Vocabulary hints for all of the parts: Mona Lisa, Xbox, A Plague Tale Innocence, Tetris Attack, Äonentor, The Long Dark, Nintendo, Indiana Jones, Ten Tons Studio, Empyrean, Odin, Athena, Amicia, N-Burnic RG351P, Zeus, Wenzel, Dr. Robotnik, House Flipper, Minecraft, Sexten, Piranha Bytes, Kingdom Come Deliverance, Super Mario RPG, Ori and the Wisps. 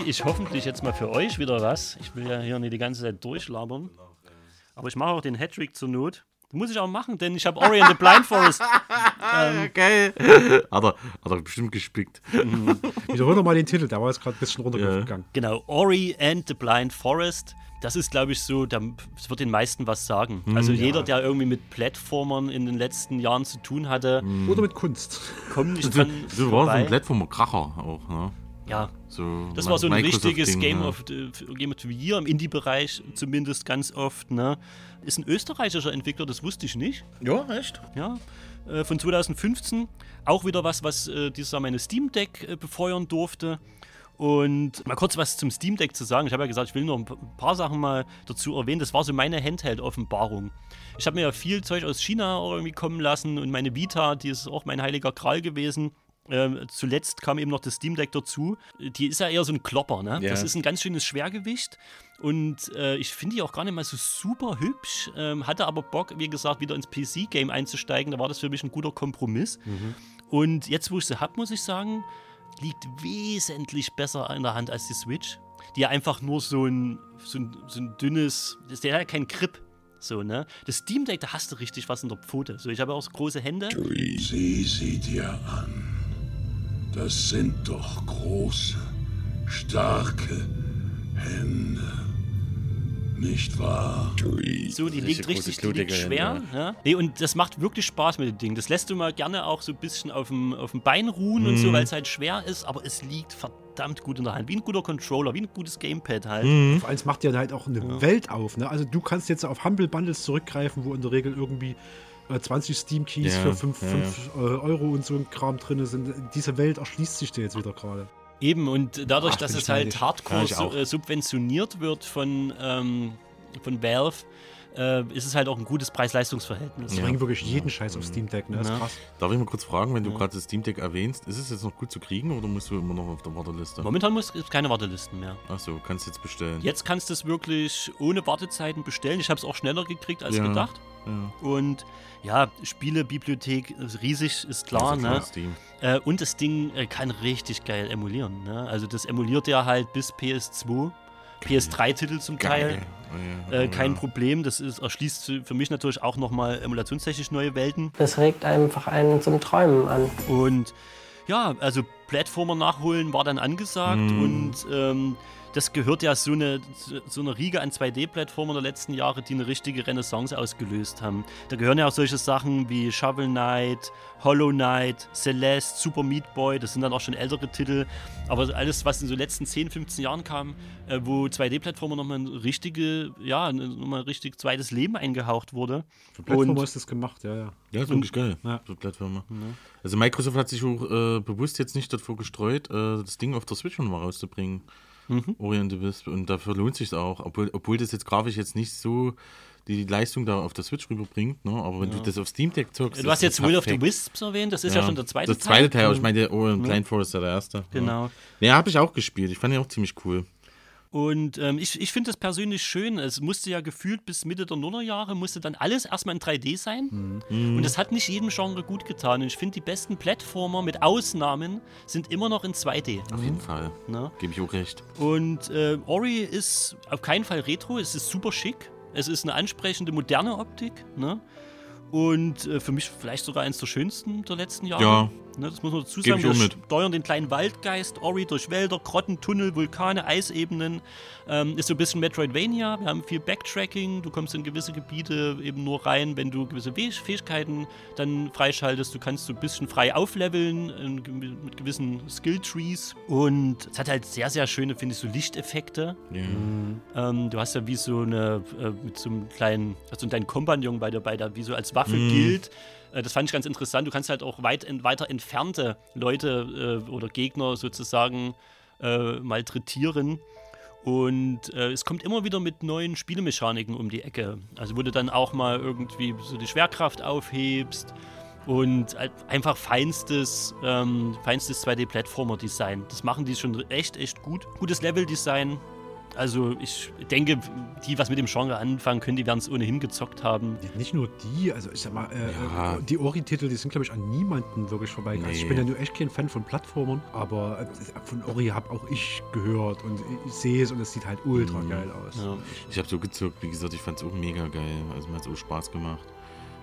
ziehe ich hoffentlich jetzt mal für euch wieder was. Ich will ja hier nicht die ganze Zeit durchlabern. Aber ich mache auch den Hattrick zur Not. Das muss ich auch machen, denn ich habe Ori and the Blind Forest. Geil. Hat er bestimmt gespickt. Wiederhol doch mal den Titel, der war jetzt gerade ein bisschen runtergegangen. Genau, Ori and the Blind Forest. Das ist, glaube ich, so, das wird den meisten was sagen. Also jeder, der irgendwie mit Plattformern in den letzten Jahren zu tun hatte. Oder mit Kunst. Kommt nicht dran vorbei. So war so ein Plattformer-Kracher auch, ne? Ja, so das war so ein richtiges Game of the Year im Indie-Bereich zumindest ganz oft. Ne? Ist ein österreichischer Entwickler, das wusste ich nicht. Ja, echt? Ja, von 2015. Auch wieder was dieses Jahr meine Steam Deck befeuern durfte. Und mal kurz was zum Steam Deck zu sagen. Ich habe ja gesagt, ich will noch ein paar Sachen mal dazu erwähnen. Das war so meine Handheld-Offenbarung. Ich habe mir ja viel Zeug aus China irgendwie kommen lassen. Und meine Vita, die ist auch mein heiliger Gral gewesen. Zuletzt kam eben noch das Steam Deck dazu. Die ist ja eher so ein Klopper, ne? Yeah. Das ist ein ganz schönes Schwergewicht. Und ich finde die auch gar nicht mal so super hübsch. Hatte aber Bock, wie gesagt, wieder ins PC-Game einzusteigen. Da war das für mich ein guter Kompromiss. Mhm. Und jetzt, wo ich sie habe, muss ich sagen, liegt wesentlich besser in der Hand als die Switch. Die ja einfach nur so ein dünnes, der hat ja keinen Grip. So, ne? Das Steam Deck, da hast du richtig was in der Pfote. So, ich habe auch große Hände. Sieh dir an. Das sind doch große, starke Hände. Nicht wahr? So, die liegt richtig, die liegt schwer. Ja. Nee, und das macht wirklich Spaß mit dem Ding. Das lässt du mal gerne auch so ein bisschen auf dem Bein ruhen und so, weil es halt schwer ist, aber es liegt verdammt gut in der Hand. Wie ein guter Controller, wie ein gutes Gamepad halt. Vor allem macht dir halt auch eine Welt auf. Ne? Also du kannst jetzt auf Humble Bundles zurückgreifen, wo in der Regel irgendwie 20 Steam-Keys für 5 Euro und so ein Kram drin sind. Diese Welt erschließt sich dir jetzt wieder gerade. Eben, und dadurch, dass es halt hardcore subventioniert wird von Valve, ist es halt auch ein gutes Preis-Leistungs-Verhältnis. Die bringen wirklich jeden Scheiß auf Steam Deck, ne? Das ist krass. Darf ich mal kurz fragen, wenn du gerade das Steam Deck erwähnst, ist es jetzt noch gut zu kriegen oder musst du immer noch auf der Warteliste? Momentan gibt es keine Wartelisten mehr. Achso, kannst du jetzt bestellen. Jetzt kannst du es wirklich ohne Wartezeiten bestellen. Ich habe es auch schneller gekriegt als gedacht. Ja. Und ja, Spielebibliothek riesig, ist klar. Also ne? Und das Ding kann richtig geil emulieren. Ne? Also das emuliert ja halt bis PS2, PS3-Titel zum Teil. Oh ja, kein Problem, das erschließt für mich natürlich auch nochmal emulationstechnisch neue Welten. Das regt einfach einen zum Träumen an. Und ja, also Plattformer nachholen war dann angesagt und das gehört ja so eine Riege an 2D-Plattformen der letzten Jahre, die eine richtige Renaissance ausgelöst haben. Da gehören ja auch solche Sachen wie Shovel Knight, Hollow Knight, Celeste, Super Meat Boy, das sind dann auch schon ältere Titel. Aber alles, was in so letzten 10, 15 Jahren kam, wo 2D-Plattformen nochmal nochmal ein richtig zweites Leben eingehaucht wurde. Für Plattformer ist das gemacht, ja. Ja, ist wirklich geil, für Plattformer. Ja. Also Microsoft hat sich auch bewusst jetzt nicht davor gestreut, das Ding auf der Switch schon mal rauszubringen. Ori and the Wisps, und dafür lohnt sich auch, obwohl das jetzt grafisch jetzt nicht so die Leistung da auf der Switch rüberbringt, ne? Aber wenn du das auf Steam Deck zockst... Du hast jetzt Will of the Wisps erwähnt, das ist ja schon der zweite Teil. Der zweite Teil, ich meine der Ori and the Blind Forest war der erste. Genau. Ja, habe ich auch gespielt, ich fand den auch ziemlich cool. Und ich finde das persönlich schön. Es musste ja gefühlt bis Mitte der Nullerjahre musste dann alles erstmal in 3D sein. Und das hat nicht jedem Genre gut getan. Und ich finde, die besten Plattformer mit Ausnahmen sind immer noch in 2D. Auf jeden Fall. Gebe ich auch recht. Und Ori ist auf keinen Fall retro. Es ist super schick. Es ist eine ansprechende, moderne Optik. Ne? Und für mich vielleicht sogar eines der schönsten der letzten Jahre. Ja. Ne, das muss man dazu sagen. Wir steuern den kleinen Waldgeist, Ori durch Wälder, Grotten, Tunnel, Vulkane, Eisebenen. Ist so ein bisschen Metroidvania. Wir haben viel Backtracking. Du kommst in gewisse Gebiete eben nur rein, wenn du gewisse Fähigkeiten dann freischaltest. Du kannst so ein bisschen frei aufleveln mit gewissen Skill-Trees. Und es hat halt sehr, sehr schöne, finde ich, so Lichteffekte. Yeah. Du hast ja wie so eine, mit so einem kleinen, also dein Kompagnon bei dir, wie so als Waffe gilt. Das fand ich ganz interessant. Du kannst halt auch weiter entfernte Leute oder Gegner sozusagen malträtieren. Und es kommt immer wieder mit neuen Spielemechaniken um die Ecke. Also wo du dann auch mal irgendwie so die Schwerkraft aufhebst und einfach feinstes 2D-Plattformer-Design. Das machen die schon echt gut. Gutes Level-Design. Also ich denke, die, was mit dem Genre anfangen können, die werden es ohnehin gezockt haben. Nicht nur die, also ich sag mal, die Ori-Titel, die sind glaube ich an niemanden wirklich vorbeigegangen. Nee. Also ich bin ja nur echt kein Fan von Plattformern, aber von Ori habe auch ich gehört und ich sehe es und es sieht halt ultra geil aus. Ja. Ich habe so gezockt, wie gesagt, ich fand es auch mega geil, also mir hat es auch Spaß gemacht.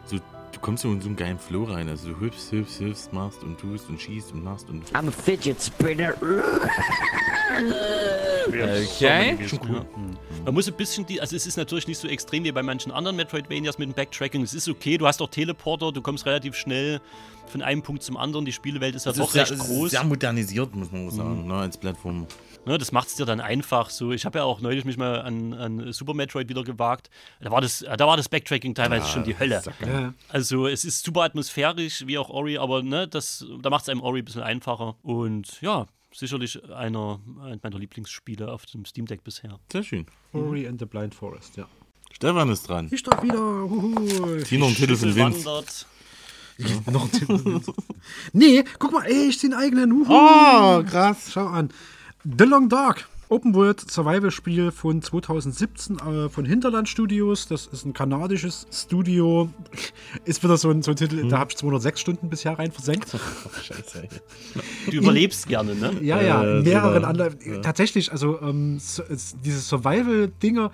So, du kommst so in so einen geilen Flow rein, also du hüpfst, machst und tust und schießt und machst und... I'm a fidget spinner! Okay. Schon cool. Man muss ein bisschen, also es ist natürlich nicht so extrem wie bei manchen anderen Metroidvanias mit dem Backtracking. Es ist okay, du hast auch Teleporter, du kommst relativ schnell von einem Punkt zum anderen. Die Spielewelt ist ja halt doch recht groß. Sehr modernisiert, muss man sagen, ne, als Plattform. Ne, das macht es dir dann einfach so. Ich habe ja auch neulich mich mal an Super Metroid wieder gewagt. Da war das Backtracking teilweise schon die Hölle. Ja. Also es ist super atmosphärisch, wie auch Ori, aber ne, da macht es einem Ori ein bisschen einfacher. Und ja, sicherlich einer meiner Lieblingsspiele auf dem Steam Deck bisher. Sehr schön. Ori and the Blind Forest, ja. Stefan ist dran. Ich darf wieder. Zieh noch einen Titel für den Wind. Ja. Noch einen Titel für den Wind. Nee, guck mal, ey, ich zieh einen eigenen. Oh, krass. Schau an. The Long Dark. Open-World-Survival-Spiel von 2017 von Hinterland Studios. Das ist ein kanadisches Studio. Ist wieder so ein Titel, da habe ich 206 Stunden bisher rein versenkt. Scheiße. Du überlebst gerne, ne? Ja, mehreren Anläufen. Ja. Tatsächlich, also diese Survival-Dinger,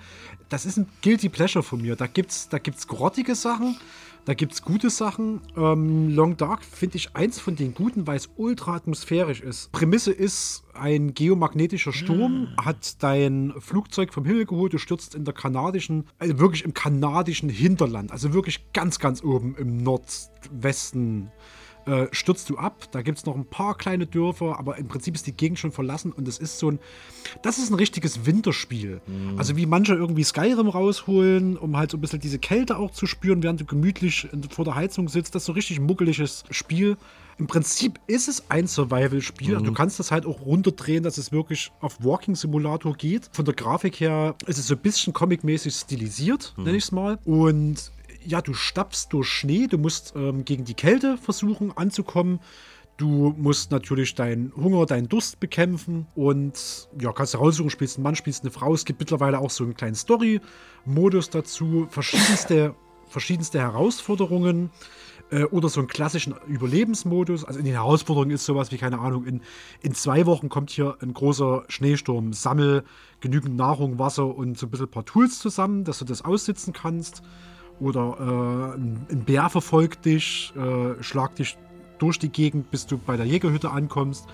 das ist ein Guilty Pleasure von mir. Da gibt's grottige Sachen. Da gibt's gute Sachen. Long Dark finde ich eins von den guten, weil es ultra atmosphärisch ist. Prämisse ist, ein geomagnetischer Sturm hat dein Flugzeug vom Himmel geholt. Du stürzt in der kanadischen, also wirklich im kanadischen Hinterland, also wirklich ganz, ganz oben im Nordwesten stürzt du ab. Da gibt's noch ein paar kleine Dörfer, aber im Prinzip ist die Gegend schon verlassen und es ist das ist ein richtiges Winterspiel. Mhm. Also wie manche irgendwie Skyrim rausholen, um halt so ein bisschen diese Kälte auch zu spüren, während du gemütlich vor der Heizung sitzt. Das ist so ein richtig muckeliges Spiel. Im Prinzip ist es ein Survival-Spiel. Mhm. Also du kannst das halt auch runterdrehen, dass es wirklich auf Walking-Simulator geht. Von der Grafik her ist es so ein bisschen comicmäßig stilisiert, nenne ich es mal. Und ja, du stapfst durch Schnee, du musst gegen die Kälte versuchen anzukommen. Du musst natürlich deinen Hunger, deinen Durst bekämpfen und ja, kannst raussuchen, spielst einen Mann, spielst eine Frau. Es gibt mittlerweile auch so einen kleinen Story-Modus dazu, verschiedenste Herausforderungen oder so einen klassischen Überlebensmodus. Also in den Herausforderungen ist sowas wie, keine Ahnung, in 2 Wochen kommt hier ein großer Schneesturm, sammel genügend Nahrung, Wasser und so ein bisschen ein paar Tools zusammen, dass du das aussitzen kannst. Oder ein Bär verfolgt dich, schlagt dich durch die Gegend, bis du bei der Jägerhütte ankommst.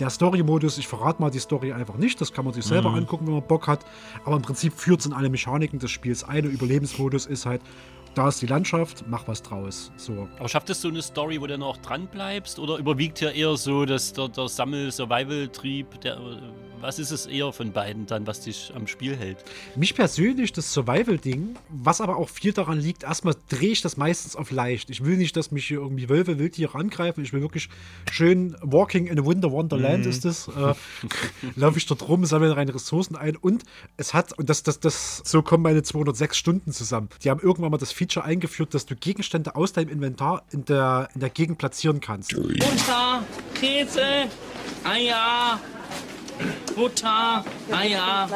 Der Story-Modus, ich verrate mal die Story einfach nicht, das kann man sich selber angucken, wenn man Bock hat. Aber im Prinzip führt es in alle Mechaniken des Spiels ein. Der Überlebensmodus ist halt, da ist die Landschaft, mach was draus. So. Aber schafft es so eine Story, wo du noch dran bleibst? Oder überwiegt ja eher so dass der Sammel-Survival-Trieb, was ist es eher von beiden dann, was dich am Spiel hält? Mich persönlich das Survival-Ding, was aber auch viel daran liegt, erstmal drehe ich das meistens auf leicht. Ich will nicht, dass mich hier irgendwie Wölfe, Wildtiere angreifen. Ich will wirklich schön Walking in a Winter Wonderland ist es. Laufe ich dort rum, sammle reine Ressourcen ein und es hat, und das so kommen meine 206 Stunden zusammen. Die haben irgendwann mal das Feature eingeführt, dass du Gegenstände aus deinem Inventar in der Gegend platzieren kannst. Butter, Käse, Eier, Butter, Eier.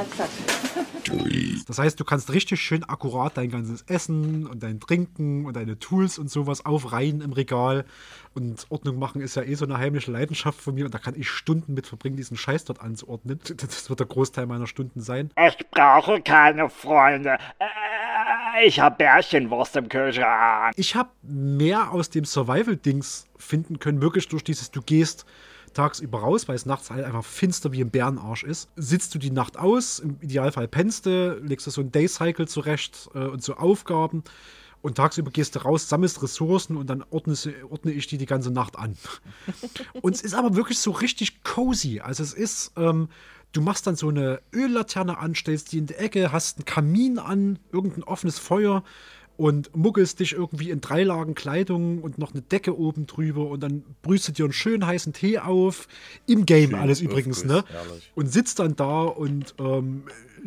Das heißt, du kannst richtig schön akkurat dein ganzes Essen und dein Trinken und deine Tools und sowas aufreihen im Regal. Und Ordnung machen ist ja eh so eine heimliche Leidenschaft von mir. Und da kann ich Stunden mit verbringen, diesen Scheiß dort anzuordnen. Das wird der Großteil meiner Stunden sein. Ich brauche keine Freunde. Ich habe Bärchenwurst im Kühlschrank. Ich habe mehr aus dem Survival-Dings finden können, wirklich durch dieses, du gehst tagsüber raus, weil es nachts halt einfach finster wie im Bärenarsch ist. Sitzt du die Nacht aus, im Idealfall pennst du, legst du so einen Day-Cycle zurecht und so Aufgaben und tagsüber gehst du raus, sammelst Ressourcen und dann ordne ich die ganze Nacht an. Und es ist aber wirklich so richtig cozy. Also es ist, du machst dann so eine Öllaterne an, stellst die in die Ecke, hast einen Kamin an, irgendein offenes Feuer und muggelst dich irgendwie in 3 Lagen Kleidung und noch eine Decke oben drüber und dann brühst du dir einen schönen heißen Tee auf, im Game schön, alles übrigens, ne? Ehrlich. Und sitzt dann da und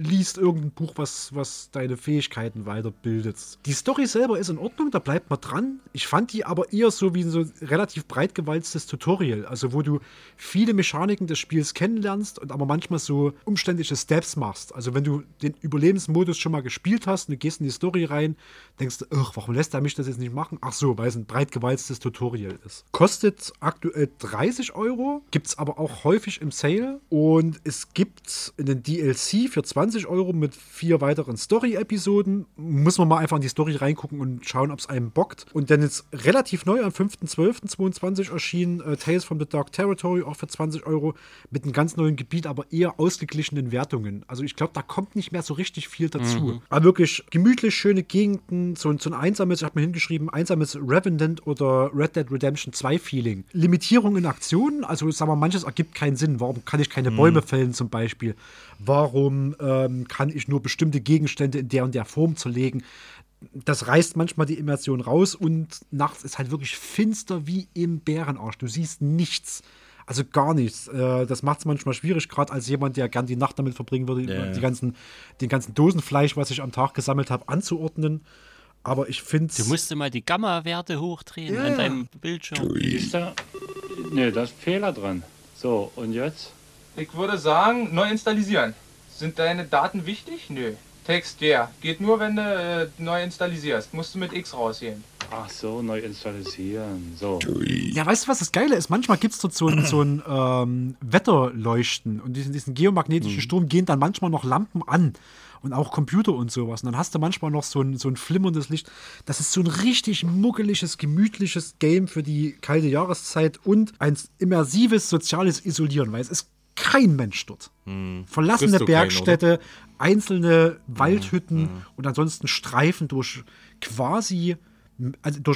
liest irgendein Buch, was deine Fähigkeiten weiterbildet. Die Story selber ist in Ordnung, da bleibt man dran. Ich fand die aber eher so wie so ein relativ breit gewalztes Tutorial, also wo du viele Mechaniken des Spiels kennenlernst und aber manchmal so umständliche Steps machst. Also wenn du den Überlebensmodus schon mal gespielt hast und du gehst in die Story rein, denkst du, ach, warum lässt er mich das jetzt nicht machen? Ach so, weil es ein breit gewalztes Tutorial ist. Kostet aktuell 30 Euro, gibt's aber auch häufig im Sale und es gibt einen DLC für 20 Euro mit 4 weiteren Story-Episoden. Muss man mal einfach in die Story reingucken und schauen, ob es einem bockt. Und dann jetzt relativ neu am 5.12.22 erschien Tales from the Dark Territory, auch für 20 Euro, mit einem ganz neuen Gebiet, aber eher ausgeglichenen Wertungen. Also ich glaube, da kommt nicht mehr so richtig viel dazu. Mhm. Aber wirklich gemütlich, schöne Gegenden, so ein einsames, ich habe mir hingeschrieben, einsames Revenant oder Red Dead Redemption 2 Feeling. Limitierung in Aktionen, also sagen wir, manches ergibt keinen Sinn. Warum kann ich keine Bäume fällen zum Beispiel? Warum kann ich nur bestimmte Gegenstände in der und der Form zerlegen? Das reißt manchmal die Immersion raus und nachts ist halt wirklich finster wie im Bärenarsch. Du siehst nichts. Also gar nichts. Das macht es manchmal schwierig, gerade als jemand, der gern die Nacht damit verbringen würde, den ganzen Dosenfleisch, was ich am Tag gesammelt habe, anzuordnen. Aber ich finde... Du musst immer die Gamma-Werte hochdrehen an deinem Bildschirm. Ist da? Ne, da ist Fehler dran. So, und jetzt? Ich würde sagen, neu installieren. Sind deine Daten wichtig? Nö. Text, ja. Geht nur, wenn du neu installierst. Musst du mit X rausgehen. Ach so, neu installieren. So. Ja, weißt du, was das Geile ist? Manchmal gibt es dort so ein Wetterleuchten. Und diesen geomagnetischen Sturm gehen dann manchmal noch Lampen an. Und auch Computer und sowas. Und dann hast du manchmal noch so ein flimmerndes Licht. Das ist so ein richtig muckeliges, gemütliches Game für die kalte Jahreszeit und ein immersives soziales Isolieren, weil es ist kein Mensch dort. Verlassene Bergstädte, einzelne Waldhütten und ansonsten Streifen durch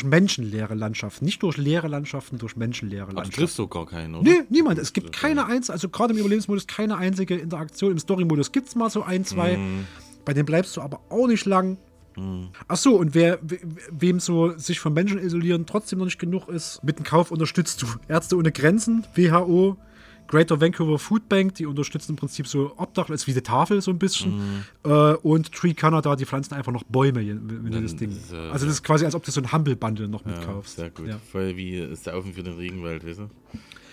menschenleere Landschaften. Nicht durch leere Landschaften, durch menschenleere Landschaften. Aber triffst du gar keinen, oder? Nee, niemand. Es gibt keine einzige, also gerade im Überlebensmodus keine einzige Interaktion. Im Story-Modus gibt es mal so ein, zwei. Bei dem bleibst du aber auch nicht lang. Ach so, und wem so sich von Menschen isolieren trotzdem noch nicht genug ist, mit dem Kauf unterstützt du Ärzte ohne Grenzen, WHO, Greater Vancouver Food Bank, die unterstützen im Prinzip so Obdachlos wie die Tafel so ein bisschen. Und Tree Canada, die pflanzen einfach noch Bäume, wenn du das Ding. Also das ist quasi, als ob du so ein Humble Bundle noch mitkaufst. Sehr gut. Ja. Voll wie Saufen für den Regenwald, weißt du?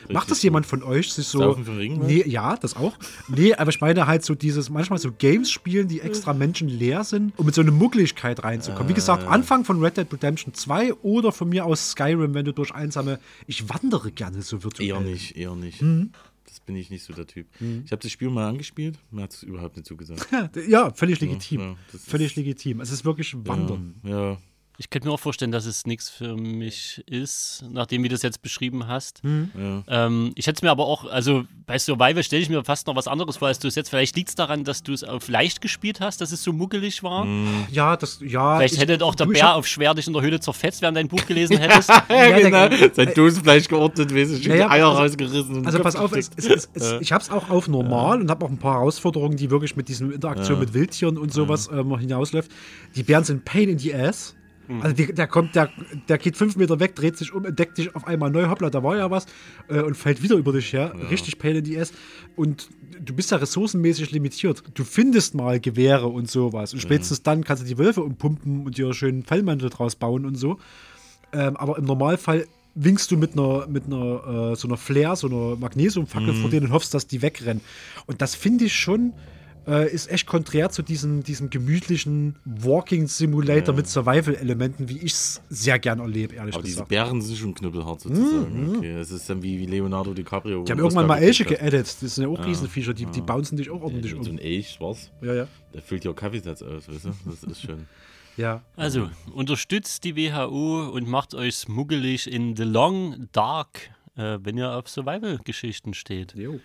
Richtig. Macht das jemand von euch? Sich so, Saufen für den Regenwald? Nee, ja, das auch. Nee, aber ich meine halt so dieses, manchmal so Games spielen, die extra menschenleer sind, um mit so eine Muckligkeit reinzukommen. Wie gesagt, Anfang von Red Dead Redemption 2 oder von mir aus Skyrim, wenn du durch einsame, ich wandere gerne so virtuell. Eher nicht. Mhm. Das bin ich nicht so der Typ. Ich habe das Spiel mal angespielt, mir hat es überhaupt nicht zugesagt. Ja, völlig legitim. Ja, völlig legitim. Es ist wirklich Wandern. Ja. Ich könnte mir auch vorstellen, dass es nichts für mich ist, nachdem wie du das jetzt beschrieben hast. Ich hätte es mir aber auch, also bei Survival stelle ich mir fast noch was anderes vor, als du es jetzt, vielleicht liegt es daran, dass du es auf leicht gespielt hast, dass es so muckelig war. Vielleicht hätte auch der Bär auf schwer dich in der Höhle zerfetzt, während dein Buch gelesen hättest. Genau. Sein Dosenfleisch geordnet, die Eier rausgerissen. Und pass auf, ich habe es auch auf normal und habe auch ein paar Herausforderungen, die wirklich mit diesen Interaktionen mit Wildtieren und sowas hinausläuft. Die Bären sind pain in the ass. Also der geht 5 Meter weg, dreht sich um, entdeckt dich auf einmal neu, hoppla, da war ja was und fällt wieder über dich her. Ja. Richtig Pain in the Ass. Und du bist ja ressourcenmäßig limitiert. Du findest mal Gewehre und sowas. Und spätestens dann kannst du die Wölfe umpumpen und dir einen schönen Fellmantel draus bauen und so. Aber im Normalfall winkst du mit einer so einer Flare, so einer Magnesiumfackel vor denen und hoffst, dass die wegrennen. Und das finde ich schon... ist echt konträr zu diesem gemütlichen Walking-Simulator mit Survival-Elementen, wie ich es sehr gern erlebe, ehrlich gesagt. Aber diese Bären sind schon knüppelhart sozusagen. Okay. Das ist dann wie Leonardo DiCaprio. Die haben irgendwann mal Elche geaddet. Das sind ja auch Riesenviecher, die bouncen dich auch ordentlich um. So ein Elch, was? Ja. Der füllt ja auch Kaffeesatz aus, weißt du? Das ist schön. Ja. Also, unterstützt die WHO und macht euch smuggelig in The Long Dark, wenn ihr auf Survival-Geschichten steht. Jo.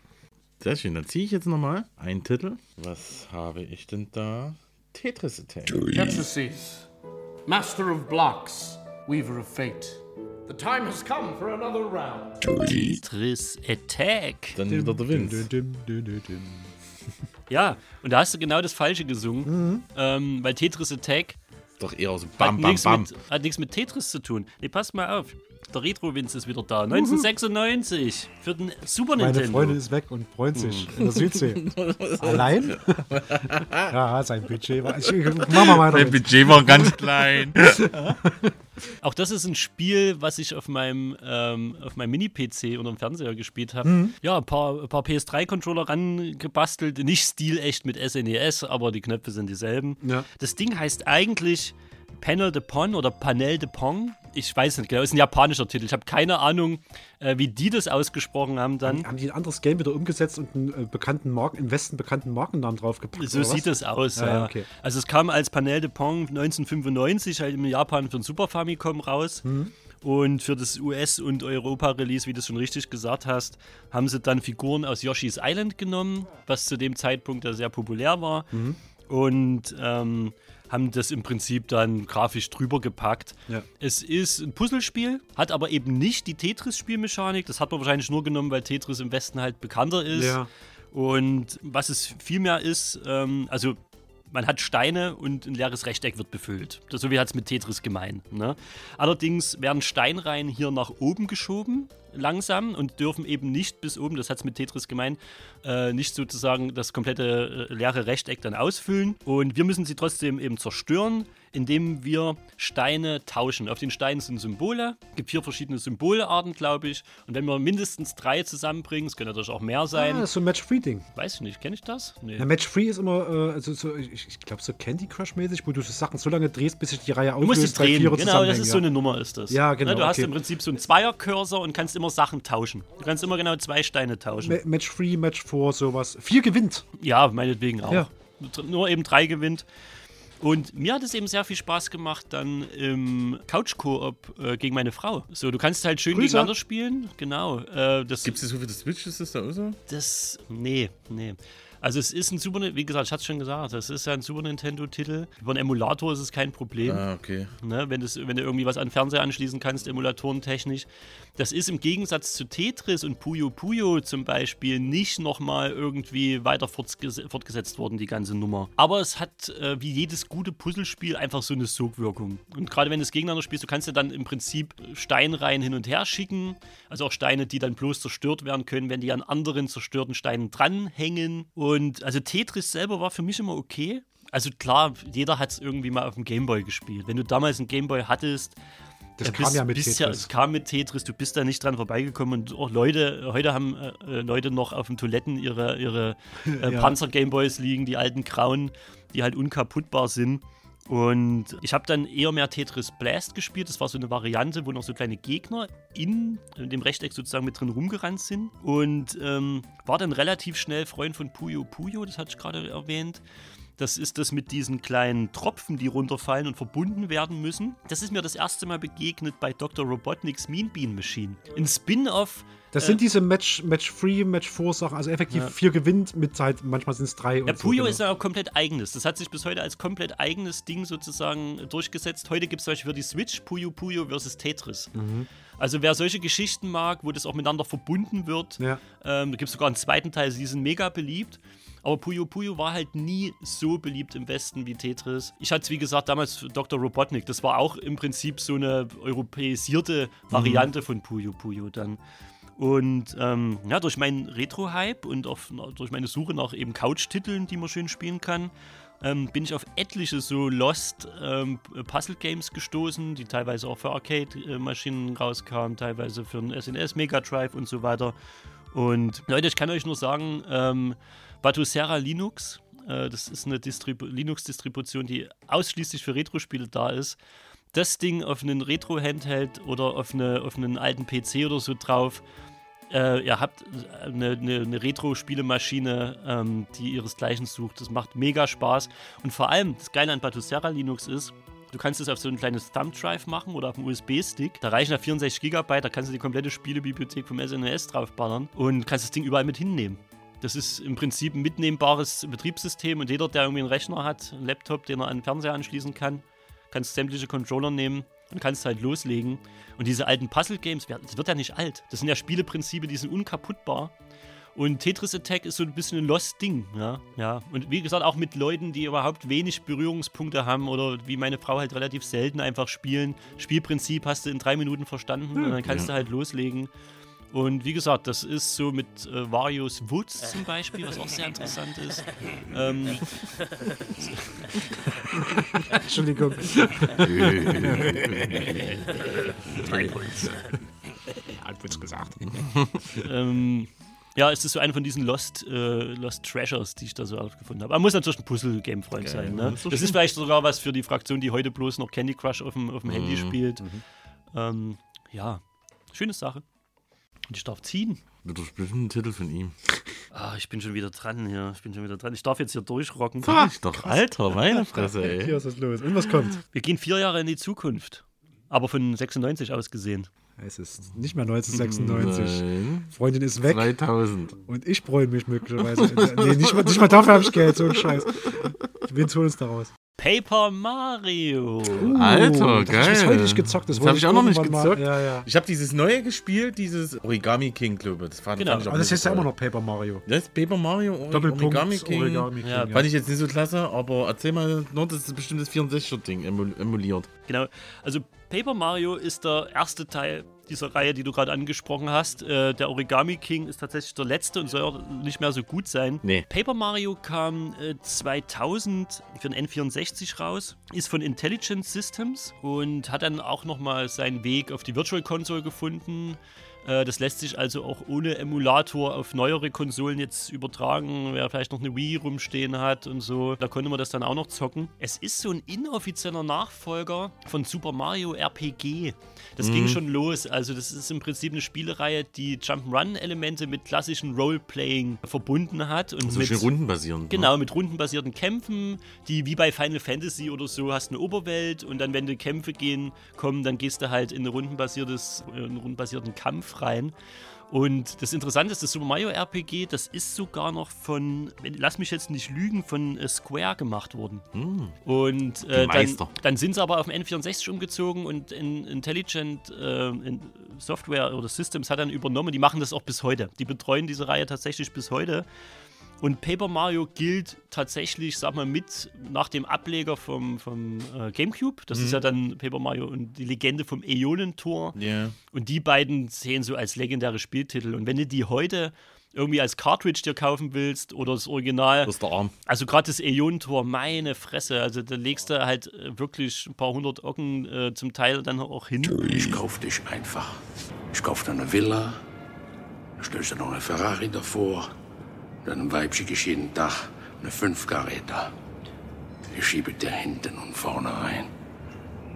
Sehr schön, dann ziehe ich jetzt nochmal einen Titel. Was habe ich denn da? Tetris Attack. Tetris, Master of Blocks, Weaver of Fate. The time has come for another round. Tetris Attack. Dann wieder der Wind. Ja, und da hast du genau das Falsche gesungen, weil Tetris Attack doch eher so bam, bam, bam. Hat nichts mit Tetris zu tun. Nee, passt mal auf. Der Retro-Winz ist wieder da. 1996 für den Super Nintendo. Meine Freundin ist weg und freut sich in der Südsee. Allein? Ja, sein Budget war... Sein Budget war ganz klein. Auch das ist ein Spiel, was ich auf meinem Mini-PC unter dem Fernseher gespielt habe. Ja, ein paar PS3-Controller rangebastelt. Nicht stilecht mit SNES, aber die Knöpfe sind dieselben. Ja. Das Ding heißt eigentlich Panel de Pon oder Panel de Pon. Ich weiß nicht genau, ist ein japanischer Titel. Ich habe keine Ahnung, wie die das ausgesprochen haben dann. Haben die ein anderes Game wieder umgesetzt und einen bekannten Marken, im Westen bekannten Markennamen draufgepackt? So sieht es aus, ja. Okay. Also es kam als Panel de Pon 1995 halt in Japan für den Super Famicom raus. Und für das US- und Europa-Release, wie du es schon richtig gesagt hast, haben sie dann Figuren aus Yoshi's Island genommen, was zu dem Zeitpunkt da sehr populär war. Und haben das im Prinzip dann grafisch drüber gepackt. Ja. Es ist ein Puzzlespiel, hat aber eben nicht die Tetris-Spielmechanik. Das hat man wahrscheinlich nur genommen, weil Tetris im Westen halt bekannter ist. Ja. Und was es vielmehr ist, also man hat Steine und ein leeres Rechteck wird befüllt. So wie hat es mit Tetris gemein. Ne? Allerdings werden Steinreihen hier nach oben geschoben, langsam, und dürfen eben nicht bis oben, das hat es mit Tetris gemeint, nicht sozusagen das komplette leere Rechteck dann ausfüllen. Und wir müssen sie trotzdem eben zerstören, indem wir Steine tauschen. Auf den Steinen sind Symbole, gibt 4 verschiedene Symbolearten, glaube ich. Und wenn wir mindestens 3 zusammenbringen, es können natürlich auch mehr sein. Ah, das ist so ein Match-Free-Ding. Weiß ich nicht, kenne ich das? Nee. Na, Match-Free ist immer, ich glaube, so Candy Crush-mäßig, wo du Sachen so lange drehst, bis sich die Reihe auflöst. Du musst es drehen, genau, das ist so eine Nummer, ist das. Ja, genau. Na, du hast im Prinzip so einen Zweier-Cursor und kannst immer Sachen tauschen. Du kannst immer genau 2 Steine tauschen. Match-Free, Match-4, sowas. 4 gewinnt. Ja, meinetwegen auch. Ja. Nur eben 3 gewinnt. Und mir hat es eben sehr viel Spaß gemacht, dann im Couch-Koop gegen meine Frau. So, du kannst halt schön gegeneinander spielen. Genau. Gibt es das so für die Switch? Ist das da auch so? Nee. Also es ist ein Super Nintendo, wie gesagt, ich hatte es schon gesagt, das ist ja ein Super Nintendo-Titel. Über einen Emulator ist es kein Problem. Ah, okay. Ne, wenn du irgendwie was an den Fernseher anschließen kannst, emulatorentechnisch. Das ist im Gegensatz zu Tetris und Puyo Puyo zum Beispiel nicht nochmal irgendwie weiter fortgesetzt worden, die ganze Nummer. Aber es hat, wie jedes gute Puzzlespiel, einfach so eine Sogwirkung. Und gerade wenn du es gegeneinander spielst, du kannst ja dann im Prinzip Steinreihen hin und her schicken. Also auch Steine, die dann bloß zerstört werden können, wenn die an anderen zerstörten Steinen dranhängen. Und also Tetris selber war für mich immer okay. Also klar, jeder hat es irgendwie mal auf dem Gameboy gespielt. Wenn du damals einen Gameboy hattest, das kam mit Tetris, du bist da nicht dran vorbeigekommen. Und auch Leute, heute haben Leute noch auf den Toiletten ihre Panzer-Gameboys liegen, die alten grauen, die halt unkaputtbar sind. Und ich habe dann eher mehr Tetris Blast gespielt. Das war so eine Variante, wo noch so kleine Gegner in dem Rechteck sozusagen mit drin rumgerannt sind. Und war dann relativ schnell Freund von Puyo Puyo, das hatte ich gerade erwähnt. Das ist das mit diesen kleinen Tropfen, die runterfallen und verbunden werden müssen. Das ist mir das erste Mal begegnet bei Dr. Robotniks Mean Bean Machine. Ein Spin-Off. Das sind diese Match-Free, Match-4-Sachen, also effektiv 4 gewinnt mit halt, manchmal sind es 3. Ja, und Puyo ist ja auch komplett eigenes. Das hat sich bis heute als komplett eigenes Ding sozusagen durchgesetzt. Heute gibt es zum Beispiel für die Switch Puyo Puyo versus Tetris. Also wer solche Geschichten mag, wo das auch miteinander verbunden wird, da gibt es sogar einen zweiten Teil, die sind mega beliebt. Aber Puyo Puyo war halt nie so beliebt im Westen wie Tetris. Ich hatte es, wie gesagt, damals Dr. Robotnik. Das war auch im Prinzip so eine europäisierte Variante von Puyo Puyo dann. Und durch meinen Retro-Hype und durch meine Suche nach eben Couch-Titeln, die man schön spielen kann, bin ich auf etliche so Lost Puzzle-Games gestoßen, die teilweise auch für Arcade-Maschinen rauskamen, teilweise für den SNES, Mega Drive und so weiter. Und Leute, ich kann euch nur sagen, Batocera Linux, das ist eine Linux-Distribution, die ausschließlich für Retro-Spiele da ist. Das Ding auf einen Retro-Handheld oder auf einen alten PC oder so drauf. Ihr habt eine Retro-Spielemaschine, die ihresgleichen sucht. Das macht mega Spaß. Und vor allem, das Geile an Batocera Linux ist, du kannst es auf so ein kleines Thumb-Drive machen oder auf einen USB-Stick. Da reichen ja 64 GB, da kannst du die komplette Spielebibliothek vom SNES draufballern und kannst das Ding überall mit hinnehmen. Das ist im Prinzip ein mitnehmbares Betriebssystem und jeder, der irgendwie einen Rechner hat, einen Laptop, den er an den Fernseher anschließen kann, kannst sämtliche Controller nehmen und kannst halt loslegen. Und diese alten Puzzle-Games, das wird ja nicht alt. Das sind ja Spieleprinzipien, die sind unkaputtbar. Und Tetris Attack ist so ein bisschen ein Lost-Ding. Ja? Ja. Und wie gesagt, auch mit Leuten, die überhaupt wenig Berührungspunkte haben oder wie meine Frau halt relativ selten einfach spielen. Spielprinzip hast du in 3 Minuten verstanden und dann kannst du halt loslegen. Und wie gesagt, das ist so mit Wario's Woods zum Beispiel, was auch sehr interessant ist. Entschuldigung. 3 Puls. Hat Woods gesagt. Ja, es ist so einer von diesen Lost Treasures, die ich da so gefunden habe. Man muss natürlich ein Puzzle-Game-Freund sein. Ne? Das ist vielleicht sogar was für die Fraktion, die heute bloß noch Candy Crush auf dem Handy spielt. Ja, schöne Sache. Und ich darf ziehen. Du spielst einen Titel von ihm. Ich bin schon wieder dran hier. Ich darf jetzt hier durchrocken. Ich doch, Alter, meine Fresse, ey. Hier ist es los. Und was kommt? Wir gehen 4 Jahre in die Zukunft. Aber von 96 aus gesehen. Es ist nicht mehr 1996. Nein. Freundin ist weg. 2000. Und ich bräune mich möglicherweise. Nee, nicht mal dafür habe ich Geld. So ein Scheiß. Wir holen uns da raus. Paper Mario. Alter, geil. Ich habe heute nicht gezockt. Das habe ich auch noch nicht gezockt. Ja. Ich habe dieses neue gespielt, dieses Origami King, glaube ich. Fand ich auch aber das heißt ja immer noch Paper Mario. Das ist Paper Mario und Origami King. Ja. Fand ich jetzt nicht so klasse, aber erzähl mal, nur, das ist bestimmt das 64er-Ding emuliert. Genau, also Paper Mario ist der erste Teil dieser Reihe, die du gerade angesprochen hast. Der Origami King ist tatsächlich der letzte und soll auch nicht mehr so gut sein. Nee. Paper Mario kam 2000 für den N64 raus, ist von Intelligent Systems und hat dann auch nochmal seinen Weg auf die Virtual Console gefunden. Das lässt sich also auch ohne Emulator auf neuere Konsolen jetzt übertragen, wer vielleicht noch eine Wii rumstehen hat und so. Da konnte man das dann auch noch zocken. Es ist so ein inoffizieller Nachfolger von Super Mario RPG. Das ging schon los. Also das ist im Prinzip eine Spielereihe, die Jump'n'Run-Elemente mit klassischen Roleplaying verbunden hat. Und also mit rundenbasierend. Genau, mit rundenbasierten Kämpfen, die wie bei Final Fantasy oder so hast eine Oberwelt und dann, wenn die Kämpfe kommen, dann gehst du halt in einen rundenbasierten Kampf rein. Und das Interessante ist, das Super Mario RPG, das ist sogar noch von, lass mich jetzt nicht lügen, von Square gemacht worden. Und dann sind sie aber auf dem N64 umgezogen und Intelligent Software oder Systems hat dann übernommen. Die machen das auch bis heute. Die betreuen diese Reihe tatsächlich bis heute. Und Paper Mario gilt tatsächlich, sag mal, mit nach dem Ableger vom Gamecube. Das ist ja dann Paper Mario und die Legende vom Äonentor. Yeah. Und die beiden zählen so als legendäre Spieltitel. Und wenn du die heute irgendwie als Cartridge dir kaufen willst oder das Original. Das ist der Arm. Also gerade das Äonentor, meine Fresse. Also da legst du halt wirklich ein paar hundert Ocken zum Teil dann auch hin. Ich kauf dich einfach. Ich kauf dir eine Villa. Da stellst du noch eine Ferrari davor. Dann Weib schicke ich jeden Tag eine 5-Karäter. Ich schiebe dir hinten und vorne rein.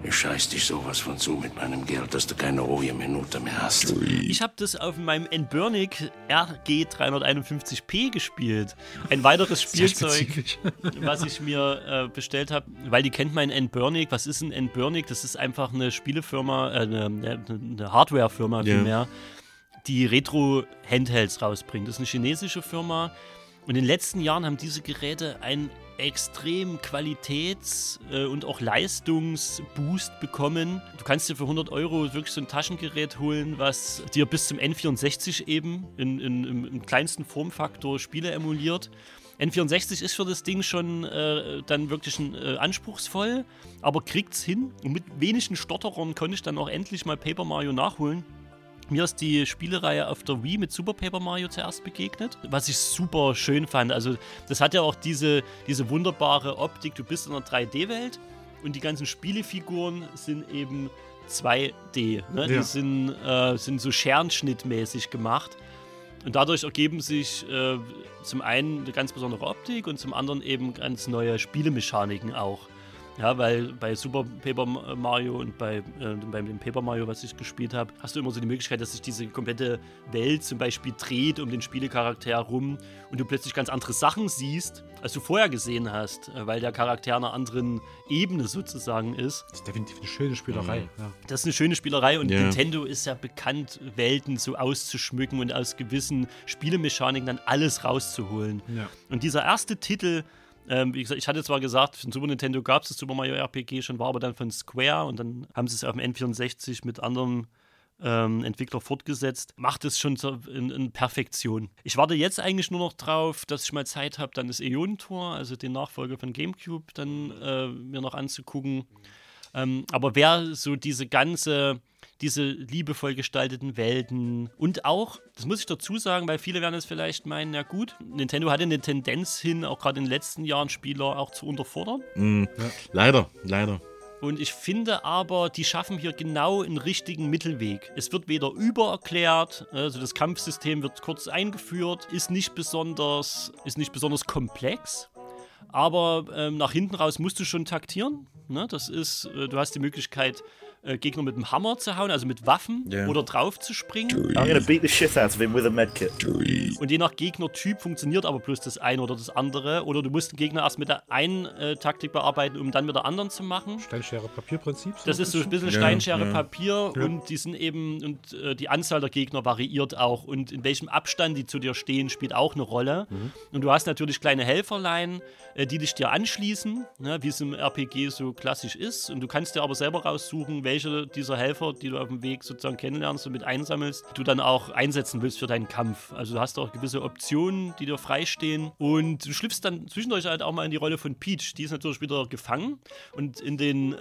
Ich scheiß dich sowas von zu mit meinem Geld, dass du keine ruhige Minute mehr hast. Ich habe das auf meinem N-Burnic RG351P gespielt. Ein weiteres Spielzeug, was ich mir bestellt habe, weil die kennt mein N-Burnic. Was ist ein N-Burnic? Das ist einfach eine Spielefirma, eine Hardwarefirma vielmehr. Die Retro-Handhelds rausbringt. Das ist eine chinesische Firma. Und in den letzten Jahren haben diese Geräte einen extremen Qualitäts- und auch Leistungsboost bekommen. Du kannst dir für 100 Euro wirklich so ein Taschengerät holen, was dir bis zum N64 eben im kleinsten Formfaktor Spiele emuliert. N64 ist für das Ding schon dann wirklich anspruchsvoll, aber kriegt's hin. Und mit wenigen Stotterern konnte ich dann auch endlich mal Paper Mario nachholen. Mir ist die Spielereihe auf der Wii mit Super Paper Mario zuerst begegnet, was ich super schön fand. Also das hat ja auch diese wunderbare Optik, du bist in einer 3D-Welt und die ganzen Spielefiguren sind eben 2D. Ne? Ja. Die sind so scherenschnittmäßig gemacht. Und dadurch ergeben sich zum einen eine ganz besondere Optik und zum anderen eben ganz neue Spielemechaniken auch. Ja, weil bei Super Paper Mario und bei dem Paper Mario, was ich gespielt habe, hast du immer so die Möglichkeit, dass sich diese komplette Welt zum Beispiel dreht um den Spielecharakter herum und du plötzlich ganz andere Sachen siehst, als du vorher gesehen hast, weil der Charakter einer anderen Ebene sozusagen ist. Das ist definitiv eine schöne Spielerei. Ja. Das ist eine schöne Spielerei und Nintendo ist ja bekannt, Welten so auszuschmücken und aus gewissen Spielemechaniken dann alles rauszuholen. Ja. Und dieser erste Titel, wie gesagt, ich hatte zwar gesagt, für den Super Nintendo gab es das Super Mario RPG schon, war aber dann von Square und dann haben sie es auf dem N64 mit anderen Entwickler fortgesetzt, macht es schon in Perfektion. Ich warte jetzt eigentlich nur noch drauf, dass ich mal Zeit habe, dann das Eonentor, also den Nachfolger von GameCube, dann mir noch anzugucken. Aber wer so diese liebevoll gestalteten Welten und auch, das muss ich dazu sagen, weil viele werden es vielleicht meinen, na gut, Nintendo hatte eine Tendenz hin, auch gerade in den letzten Jahren Spieler auch zu unterfordern. Ja. Leider. Und ich finde aber, die schaffen hier genau einen richtigen Mittelweg. Es wird weder übererklärt, also das Kampfsystem wird kurz eingeführt, ist nicht besonders komplex, aber nach hinten raus musst du schon taktieren. Ne? Das ist, du hast die Möglichkeit, Gegner mit dem Hammer zu hauen, also mit Waffen, oder drauf zu springen. I'm gonna beat the shit out of him with a medkit. Und je nach Gegnertyp funktioniert aber bloß das eine oder das andere. Oder du musst den Gegner erst mit der einen Taktik bearbeiten, um dann mit der anderen zu machen. Steinschere-Papier-Prinzip? So das ist so ein bisschen Steinschere-Papier. Ja. Und die sind eben, und die Anzahl der Gegner variiert auch. Und in welchem Abstand die zu dir stehen, spielt auch eine Rolle. Mhm. Und du hast natürlich kleine Helferlein, die dich dir anschließen, ne, wie es im RPG so klassisch ist. Und du kannst dir aber selber raussuchen, welche dieser Helfer, die du auf dem Weg sozusagen kennenlernst und mit einsammelst, du dann auch einsetzen willst für deinen Kampf. Also du hast auch gewisse Optionen, die dir freistehen. Und du schlüpfst dann zwischendurch halt auch mal in die Rolle von Peach. Die ist natürlich wieder gefangen. Und in den,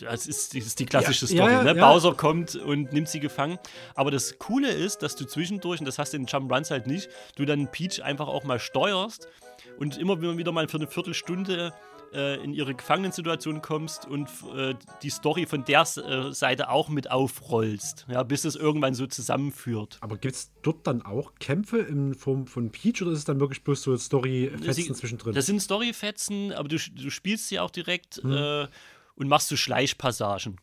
das ist die klassische Story, ja. Bowser kommt und nimmt sie gefangen. Aber das Coole ist, dass du zwischendurch, und das hast du in Jump'n'Runs halt nicht, du dann Peach einfach auch mal steuerst und immer wieder mal für eine Viertelstunde in ihre Gefangenensituation kommst und die Story von der Seite auch mit aufrollst, ja, bis es irgendwann so zusammenführt. Aber gibt es dort dann auch Kämpfe in Form von Peach oder ist es dann wirklich bloß so Story-Fetzen zwischendrin? Das sind Story-Fetzen, aber du spielst sie auch direkt und machst so Schleichpassagen.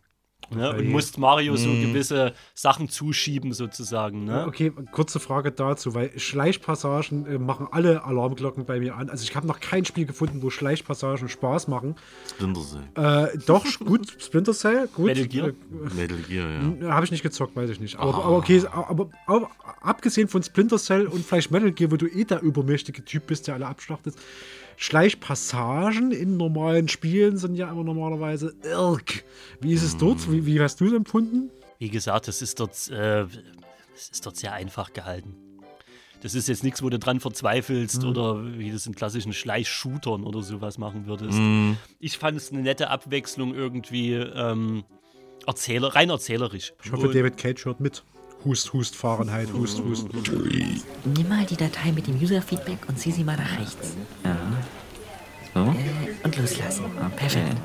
Ne? Okay. Und musst Mario so gewisse Sachen zuschieben sozusagen. Ne? Okay, kurze Frage dazu, weil Schleichpassagen machen alle Alarmglocken bei mir an. Also ich habe noch kein Spiel gefunden, wo Schleichpassagen Spaß machen. Splinter Cell. Doch, gut, Splinter Cell, gut. Metal Gear, ja. Habe ich nicht gezockt, weiß ich nicht. Aber okay, aber abgesehen von Splinter Cell und vielleicht Metal Gear, wo du der übermächtige Typ bist, der alle abschlachtet, Schleichpassagen in normalen Spielen sind ja immer normalerweise irk. Wie ist es dort? Wie hast du es empfunden? Wie gesagt, das ist dort sehr einfach gehalten. Das ist jetzt nichts, wo du dran verzweifelst oder wie das in klassischen Schleichshootern oder sowas machen würdest. Mhm. Ich fand es eine nette Abwechslung irgendwie rein erzählerisch. Ich hoffe, David Cage hört mit. Hust, Hust, Fahrenheit, Hust, Hust. Nimm mal die Datei mit dem User-Feedback und zieh sie mal nach rechts. Ja. So? Und loslassen. Okay. Perfekt.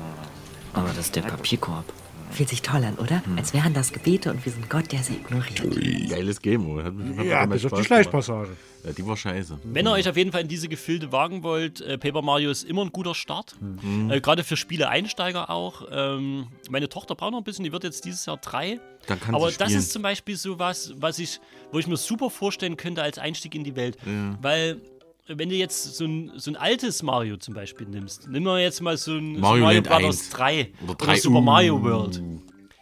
Aber das ist der Papierkorb. Fühlt sich toll an, oder? Als wären das Gebete und wir sind Gott, der sie ignoriert. Geiles Game. Hat bis auf die Schleichpassage. Ja, die war scheiße. Wenn ihr euch auf jeden Fall in diese Gefilde wagen wollt, Paper Mario ist immer ein guter Start. Mhm. Gerade für Spiele-Einsteiger auch. Meine Tochter braucht noch ein bisschen, die wird jetzt dieses Jahr 3. Dann kann aber sie das ist zum Beispiel so was, wo ich mir super vorstellen könnte als Einstieg in die Welt. Ja. Weil wenn du jetzt so ein altes Mario zum Beispiel nimmst, nimm mal jetzt mal so ein Mario Bros. 3 oder Super Mario World.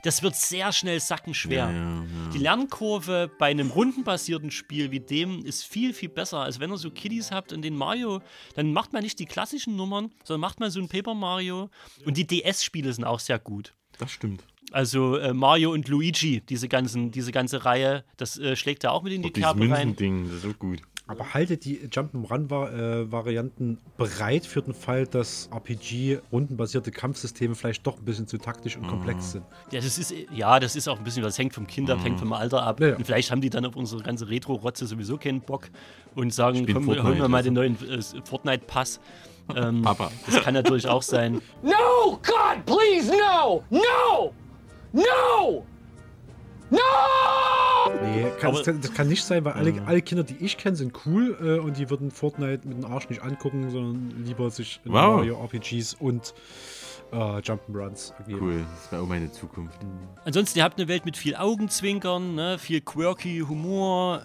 Das wird sehr schnell sackenschwer. Ja. Die Lernkurve bei einem rundenbasierten Spiel wie dem ist viel, viel besser. Also wenn ihr so Kiddies habt und den Mario, dann macht man nicht die klassischen Nummern, sondern macht man so ein Paper Mario. Und die DS-Spiele sind auch sehr gut. Das stimmt. Also Mario und Luigi, diese ganze Reihe, das schlägt da auch mit in die Kerbe rein. Ding, das ist auch gut. Aber haltet die Jump'n'Run-Varianten bereit für den Fall, dass RPG-rundenbasierte Kampfsysteme vielleicht doch ein bisschen zu taktisch und komplex sind? Ja, das ist auch ein bisschen, das hängt vom Kind ab, hängt vom Alter ab. Ja. Und vielleicht haben die dann auf unsere ganze Retro-Rotze sowieso keinen Bock und sagen, komm, holen wir mal den neuen Fortnite-Pass. Papa. Das kann natürlich auch sein. No, God, please, no! No! No! No! Nee, das kann nicht sein, weil alle Kinder, die ich kenne, sind cool und die würden Fortnite mit dem Arsch nicht angucken, sondern lieber sich in Mario RPGs und Jump'n'Runs geben. Cool, das war auch meine Zukunft. Ansonsten, ihr habt eine Welt mit viel Augenzwinkern, ne? Viel quirky Humor,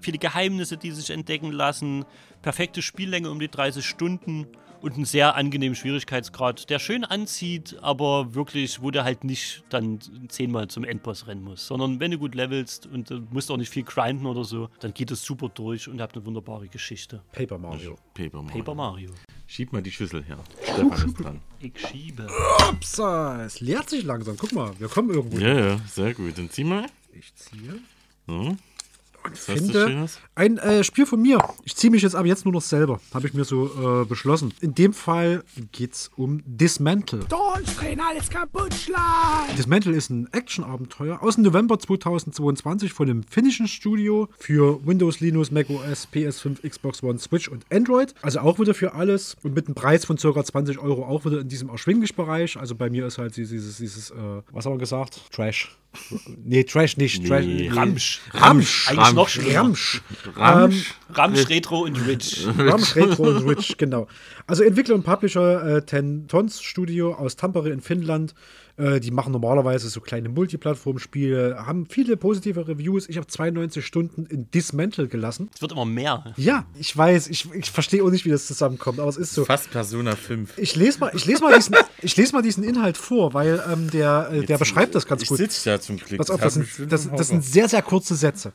viele Geheimnisse, die sich entdecken lassen, perfekte Spiellänge um die 30 Stunden und einen sehr angenehmen Schwierigkeitsgrad, der schön anzieht, aber wirklich, wo du halt nicht dann 10-mal zum Endboss rennen musst, sondern wenn du gut levelst und du musst auch nicht viel grinden oder so, dann geht es super durch und habt eine wunderbare Geschichte. Paper Mario. Schieb mal die Schüssel her. Stefan ist dran. Ich schiebe. Ups, es leert sich langsam. Guck mal, wir kommen irgendwo. Ja, sehr gut. Dann zieh mal. Ich ziehe. Mhm. Und finde ein Spiel von mir. Ich ziehe mich jetzt aber jetzt nur noch selber. Habe ich mir so beschlossen. In dem Fall geht's um DYSMANTLE. Deutsch können alles kaputt schlagen. DYSMANTLE ist ein Action-Abenteuer aus dem November 2022 von dem finnischen Studio für Windows, Linux, Mac OS, PS5, Xbox One, Switch und Android. Also auch wieder für alles und mit einem Preis von ca. 20 € auch wieder in diesem erschwinglichen Bereich. Also bei mir ist halt dieses was haben wir gesagt? Trash. Nee, Trash nicht. Nee. Trash, nee. Ramsch. Eigentlich noch schlimmer. Ramsch, Retro und Rich. Ramsch, Retro und Rich, genau. Also Entwickler und Publisher Ten Tons Studio aus Tampere in Finnland. Die machen normalerweise so kleine Multiplattform-Spiele, haben viele positive Reviews. Ich habe 92 Stunden in DYSMANTLE gelassen. Es wird immer mehr. Ja, ich weiß. Ich verstehe auch nicht, wie das zusammenkommt, aber es ist so. Fast Persona 5. Ich lese mal diesen Inhalt vor, weil der beschreibt das ganz gut. Ich sitze da zum Glück. Pass auf, das sind sehr, sehr kurze Sätze.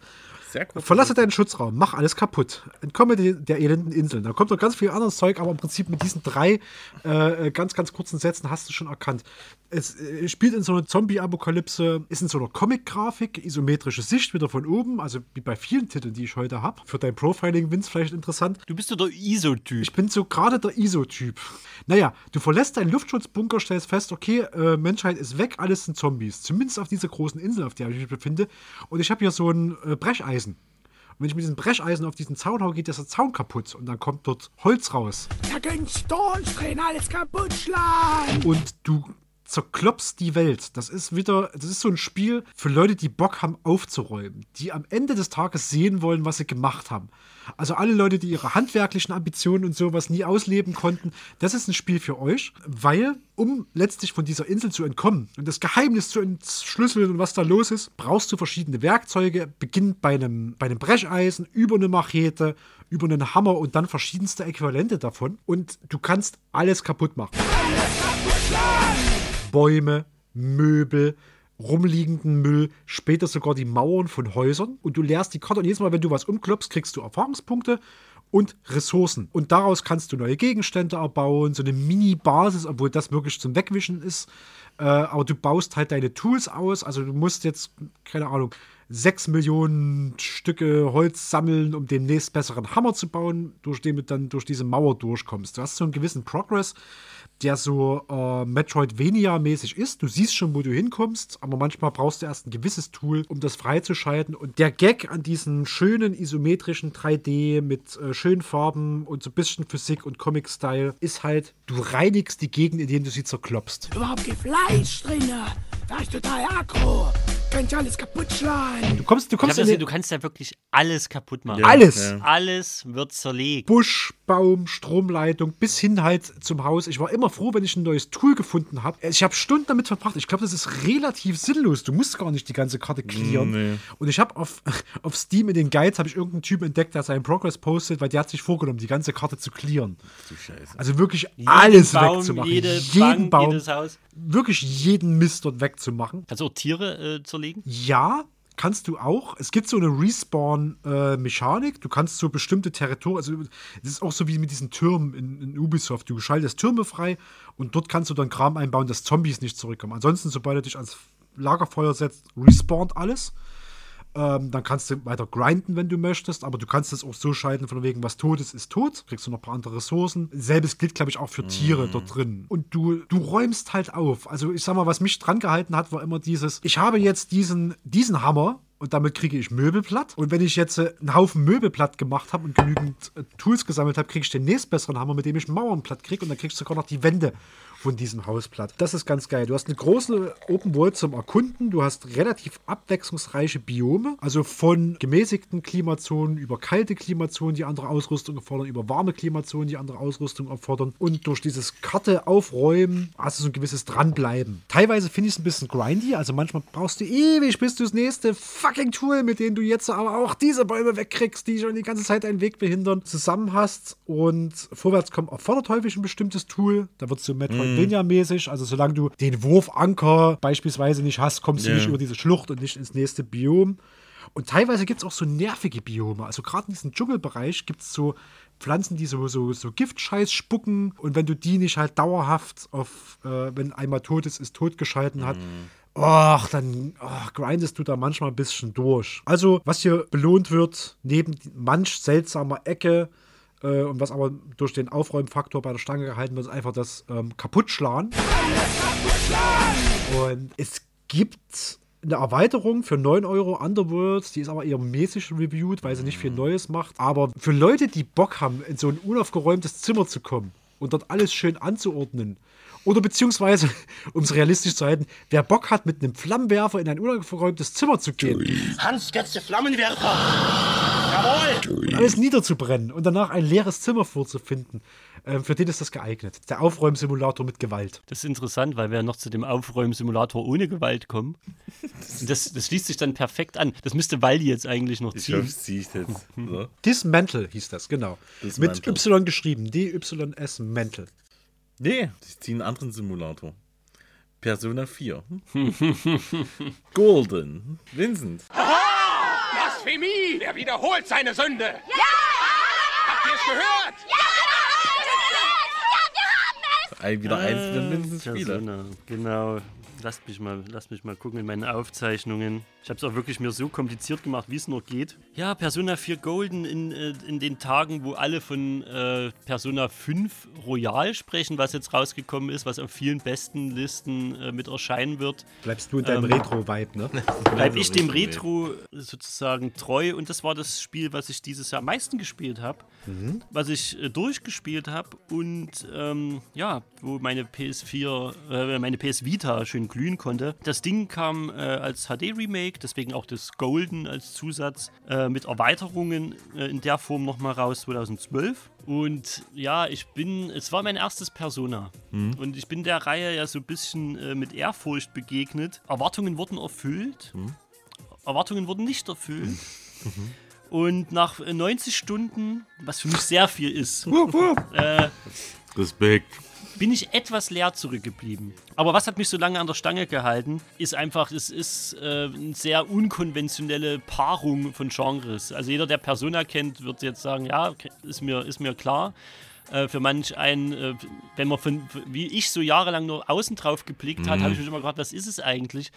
Verlasse deinen Schutzraum, mach alles kaputt, entkomme der elenden Inseln. Da kommt noch ganz viel anderes Zeug, aber im Prinzip mit diesen drei ganz, ganz kurzen Sätzen hast du schon erkannt. Es spielt in so einer Zombie-Apokalypse, ist in so einer Comic-Grafik, isometrische Sicht wieder von oben, also wie bei vielen Titeln, die ich heute habe. Für dein Profiling, Vince, vielleicht interessant. Du bist so der ISO-Typ. Ich bin so gerade der ISO-Typ. Naja, du verlässt deinen Luftschutzbunker, stellst fest, okay, Menschheit ist weg, alles sind Zombies. Zumindest auf dieser großen Insel, auf der ich mich befinde. Und ich habe hier so ein Brecheisen. Und wenn ich mit diesem Brecheisen auf diesen Zaun hau, geht der Zaun kaputt und dann kommt dort Holz raus. Alles kaputt schlagen. Und du zerklopst die Welt. Das ist so ein Spiel für Leute, die Bock haben aufzuräumen, die am Ende des Tages sehen wollen, was sie gemacht haben. Also alle Leute, die ihre handwerklichen Ambitionen und sowas nie ausleben konnten, das ist ein Spiel für euch, weil, um letztlich von dieser Insel zu entkommen und das Geheimnis zu entschlüsseln und was da los ist, brauchst du verschiedene Werkzeuge, beginnt bei einem Brecheisen, über eine Machete, über einen Hammer und dann verschiedenste Äquivalente davon und du kannst alles kaputt machen. Alles kaputt schlagen! Bäume, Möbel, rumliegenden Müll, später sogar die Mauern von Häusern. Und du leerst die Karte und jedes Mal, wenn du was umklopfst, kriegst du Erfahrungspunkte und Ressourcen. Und daraus kannst du neue Gegenstände erbauen, so eine Mini-Basis, obwohl das wirklich zum Wegwischen ist. Aber du baust halt deine Tools aus. Also du musst jetzt, keine Ahnung, 6 Millionen Stücke Holz sammeln, um den nächst besseren Hammer zu bauen, durch den du dann durch diese Mauer durchkommst. Du hast so einen gewissen Progress, der so Metroidvania-mäßig ist. Du siehst schon, wo du hinkommst, aber manchmal brauchst du erst ein gewisses Tool, um das freizuschalten. Und der Gag an diesen schönen isometrischen 3D mit schönen Farben und so ein bisschen Physik und Comic-Style ist halt, du reinigst die Gegend, indem du sie zerklopst. Überhaupt kein Fleisch drin, da ist total aggro. Könnt ihr alles kaputt schlagen. Du kommst du kannst ja wirklich alles kaputt machen. Ja. Alles. Ja. Alles wird zerlegt. Busch, Baum, Stromleitung, bis hin halt zum Haus. Ich war immer froh, wenn ich ein neues Tool gefunden habe. Ich habe Stunden damit verbracht. Ich glaube, das ist relativ sinnlos. Du musst gar nicht die ganze Karte clearen. Nee. Und ich habe auf Steam in den Guides habe ich irgendeinen Typen entdeckt, der seinen Progress postet, weil der hat sich vorgenommen, die ganze Karte zu clearen. Du Scheiße. Also wirklich jeden alles Baum, wegzumachen. Jeden Bank, Baum, jedes Haus. Wirklich jeden Mist dort wegzumachen. Kannst du auch Tiere zerlegen? Ja, kannst du auch. Es gibt so eine Respawn-Mechanik. Du kannst so bestimmte Territorien, also das ist auch so wie mit diesen Türmen in Ubisoft. Du schaltest Türme frei und dort kannst du dann Kram einbauen, dass Zombies nicht zurückkommen. Ansonsten, sobald du dich ans Lagerfeuer setzt, respawnt alles. Dann kannst du weiter grinden, wenn du möchtest, aber du kannst es auch so schalten, von wegen, was tot ist tot. Kriegst du noch ein paar andere Ressourcen. Selbes gilt, glaube ich, auch für Tiere dort drin. Und du räumst halt auf. Also ich sag mal, was mich dran gehalten hat, war immer dieses, ich habe jetzt diesen Hammer und damit kriege ich Möbel platt. Und wenn ich jetzt einen Haufen Möbel platt gemacht habe und genügend Tools gesammelt habe, kriege ich den nächstbesseren Hammer, mit dem ich Mauern platt kriege und dann kriegst du sogar noch die Wände von diesem Haus platt. Das ist ganz geil. Du hast eine große Open World zum Erkunden. Du hast relativ abwechslungsreiche Biome. Also von gemäßigten Klimazonen über kalte Klimazonen, die andere Ausrüstung erfordern, über warme Klimazonen, die andere Ausrüstung erfordern. Und durch dieses Karte aufräumen hast du so ein gewisses Dranbleiben. Teilweise finde ich es ein bisschen grindy. Also manchmal brauchst du ewig, bis du das nächste fucking Tool, mit dem du jetzt aber auch diese Bäume wegkriegst, die schon die ganze Zeit deinen Weg behindern, zusammen hast. Und Vorwärtskommen erfordert häufig ein bestimmtes Tool. Da wird es so Metroidvania-mäßig, also solange du den Wurfanker beispielsweise nicht hast, kommst du nicht über diese Schlucht und nicht ins nächste Biom. Und teilweise gibt es auch so nervige Biome. Also gerade in diesem Dschungelbereich gibt es so Pflanzen, die so Giftscheiß spucken. Und wenn du die nicht halt dauerhaft auf, wenn einmal tot ist, ist tot geschalten hat, ach, dann grindest du da manchmal ein bisschen durch. Also, was hier belohnt wird, neben manch seltsamer Ecke und was aber durch den Aufräumfaktor bei der Stange gehalten wird, ist einfach das Kaputtschlagen. Und es gibt eine Erweiterung für 9 Euro Underworlds, die ist aber eher mäßig reviewed, weil sie nicht viel Neues macht. Aber für Leute, die Bock haben, in so ein unaufgeräumtes Zimmer zu kommen und dort alles schön anzuordnen, oder beziehungsweise, um es realistisch zu halten, wer Bock hat, mit einem Flammenwerfer in ein unaufgeräumtes Zimmer zu gehen. Hans, Götze, Flammenwerfer! Jawohl! Und alles niederzubrennen und danach ein leeres Zimmer vorzufinden. Für den ist das geeignet. Der Aufräumsimulator mit Gewalt. Das ist interessant, weil wir noch zu dem Aufräumsimulator ohne Gewalt kommen. Das schließt sich dann perfekt an. Das müsste Waldi jetzt eigentlich noch ziehen. Ich ziehe ich jetzt. So. DYSMANTLE hieß das, genau. Dismantle. Mit Y geschrieben. DYSMANTLE. Nee, ich ziehe einen anderen Simulator. Persona 4. Golden. Vincent. Aha! Blasphemie! Er wiederholt seine Sünde! Ja! Habt ihr es gehört? Ja! Ja, wir haben es! Wieder eins mit Vincents Spieler. Genau. Lasst mich mal gucken in meinen Aufzeichnungen. Ich habe es auch wirklich mir so kompliziert gemacht, wie es nur geht. Ja, Persona 4 Golden in den Tagen, wo alle von Persona 5 Royal sprechen, was jetzt rausgekommen ist, was auf vielen besten Listen mit erscheinen wird. Bleibst du in deinem Retro-Vibe, ne? Bleib ich dem Retro sozusagen treu. Und das war das Spiel, was ich dieses Jahr am meisten gespielt habe, was ich durchgespielt habe und wo meine meine PS Vita schön glühen konnte. Das Ding kam als HD-Remake, deswegen auch das Golden als Zusatz mit Erweiterungen in der Form nochmal raus 2012. Und ja, es war mein erstes Persona. Und ich bin der Reihe ja so ein bisschen mit Ehrfurcht begegnet. Erwartungen wurden erfüllt. Erwartungen wurden nicht erfüllt. Und nach 90 Stunden, was für mich sehr viel ist, Respekt, bin ich etwas leer zurückgeblieben. Aber was hat mich so lange an der Stange gehalten, ist einfach, es ist eine sehr unkonventionelle Paarung von Genres. Also jeder, der Persona kennt, wird jetzt sagen, ja, ist mir klar. Für manch einen, wenn man wie ich so jahrelang nur außen drauf geblickt hat, habe ich mich immer gefragt, was ist es eigentlich?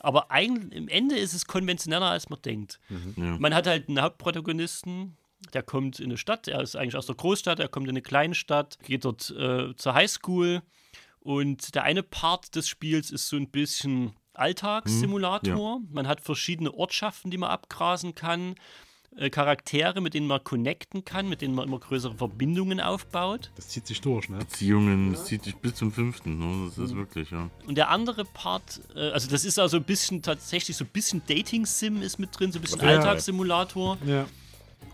Aber im Ende ist es konventioneller, als man denkt. Ja. Man hat halt einen Hauptprotagonisten, der kommt in eine Stadt, er ist eigentlich aus der Großstadt, er kommt in eine kleine Stadt, geht dort zur Highschool und der eine Part des Spiels ist so ein bisschen Alltagssimulator. Man hat verschiedene Ortschaften, die man abgrasen kann, Charaktere, mit denen man connecten kann, mit denen man immer größere Verbindungen aufbaut. Das zieht sich durch, ne? Beziehungen, das zieht sich bis zum 5. Ne? Das ist wirklich, ja. Und der andere Part, also das ist also ein bisschen tatsächlich so ein bisschen Dating-Sim ist mit drin, so ein bisschen Alltagssimulator. Ja.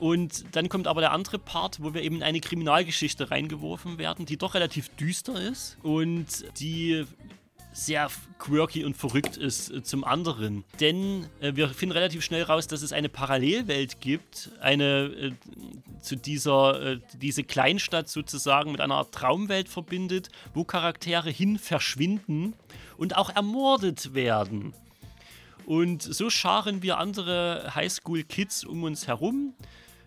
Und dann kommt aber der andere Part, wo wir eben in eine Kriminalgeschichte reingeworfen werden, die doch relativ düster ist und die sehr quirky und verrückt ist zum anderen. Denn wir finden relativ schnell raus, dass es eine Parallelwelt gibt, zu dieser diese Kleinstadt sozusagen mit einer Art Traumwelt verbindet, wo Charaktere hin verschwinden und auch ermordet werden. Und so scharen wir andere Highschool-Kids um uns herum,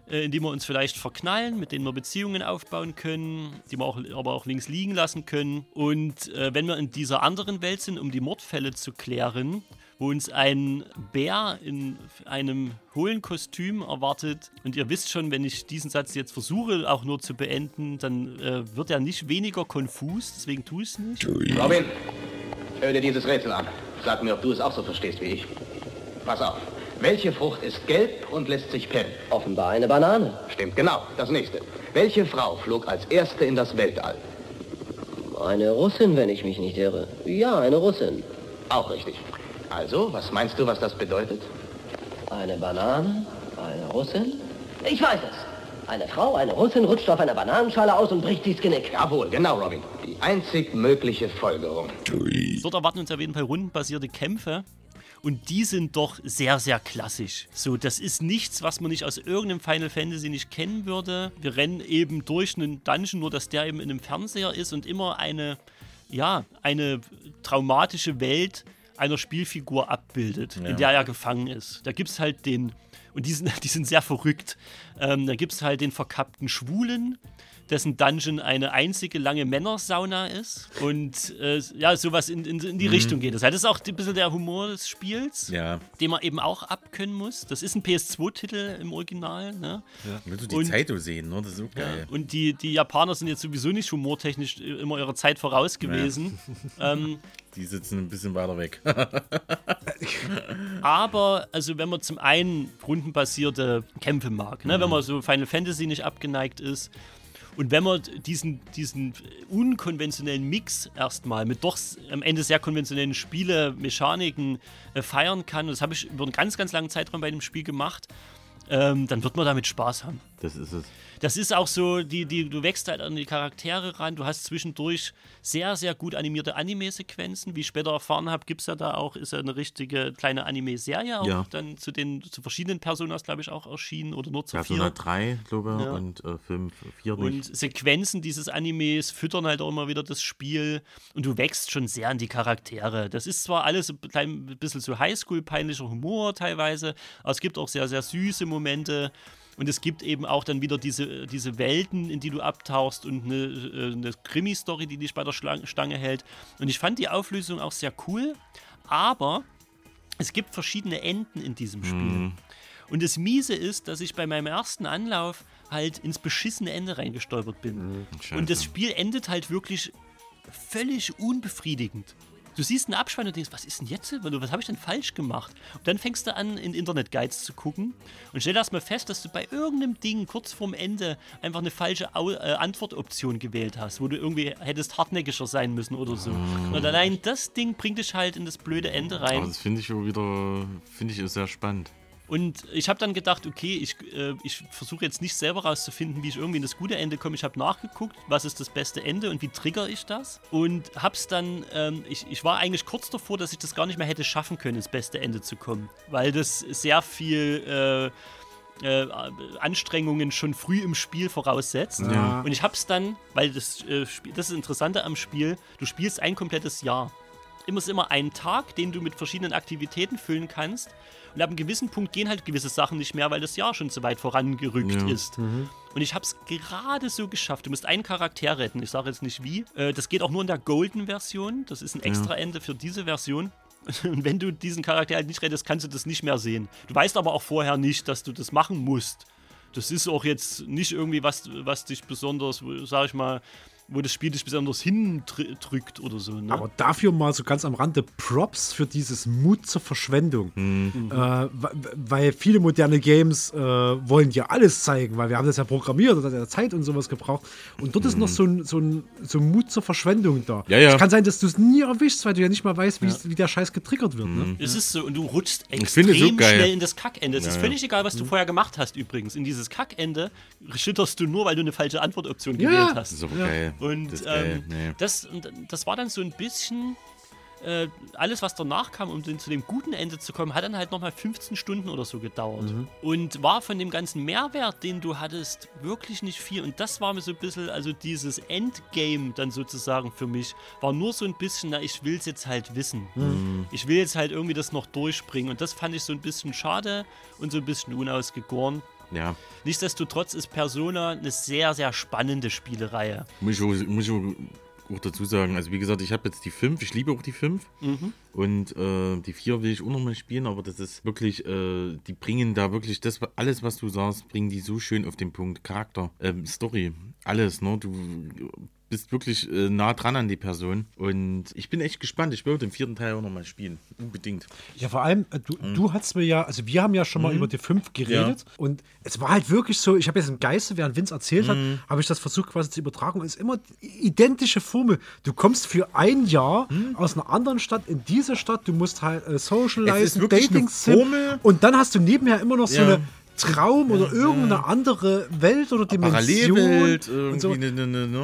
indem wir uns vielleicht verknallen, mit denen wir Beziehungen aufbauen können, die wir aber auch links liegen lassen können. Und wenn wir in dieser anderen Welt sind, um die Mordfälle zu klären, wo uns ein Bär in einem hohlen Kostüm erwartet. Und ihr wisst schon, wenn ich diesen Satz jetzt versuche, auch nur zu beenden, dann wird er nicht weniger konfus, deswegen tue ich es nicht. Robin, hör dir dieses Rätsel an. Sag mir, ob du es auch so verstehst wie ich. Pass auf. Welche Frucht ist gelb und lässt sich pellen? Offenbar eine Banane. Stimmt, genau. Das nächste. Welche Frau flog als erste in das Weltall? Eine Russin, wenn ich mich nicht irre. Ja, eine Russin. Auch richtig. Also, was meinst du, was das bedeutet? Eine Banane, eine Russin? Ich weiß es. Eine Frau, eine Russin, rutscht auf einer Bananenschale aus und bricht sich's Genick. Jawohl, genau, Robin. Die einzig mögliche Folgerung. Dort erwarten uns auf jeden Fall rundenbasierte Kämpfe. Und die sind doch sehr, sehr klassisch. So, das ist nichts, was man nicht aus irgendeinem Final Fantasy nicht kennen würde. Wir rennen eben durch einen Dungeon, nur dass der eben in einem Fernseher ist und immer eine traumatische Welt einer Spielfigur abbildet, in der er gefangen ist. Da gibt's halt den, und die sind sehr verrückt, da gibt's halt den verkappten Schwulen, dessen Dungeon eine einzige lange Männersauna ist und sowas in die Richtung geht. Das heißt, das ist auch ein bisschen der Humor des Spiels, den man eben auch abkönnen muss. Das ist ein PS2-Titel im Original. Ne? Ja, willst du die Zeitung sehen, ne? Das ist so geil. Und die Japaner sind jetzt sowieso nicht humortechnisch immer ihrer Zeit voraus gewesen. Ja. Die sitzen ein bisschen weiter weg. Aber, also wenn man zum einen rundenbasierte Kämpfe mag, ne? Wenn man so Final Fantasy nicht abgeneigt ist und wenn man diesen unkonventionellen Mix erstmal mit doch am Ende sehr konventionellen Spielemechaniken feiern kann, und das habe ich über einen ganz, ganz langen Zeitraum bei dem Spiel gemacht, dann wird man damit Spaß haben. Das ist es. Das ist auch so, du wächst halt an die Charaktere ran, du hast zwischendurch sehr, sehr gut animierte Anime-Sequenzen. Wie ich später erfahren habe, gibt es ja da auch, ist ja eine richtige kleine Anime-Serie auch dann zu verschiedenen Personas, glaube ich, auch erschienen oder nur zu 4. Persona 3, glaube ich, und 5, 4 nicht. Und Sequenzen dieses Animes füttern halt auch immer wieder das Spiel und du wächst schon sehr an die Charaktere. Das ist zwar alles ein bisschen so Highschool-peinlicher Humor teilweise, aber es gibt auch sehr, sehr süße Momente. Und es gibt eben auch dann wieder diese Welten, in die du abtauchst und eine Krimi-Story, die dich bei der Stange hält. Und ich fand die Auflösung auch sehr cool, aber es gibt verschiedene Enden in diesem Spiel. Und das Miese ist, dass ich bei meinem ersten Anlauf halt ins beschissene Ende reingestolpert bin. Und das Spiel endet halt wirklich völlig unbefriedigend. Du siehst einen Abspann und denkst, was ist denn jetzt? Was habe ich denn falsch gemacht? Und dann fängst du an, in Internet-Guides zu gucken und stell erstmal fest, dass du bei irgendeinem Ding kurz vorm Ende einfach eine falsche Antwortoption gewählt hast, wo du irgendwie hättest hartnäckischer sein müssen oder so. Und allein das Ding bringt dich halt in das blöde Ende rein. Aber das finde ich ist sehr spannend. Und ich habe dann gedacht, okay, ich versuche jetzt nicht selber rauszufinden, wie ich irgendwie in das gute Ende komme. Ich habe nachgeguckt, was ist das beste Ende und wie trigger ich das? Und hab's dann, ich war eigentlich kurz davor, dass ich das gar nicht mehr hätte schaffen können, ins beste Ende zu kommen. Weil das sehr viel Anstrengungen schon früh im Spiel voraussetzt. Ja. Und ich hab's dann, weil das ist Interessante am Spiel, du spielst ein komplettes Jahr. Immer einen Tag, den du mit verschiedenen Aktivitäten füllen kannst. Und ab einem gewissen Punkt gehen halt gewisse Sachen nicht mehr, weil das Jahr schon zu weit vorangerückt ist. Und ich habe es gerade so geschafft. Du musst einen Charakter retten. Ich sage jetzt nicht wie. Das geht auch nur in der Golden-Version. Das ist ein extra Ende für diese Version. Und wenn du diesen Charakter halt nicht rettest, kannst du das nicht mehr sehen. Du weißt aber auch vorher nicht, dass du das machen musst. Das ist auch jetzt nicht irgendwie was dich besonders, sag ich mal, wo das Spiel dich besonders hindrückt oder so. Ne? Aber dafür mal so ganz am Rande Props für dieses Mut zur Verschwendung. Weil viele moderne Games wollen ja alles zeigen, weil wir haben das ja programmiert oder der Zeit und sowas gebraucht. Und dort ist noch so ein Mut zur Verschwendung da. Ja. Es kann sein, dass du es nie erwischst, weil du ja nicht mal weißt, wie der Scheiß getriggert wird. Ne? Es ist so, und du rutschst extrem schnell in das Kackende. Es ist völlig egal, was du vorher gemacht hast übrigens. In dieses Kackende schitterst du nur, weil du eine falsche Antwortoption gewählt hast. Das ist aber geil. Und das war dann so ein bisschen, alles was danach kam, um zu dem guten Ende zu kommen, hat dann halt nochmal 15 Stunden oder so gedauert. Und war von dem ganzen Mehrwert, den du hattest, wirklich nicht viel. Und das war mir so ein bisschen, also dieses Endgame dann sozusagen für mich, war nur so ein bisschen, ich will es jetzt halt wissen. Ich will jetzt halt irgendwie das noch durchbringen. Und das fand ich so ein bisschen schade und so ein bisschen unausgegoren. Ja. Nichtsdestotrotz ist Persona eine sehr, sehr spannende Spielereihe. Muss ich auch dazu sagen, also wie gesagt, ich habe jetzt die 5, ich liebe auch die 5 und die 4 will ich auch nochmal spielen, aber das ist wirklich, die bringen da wirklich das, alles was du sagst, bringen die so schön auf den Punkt, Charakter, Story, alles, ne, du bist wirklich nah dran an die Person und ich bin echt gespannt, ich will den 4. Teil auch nochmal spielen, unbedingt. Ja, vor allem, du hast mir ja, also wir haben ja schon mal über die 5 geredet und es war halt wirklich so, ich habe jetzt im Geiste, während Vince erzählt hat, habe ich das versucht quasi zu übertragen und es ist immer identische Formel. Du kommst für ein Jahr aus einer anderen Stadt in diese Stadt, du musst halt socializen, Dating-Sim und dann hast du nebenher immer noch so eine Traum oder irgendeine andere Welt oder Dimension. Parallelwelt, und so.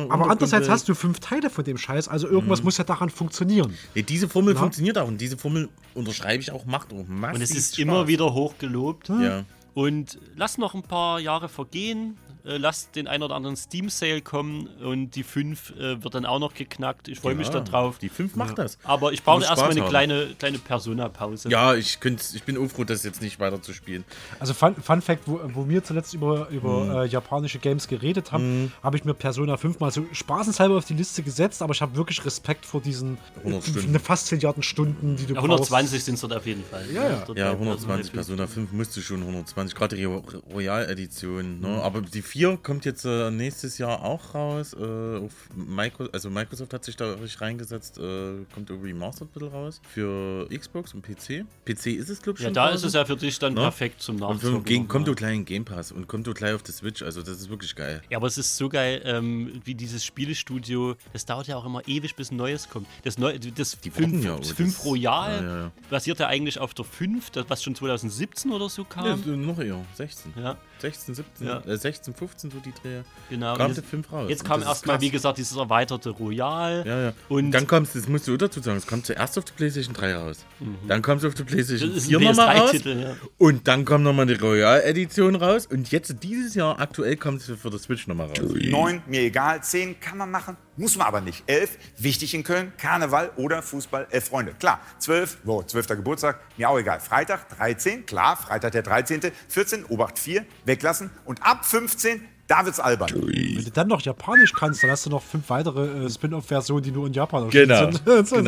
Aber andererseits hast du 5 Teile von dem Scheiß, also irgendwas muss ja daran funktionieren. Ja, diese Formel funktioniert auch und diese Formel unterschreibe ich auch, macht auch massiv Spaß. Und es ist immer wieder hochgelobt. Ja. Und lass noch ein paar Jahre vergehen, lasst den einen oder anderen Steam-Sale kommen und die 5 wird dann auch noch geknackt. Ich freue mich da drauf. Die 5 macht das. Aber ich brauche erstmal eine kleine Persona-Pause. Ja, ich bin froh, das jetzt nicht weiter zu spielen. Also Fun Fact, wo wir zuletzt über japanische Games geredet haben, habe ich mir Persona 5 mal so spaßenshalber auf die Liste gesetzt, aber ich habe wirklich Respekt vor diesen fast 10 Milliarden Stunden, die du brauchst. 120 sind es dort auf jeden Fall. Ja, 120. Persona 5 müsste schon 120, gerade die Royal-Edition. Ne? Aber die 4 kommt jetzt nächstes Jahr auch raus. Microsoft hat sich da richtig reingesetzt. Kommt irgendwie Remastered ein bisschen raus. Für Xbox und PC. PC ist es, glaube ich, schon. Ja, da ist es ja für dich dann perfekt zum Nachzocken. Kommt du gleich in Game Pass und kommt du gleich auf die Switch. Also das ist wirklich geil. Ja, aber es ist so geil, wie dieses Spielestudio, das dauert ja auch immer ewig, bis ein neues kommt. Das 5 Royal basiert ja eigentlich auf der 5, das, was schon 2017 oder so kam. Ja, noch eher, 16. Ja. 16, 17, 16, 15, so die Dreh. Genau. Kam der 5 raus. Jetzt kam erstmal, wie gesagt, dieses erweiterte Royal. Ja. Und dann kommst du, das musst du dazu sagen, es kommt zuerst auf die PlayStation 3 raus. Mhm. Dann kommst du auf die PlayStation 4 nochmal raus. Ja. Und dann kommt nochmal die Royal-Edition raus. Und jetzt dieses Jahr aktuell kommt es für die Switch nochmal raus. 9, mir egal. 10 kann man machen, muss man aber nicht. 11, wichtig in Köln, Karneval oder Fußball, 11 Freunde. Klar, 12, 12. Geburtstag, mir auch egal. Freitag, 13, klar, Freitag der 13. 14, Obacht 4, weglassen. Und ab 15, da wird's albern. Wenn du dann noch Japanisch kannst, dann hast du noch 5 weitere Spin-Off-Versionen, die nur in Japan sind. Genau, dann kannst du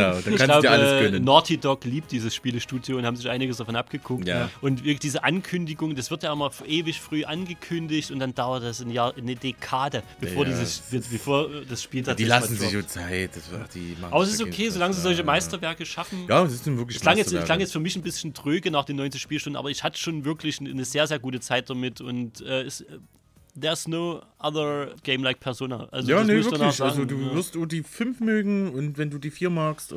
dir alles gönnen. Naughty Dog liebt dieses Spielestudio und haben sich einiges davon abgeguckt. Ja. Und wirklich diese Ankündigung, das wird ja immer ewig früh angekündigt und dann dauert das ein Jahr, eine Dekade, bevor das Spiel tatsächlich ja, die lassen sich so Zeit. Aber es ist okay, solange sie solche Meisterwerke schaffen. Ja, es ist wirklich Meisterwerke. Es klang jetzt für mich ein bisschen tröge nach den 90 Spielstunden, aber ich hatte schon wirklich eine sehr, sehr gute Zeit damit und there's no other game like Persona. Also ja, nee, wirklich. Sagen, also du wirst die 5 mögen und wenn du die 4 magst,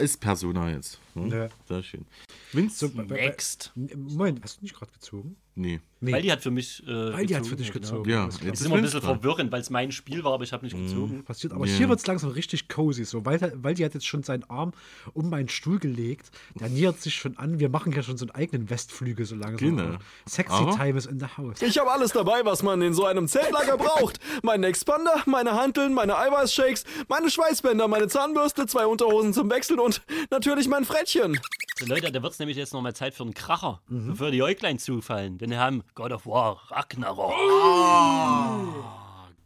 ist Persona jetzt. Hm? Ja. Sehr schön. Next. Moment, hast du nicht gerade gezogen? Nee. Weil die hat für mich gezogen. Ja, jetzt ist immer ein bisschen verwirrend, weil es mein Spiel war, aber ich habe nicht gezogen. Passiert, aber hier wird es langsam richtig cozy, so, weil die hat jetzt schon seinen Arm um meinen Stuhl gelegt. Der nähert sich schon an. Wir machen ja schon so einen eigenen Westflügel so langsam. Genau. Sexy Time is in the house. Ich habe alles dabei, was man in so einem Zeltlager braucht. Meinen Expander, meine Hanteln, meine Eiweißshakes, meine Schweißbänder, meine Zahnbürste, 2 Unterhosen zum Wechseln und natürlich mein Frettchen. So, Leute, da wird es nämlich jetzt nochmal Zeit für einen Kracher, bevor die Äuglein zufallen. Denn wir haben God of War Ragnarok.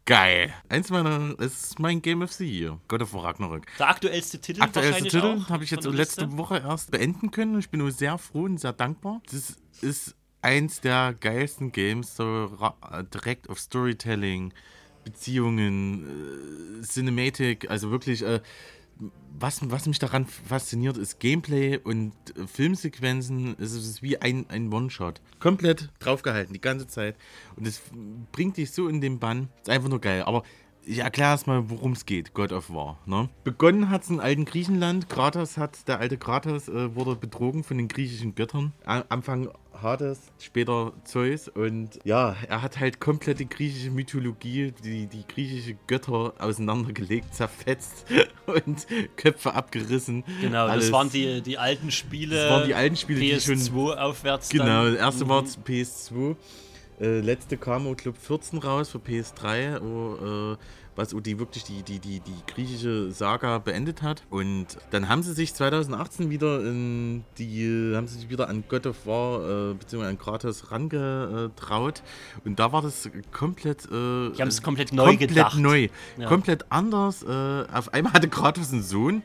Geil. Eins meiner ist mein Game of the Year. God of War Ragnarok. Der aktuellste Titel wahrscheinlich auch. Der aktuellste Titel habe ich jetzt letzte Woche erst beenden können. Ich bin nur sehr froh und sehr dankbar. Das ist eins der geilsten Games, so direkt auf Storytelling, Beziehungen, Cinematic, also wirklich... Was mich daran fasziniert, ist Gameplay und Filmsequenzen. Es ist wie ein One-Shot. Komplett draufgehalten, die ganze Zeit. Und es bringt dich so in den Bann. Ist einfach nur geil. Aber ich erkläre erstmal, worum es geht, God of War. Ne? Begonnen hat es in alten Griechenland. Der alte Kratos wurde betrogen von den griechischen Göttern. Am Anfang Hades, später Zeus und ja, er hat halt komplett die griechische Mythologie, die griechische Götter auseinandergelegt, zerfetzt und Köpfe abgerissen. Genau, alles. Das waren die alten Spiele. Das waren die alten Spiele, PS2 die schon aufwärts. Genau, das erste war PS2. Letzte kam auch, glaube ich, 14 raus für PS3, wo die wirklich die griechische Saga beendet hat. Und dann haben sie sich 2018 wieder an God of War bzw. an Kratos rangetraut. Und da war das komplett... die haben es komplett neu gedacht. Komplett neu. Ja. Komplett anders. Auf einmal hatte Kratos einen Sohn,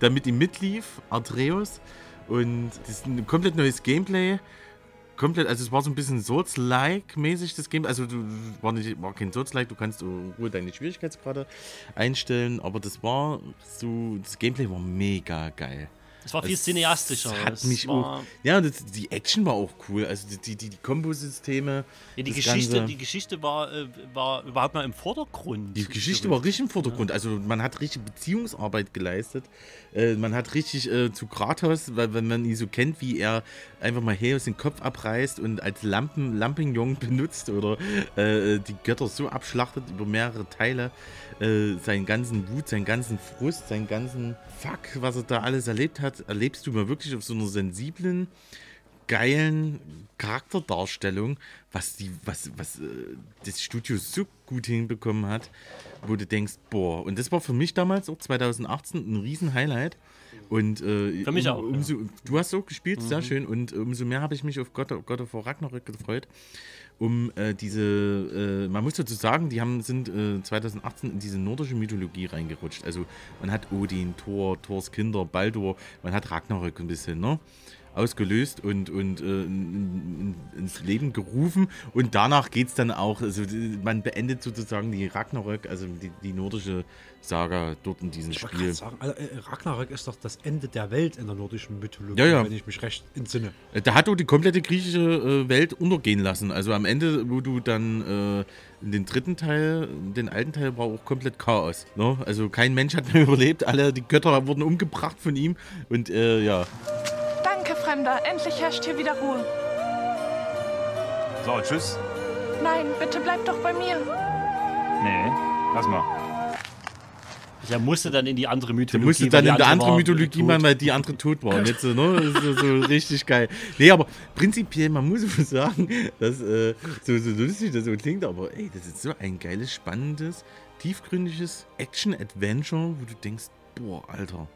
der mit ihm mitlief, Atreus. Und das ist ein komplett neues Gameplay. Komplett, also es war so ein bisschen Souls-like-mäßig das Game, also du war kein Souls-like, du kannst in Ruhe deine Schwierigkeitsgrade einstellen, aber das war so, das Gameplay war mega geil. Es war viel cineastischer. Die Action war auch cool. Also die Kombosysteme. Ja, die Geschichte war überhaupt mal im Vordergrund. Die Geschichte war richtig im Vordergrund. Ja. Also man hat richtig Beziehungsarbeit geleistet. Man hat richtig zu Kratos, weil wenn man ihn so kennt, wie er einfach mal Helios den Kopf abreißt und als Lampignon benutzt oder die Götter so abschlachtet über mehrere Teile. Seinen ganzen Wut, seinen ganzen Frust, seinen ganzen Fuck, was er da alles erlebt hat, erlebst du mal wirklich auf so einer sensiblen, geilen Charakterdarstellung, was das Studio so gut hinbekommen hat, wo du denkst, boah, und das war für mich damals auch 2018 ein riesen Highlight. Und für mich auch, umso, ja. Du hast auch gespielt, sehr schön, und umso mehr habe ich mich auf God of War Ragnarok gefreut. Man muss dazu sagen, die sind 2018 in diese nordische Mythologie reingerutscht. Also man hat Odin, Thor, Thors Kinder, Baldur, man hat Ragnarök ein bisschen, ne? Ausgelöst und ins Leben gerufen, und danach geht's dann auch, also man beendet sozusagen die Ragnarök, also die nordische Saga dort in diesem Spiel. Ich kann sagen, Ragnarök ist doch das Ende der Welt in der nordischen Mythologie, ja. Wenn ich mich recht entsinne. Da hat auch die komplette griechische Welt untergehen lassen, also am Ende, wo du dann in den dritten Teil, den alten Teil, war auch komplett Chaos, ne? Also kein Mensch hat mehr überlebt, alle die Götter wurden umgebracht von ihm und ja. Danke, Fremder. Endlich herrscht hier wieder Ruhe. So, tschüss. Nein, bitte bleib doch bei mir. Nee, lass mal. Er musste dann in die andere Mythologie. Er musste dann in die andere Mythologie machen, weil die andere tot war. Jetzt, ne? Das ist so richtig geil. Nee, aber prinzipiell, man muss sagen, dass so lustig das so klingt, aber ey, das ist so ein geiles, spannendes, tiefgründiges Action-Adventure, wo du denkst, boah, Alter.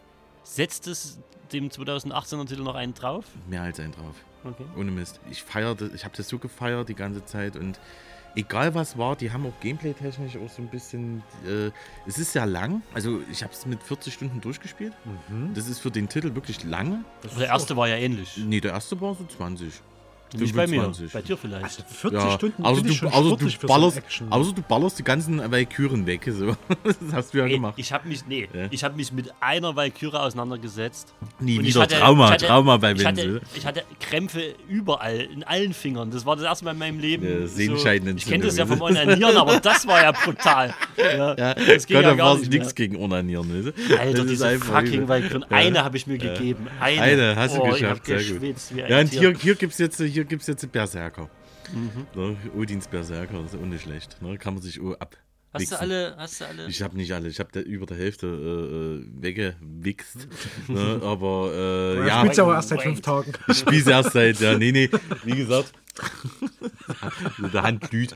Setzt es dem 2018er Titel noch einen drauf? Mehr als einen drauf. Okay. Ohne Mist. Ich habe das so gefeiert die ganze Zeit, und egal was war, die haben auch gameplay-technisch auch so ein bisschen. Es ist sehr lang. Also ich habe es mit 40 Stunden durchgespielt. Mhm. Das ist für den Titel wirklich lange. Der erste war ja ähnlich. Nee, der erste war so 20. Nicht bei mir, bei dir vielleicht. Also 40 ja. Stunden, also du ballerst die ganzen Walküren weg. So. Das hast du ja gemacht. Ich habe mich mit einer Walküre auseinandergesetzt. Nie und wieder Trauma bei Wenzel. Ich hatte Krämpfe überall, in allen Fingern. Das war das erste Mal in meinem Leben. Ja, Sehnenscheidenentzündung. Ich kenne das ja vom Onanieren, aber das war ja brutal. Ja, das ging Gott, ja gar nicht nichts gegen Onanieren. Alter, diese fucking Walküren. Eine habe ich mir gegeben. Eine hast du geschafft, sehr gut. Ja, und hier gibt es jetzt einen Berserker. Mhm. Ne? Odins Berserker, ist auch nicht schlecht. Ne? Kann man sich auch abwichsen. Hast du alle? Ich habe nicht alle. Ich habe über der Hälfte weggewichst. Ne? Aber ja. Ich spiel's aber erst seit 5 Tagen. Ich spiel's erst seit, ja. Nee. Wie gesagt. Der Hand blüht.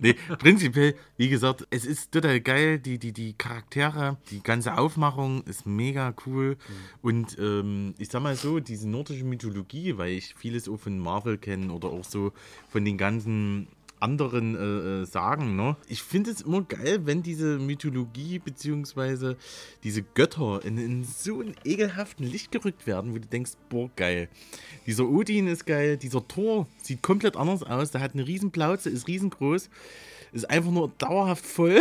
Nee, prinzipiell, wie gesagt, es ist total geil. Die Charaktere, die ganze Aufmachung ist mega cool. Und ich sag mal so, diese nordische Mythologie, weil ich vieles auch von Marvel kenne oder auch so von den ganzen anderen Sagen, ne? Ich finde es immer geil, wenn diese Mythologie bzw. diese Götter in so ein ekelhaften Licht gerückt werden, wo du denkst, boah, geil. Dieser Odin ist geil, dieser Thor sieht komplett anders aus, der hat eine riesen Plauze, ist riesengroß, ist einfach nur dauerhaft voll.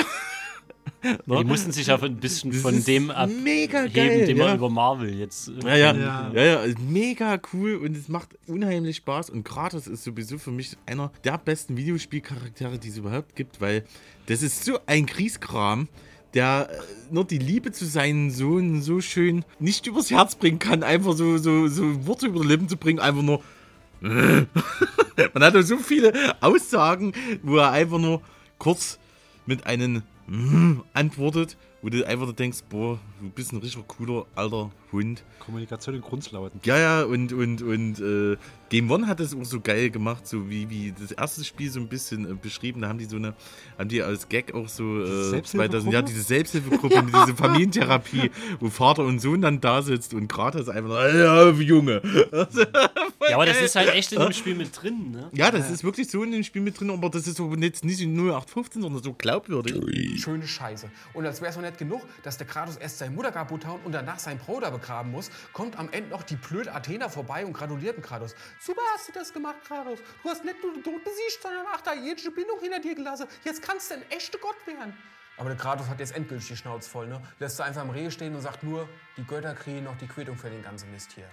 Die mussten sich ja ein bisschen das von dem abheben, geil, den man über Marvel jetzt... Ja, mega cool, und es macht unheimlich Spaß, und Kratos ist sowieso für mich einer der besten Videospielcharaktere, die es überhaupt gibt, weil das ist so ein Kriegskram, der nur die Liebe zu seinen Sohn so schön nicht übers Herz bringen kann, einfach so Worte über die Lippen zu bringen, einfach nur... Man hat so viele Aussagen, wo er einfach nur kurz mit einem... antwortet, wo du einfach denkst, boah, du bist ein richtiger cooler alter Hund. Kommunikation in Grundlauten. Ja, und Game One hat das auch so geil gemacht, so wie das erste Spiel so ein bisschen beschrieben, da haben die als Gag auch so diese Selbsthilfegruppe, diese Familientherapie, wo Vater und Sohn dann da sitzt und Kratos einfach Junge. Ja, aber das ist halt echt in dem Spiel mit drin, ne? Ja, das ist wirklich so in dem Spiel mit drin, aber das ist so jetzt nicht in 0815, sondern so glaubwürdig. Schöne Scheiße. Und als wäre es noch nicht genug, dass der Kratos erst seine Mutter kaputt hauen und danach seinen Bruder begraben muss, kommt am Ende noch die blöde Athena vorbei und gratuliert dem Kratos. Super hast du das gemacht, Kratos. Du hast nicht nur den Tod besiegt, sondern auch da jede Bindung hinter dir gelassen. Jetzt kannst du ein echter Gott werden. Aber der Kratos hat jetzt endgültig die Schnauze voll, ne? Lässt du einfach am Reh stehen und sagt nur, die Götter kriegen noch die Quittung für den ganzen Mist hier.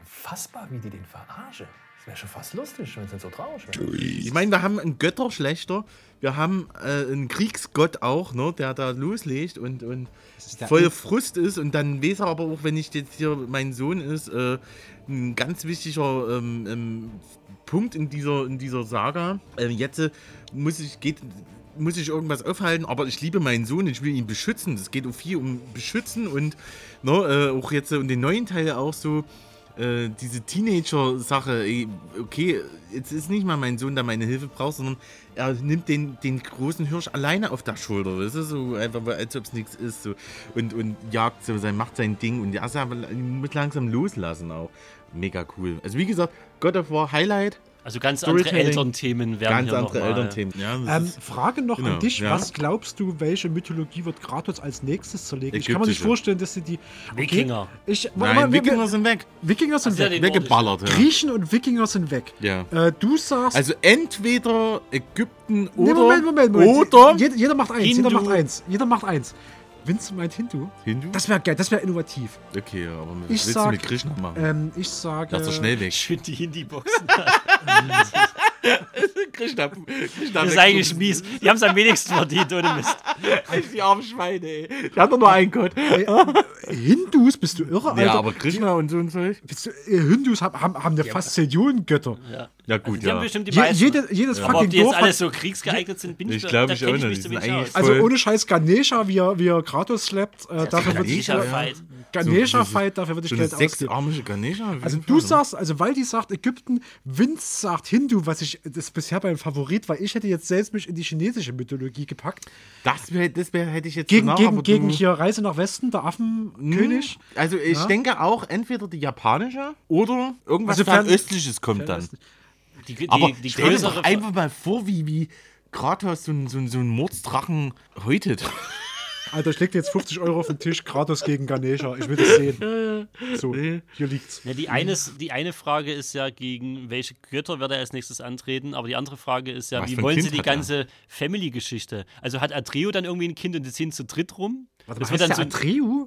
Unfassbar, wie die den verarschen. Das wäre schon fast lustig, wenn es nicht so traurig wäre. Ich meine, wir haben einen Götterschlechter, wir haben einen Kriegsgott auch, ne, der da loslegt und voll Frust ist. Und dann weiß er aber auch, wenn ich jetzt hier mein Sohn ist, ein ganz wichtiger Punkt in dieser Saga. Jetzt muss ich irgendwas aufhalten, aber ich liebe meinen Sohn, ich will ihn beschützen. Es geht auch viel um Beschützen und auch jetzt in den neuen Teil auch so, diese Teenager-Sache, okay, jetzt ist nicht mal mein Sohn, der meine Hilfe braucht, sondern er nimmt den großen Hirsch alleine auf der Schulter, weißt du, so einfach, als ob es nichts ist, so, und jagt so, macht sein Ding, und er muss langsam loslassen auch. Mega cool. Also wie gesagt, God of War Highlight. Also ganz andere Elternthemen werden ganz hier andere noch mal. Elternthemen. Ja, Frage noch an dich, was glaubst du, welche Mythologie wird Kratos als nächstes zerlegen? Ich kann mir nicht vorstellen, dass sie die... Wikinger. Wikinger sind weg. Wikinger sind weg. Weggeballert. Ja. Griechen und Wikinger sind weg. Ja. Du sagst... Also entweder Ägypten oder... Nee, Moment. Oder jeder macht eins. Jeder macht eins. Vince meint Hindu. Hindu? Das wäre geil, das wäre innovativ. Okay, aber willst du mit Krishna machen? Ich sage... Lass doch schnell weg. Ich finde die Hindi-Boxen. Krishna das ist eigentlich mies. Die haben es am wenigsten verdient, ohne Mist. Die armen Schweine, ey. Die haben doch nur einen Gott. Hindus, bist du irre, Alter? Ja, aber Krishna und so ein Zeug. Hindus haben eine Faszination Götter. Ja. Ja gut, also ja. Jedes fucking Dorf. Aber ob die jetzt alles so kriegsgeeignet sind, bin ich glaube ich auch nicht. Also ohne Scheiß, Ganesha, wie er Kratos slappt, dafür wird ich Ganesha-Fight, dafür würde ich Geld ausgeben. Also du sagst, also Waldi sagt Ägypten, Vince sagt Hindu, das ist bisher mein Favorit, weil ich hätte jetzt selbst mich in die chinesische Mythologie gepackt. Das hätte ich jetzt gegen hier Reise nach Westen, der Affenkönig. Also ich denke auch, entweder die japanische oder irgendwas Fernöstliches kommt dann. Aber stell dir doch einfach mal vor, wie Kratos so einen Mordsdrachen häutet. Alter, ich leg dir jetzt 50 € auf den Tisch, Kratos gegen Ganesha. Ich will das sehen. So, hier liegt's. Ja, die eine Frage ist ja, gegen welche Götter wird er als nächstes antreten? Aber die andere Frage ist ja, wie wollen sie die ganze Family-Geschichte? Also hat Atreo dann irgendwie ein Kind und die ziehen zu dritt rum? Warte, das heißt wird dann so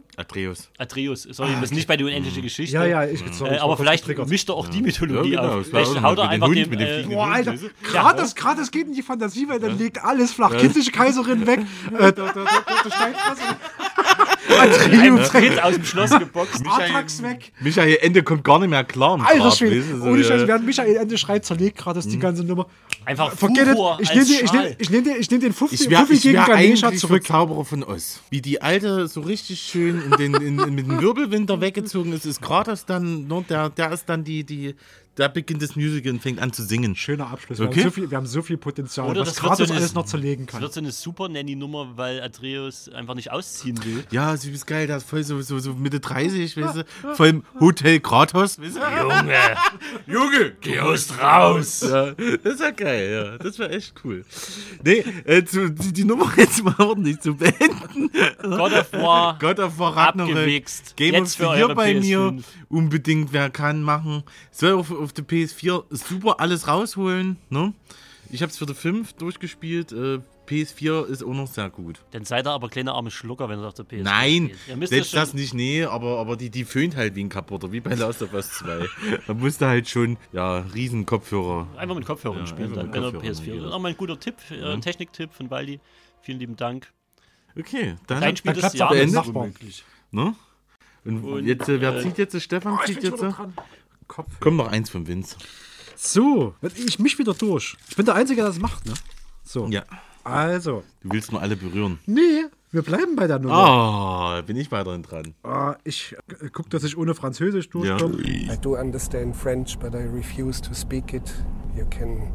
Atreus. Sorry, wir sind nicht bei der unendlichen Geschichte. Ja, ich bin sorry. Aber vielleicht mischt er auch die Mythologie auf. Vielleicht haut er einfach den boah, Alter, Kratos geht in die Fantasiewelt, dann legt alles flach. Kindliche Kaiserin weg. Atreus aus dem Schloss geboxt. Artax weg. Michael Ende kommt gar nicht mehr klar. Alter Schwede. Ohne Scheiß, während Michael Ende schreit, zerlegt Kratos die ganze Nummer. Einfach Furor als Schall. Ich nehme den Fuffi gegen Ganesha zurück. Zauberer von Oz. Wie die Alte so richtig schön mit dem Wirbelwinder weggezogen ist, ist Kratos dann, der ist dann da beginnt das Musical und fängt an zu singen. Schöner Abschluss. Okay. Wir haben so viel Potenzial, oder was Kratos alles noch zerlegen kann. Das wird so eine Super-Nanny-Nummer, weil Atreus einfach nicht ausziehen will. Ja, sie ist geil, der ist voll so Mitte 30, weißt du, vor allem Hotel Kratos. Weißt du? Junge, geh raus! Ja, das war geil, ja, das war echt cool. Nee, die Nummer jetzt mal ordentlich zu beenden. God of War Ragnarok. Abgewichst. Game of the Year bei PS5. Mir. Unbedingt, wer kann, machen. Soll auf der PS4 super alles rausholen. Ne? Ich habe es für die 5 durchgespielt. PS4 ist auch noch sehr gut. Dann seid ihr aber kleine arme Schlucker, wenn ihr auf der PS4 spielt. Nein, selbst das nicht, nee, aber die föhnt halt wie ein Kaputter, wie bei Last of Us 2. Da musst du halt schon, riesen Kopfhörer. Einfach mit Kopfhörern spielen dann, wenn ihr PS4. Das ist auch mal ein guter Tipp, Techniktipp von Waldi. Vielen lieben Dank. Okay, dann spielt das Jahr unmöglich. Ne? Und jetzt, wer zieht jetzt? Stefan zieht jetzt? Kopf. Komm noch eins von Vince. So, ich misch wieder durch. Ich bin der Einzige, der das macht, ne? So. Ja. Also. Du willst nur alle berühren. Nee, wir bleiben bei der Nummer. Ah, bin ich weiterhin dran. Ich guck, dass ich ohne Französisch durchkomme. Ja. I do understand French, but I refuse to speak it. You can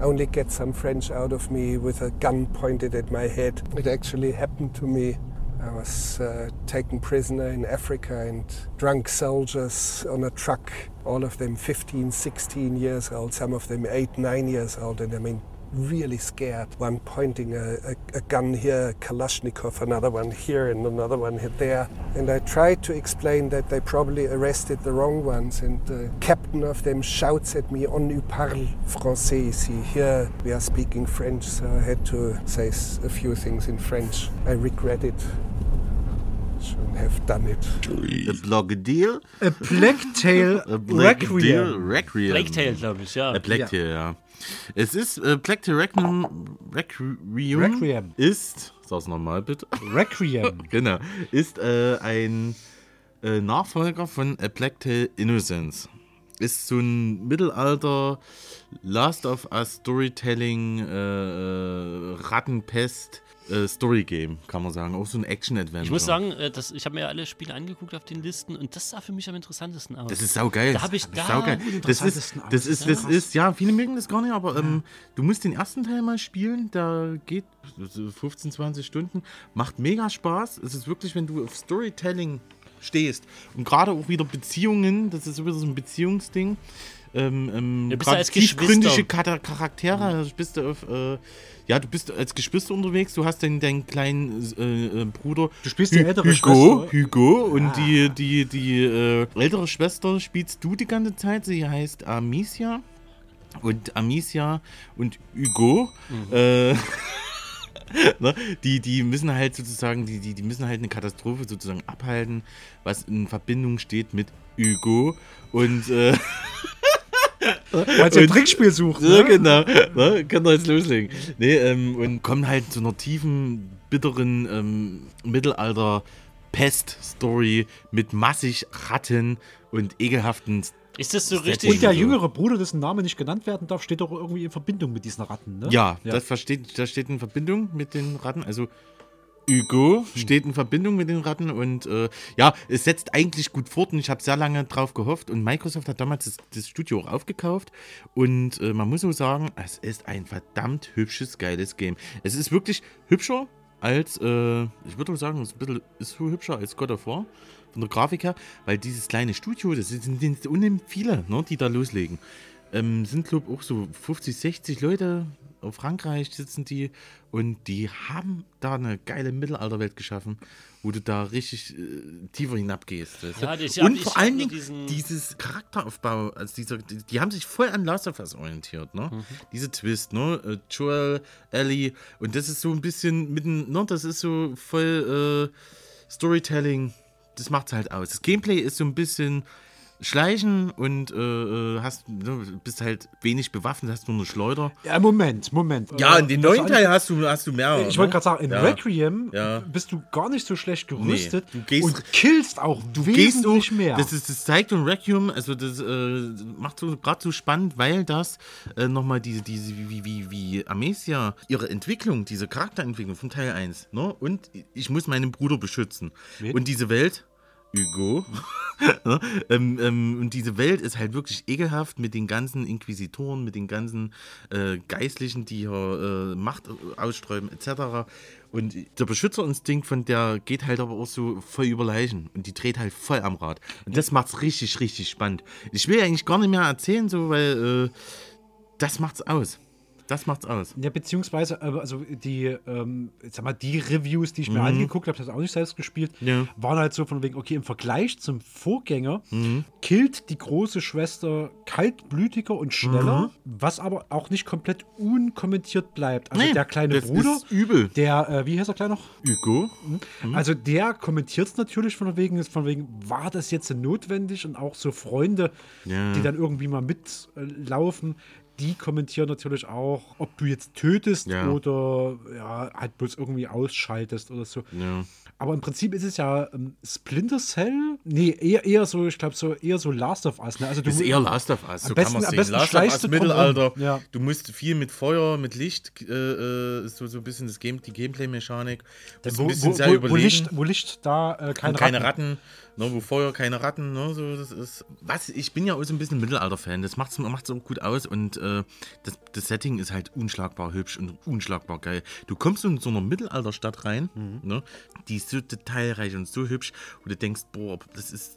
only get some French out of me with a gun pointed at my head. It actually happened to me. I was taken prisoner in Africa and drunk soldiers on a truck, all of them 15, 16 years old, some of them 8, 9 years old, and I mean really scared. One pointing a gun here, a Kalashnikov, another one here and another one there. And I tried to explain that they probably arrested the wrong ones, and the captain of them shouts at me, on ne parle français ici. Here we are speaking French, so I had to say a few things in French. I regret it. Shouldn't have done it. A Blocktail? A Blacktail Requiem. Blacktail, glaube ich, ja. A Blacktail, ja. Es ist Blacktail Requiem ist, sag's nochmal bitte. Requiem. Genau. Ist ein Nachfolger von A Blacktail Innocence. Ist so ein Mittelalter Last of Us Storytelling Rattenpest Story-Game, kann man sagen. Auch so ein Action-Adventure. Ich muss sagen, ich habe mir ja alle Spiele angeguckt auf den Listen und das sah für mich am interessantesten aus. Das ist saugeil. Da habe ich das ist, viele mögen das gar nicht, aber du musst den ersten Teil mal spielen, da geht 15, 20 Stunden, macht mega Spaß. Es ist wirklich, wenn du auf Storytelling stehst und gerade auch wieder Beziehungen, das ist sowieso so ein Beziehungsding, tiefgründige Charaktere, also bist du auf, du bist als Geschwister unterwegs, du hast deinen kleinen Bruder, du spielst die ältere Schwester. Hugo und die ältere Schwester spielst du die ganze Zeit, sie heißt Amicia und Hugo, die müssen halt sozusagen, die müssen halt eine Katastrophe sozusagen abhalten, was in Verbindung steht mit Hugo und weil sie ein Trickspiel sucht. Ja, genau. Ne? Kann doch jetzt loslegen. Nee, und kommen halt zu einer tiefen, bitteren Mittelalter-Pest-Story mit massig Ratten und ekelhaften. Ist das so richtig? Und der jüngere Bruder, dessen Name nicht genannt werden darf, steht doch irgendwie in Verbindung mit diesen Ratten, ne? Ja. Das steht in Verbindung mit den Ratten. Also Hugo steht in Verbindung mit den Ratten und es setzt eigentlich gut fort und ich habe sehr lange drauf gehofft und Microsoft hat damals das Studio auch aufgekauft und man muss so sagen, es ist ein verdammt hübsches, geiles Game. Es ist wirklich hübscher als, ich würde sagen, hübscher als God of War von der Grafik her, weil dieses kleine Studio, das sind unheimlich viele, ne, die da loslegen. Sind glaube ich auch so 50, 60 Leute, in Frankreich sitzen die und die haben da eine geile Mittelalterwelt geschaffen, wo du da richtig tiefer hinabgehst. Vor allen Dingen dieses Charakteraufbau, also die haben sich voll an Last of Us orientiert, ne? Mhm. Diese Twist, ne? Joel, Ellie und das ist so ein bisschen das ist so voll Storytelling, das macht's halt aus. Das Gameplay ist so ein bisschen Schleichen und bist halt wenig bewaffnet, hast nur eine Schleuder. Ja, Moment. Ja, in den neuen Teil hast du mehr. Ich wollte gerade sagen, in Requiem bist du gar nicht so schlecht gerüstet, nee, und killst auch wesentlich mehr. Das zeigt in Requiem, also das macht so gerade so spannend, weil das nochmal diese wie Amicia, ihre Entwicklung, diese Charakterentwicklung vom Teil 1, ne? Und ich muss meinen Bruder beschützen. Wen? Und diese Welt Hugo. Und diese Welt ist halt wirklich ekelhaft mit den ganzen Inquisitoren, mit den ganzen Geistlichen, die hier Macht aussträuben, etc. Und der Beschützerinstinkt von der geht halt aber auch so voll über Leichen. Und die dreht halt voll am Rad. Und das macht's richtig, richtig spannend. Ich will eigentlich gar nicht mehr erzählen, so, weil das macht's aus. Das macht's aus. Ja, beziehungsweise, also die Reviews, die ich mir angeguckt habe, das auch nicht selbst gespielt, waren halt so von wegen, okay, im Vergleich zum Vorgänger killt die große Schwester kaltblütiger und schneller, was aber auch nicht komplett unkommentiert bleibt. Also der kleine Bruder, ist übel. Der, wie heißt er gleich noch? Hugo. Also der kommentiert es natürlich von wegen, war das jetzt notwendig? Und auch so Freunde, die dann irgendwie mal mitlaufen, die kommentieren natürlich auch, ob du jetzt tötest oder halt bloß irgendwie ausschaltest oder so. Ja. Aber im Prinzip ist es ja Splinter Cell? Nee, eher so, ich glaube, eher so Last of Us. Ne? Also das ist eher Last of Us, so kann man sehen. Last of Us, Mittelalter. Ja. Du musst viel mit Feuer, mit Licht, so ein bisschen die Gameplay-Mechanik. Wo Licht, da keine Ratten. Ne, wo Feuer, keine Ratten. Ne, so, das ist, ich bin ja auch so ein bisschen Mittelalter-Fan. Das macht es auch gut aus. Und das Setting ist halt unschlagbar hübsch und unschlagbar geil. Du kommst in so einer Mittelalterstadt rein, ne, die ist so detailreich und so hübsch, wo du denkst, boah,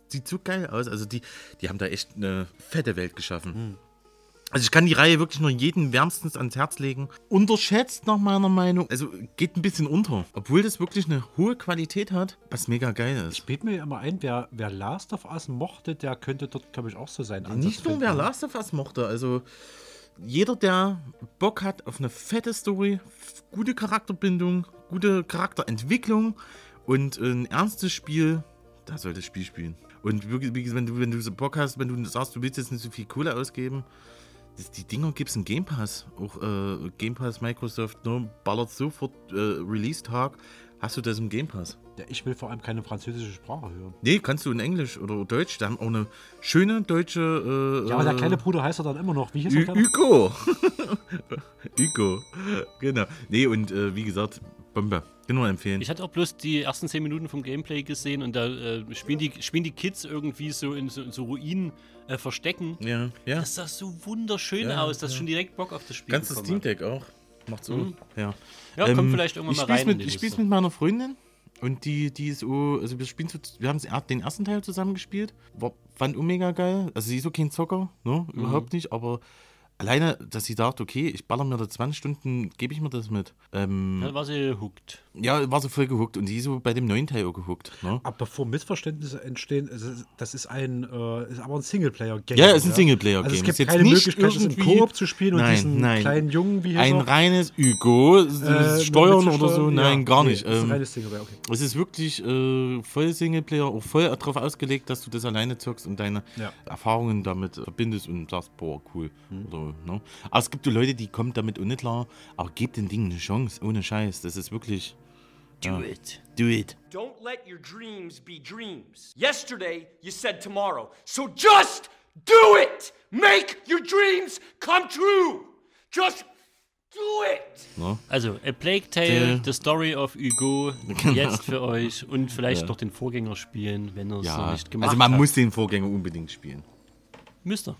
sieht so geil aus. Also die haben da echt eine fette Welt geschaffen. Also ich kann die Reihe wirklich nur jedem wärmstens ans Herz legen. Unterschätzt nach meiner Meinung, also geht ein bisschen unter. Obwohl das wirklich eine hohe Qualität hat, was mega geil ist. Ich bilde mir immer ein, wer Last of Us mochte, der könnte dort, glaube ich, auch so sein. Nicht nur wer Last of Us mochte, also jeder, der Bock hat auf eine fette Story, gute Charakterbindung, gute Charakterentwicklung und ein ernstes Spiel, da sollte das Spiel spielen. Und wirklich, wenn du so Bock hast, wenn du sagst, du willst jetzt nicht so viel Kohle ausgeben, die Dinger gibt es im Game Pass. Auch Game Pass Microsoft, ne, ballert sofort Release-Tag. Hast du das im Game Pass? Ja, ich will vor allem keine französische Sprache hören. Nee, kannst du in Englisch oder Deutsch. Da haben auch eine schöne deutsche. Ja, aber der kleine Bruder heißt er dann immer noch. Wie hieß er? Hugo. Genau. Nee, und wie gesagt, Bombe. Kann nur empfehlen. Ich hatte auch bloß die ersten 10 Minuten vom Gameplay gesehen und da spielen die Kids irgendwie so in Ruinen verstecken. Ja, ja. Das sah so wunderschön aus, dass schon direkt Bock auf das Spiel ganzes Steam Deck auch. Macht's so. Ja. Ja, kommt vielleicht irgendwann mal rein. Ich spiel's mit meiner Freundin und die ist auch, also wir haben den ersten Teil zusammen gespielt, fand mega geil. Also sie ist auch kein Zocker, ne? Überhaupt nicht, aber alleine, dass sie dachte, okay, ich baller mir da 20 Stunden, gebe ich mir das mit. Dann war sie hooked. Ja, war sie voll gehuckt und sie ist so bei dem neuen Teil auch gehuckt. Ne? Aber bevor Missverständnisse entstehen, das ist aber ein Singleplayer-Game. Ja, es ist ein Singleplayer-Game. Also es gibt keine Möglichkeit, das im Koop zu spielen und diesen kleinen Jungen wie hier ein noch, reines Hugo steuern oder so. Nein, ja, gar nicht. Es ist ein reines Singleplayer, okay. Es ist wirklich voll Singleplayer, auch voll darauf ausgelegt, dass du das alleine zockst und deine Erfahrungen damit verbindest und sagst, boah, cool. Oder no. Aber es gibt Leute, die kommen damit auch nicht klar, aber gebt den Dingen eine Chance, ohne Scheiß. Das ist wirklich... Do it. Don't let your dreams be dreams. Yesterday you said tomorrow. So just do it! Make your dreams come true! Just do it! No? Also, A Plague Tale, The Story of Hugo, jetzt für euch und vielleicht noch den Vorgänger spielen, wenn ihr es noch nicht gemacht habt. Also man muss den Vorgänger unbedingt spielen. Müsst ihr.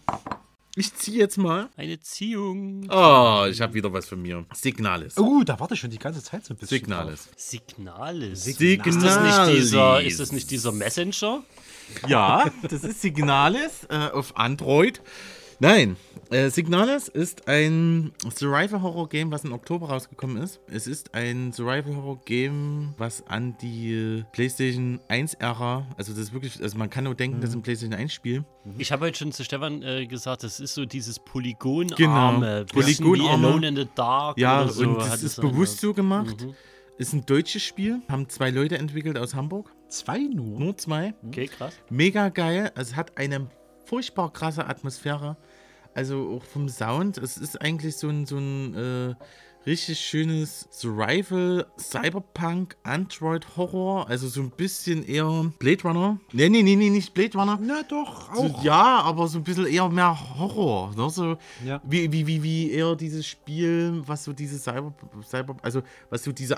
Ich ziehe jetzt mal. Eine Ziehung. Oh, ich habe wieder was von mir. Signalis. Oh, da warte ich schon die ganze Zeit so ein bisschen. Signalis. Ist das nicht dieser Messenger? Ja, das ist Signalis auf Android. Nein, Signalis ist ein Survival-Horror-Game, was im Oktober rausgekommen ist. Es ist ein Survival-Horror-Game, was an die PlayStation 1-Ära, also das ist wirklich, also man kann nur denken, das ist ein PlayStation 1-Spiel. Ich habe heute schon zu Stefan gesagt, das ist so dieses Polygonarme, wie Alone in the Dark oder so. Ja, und das ist bewusst so gemacht. Mhm. Ist ein deutsches Spiel, haben 2 Leute entwickelt aus Hamburg. 2 nur? Nur 2. Okay, krass. Mega geil, es hat eine furchtbar krasse Atmosphäre, also auch vom Sound. Es ist eigentlich so ein richtig schönes Survival, Cyberpunk, Android-Horror, also so ein bisschen eher Blade Runner. Nee, nicht Blade Runner. Na doch, auch. So, ja, aber so ein bisschen eher mehr Horror, ne? So wie eher dieses Spiel, was so diese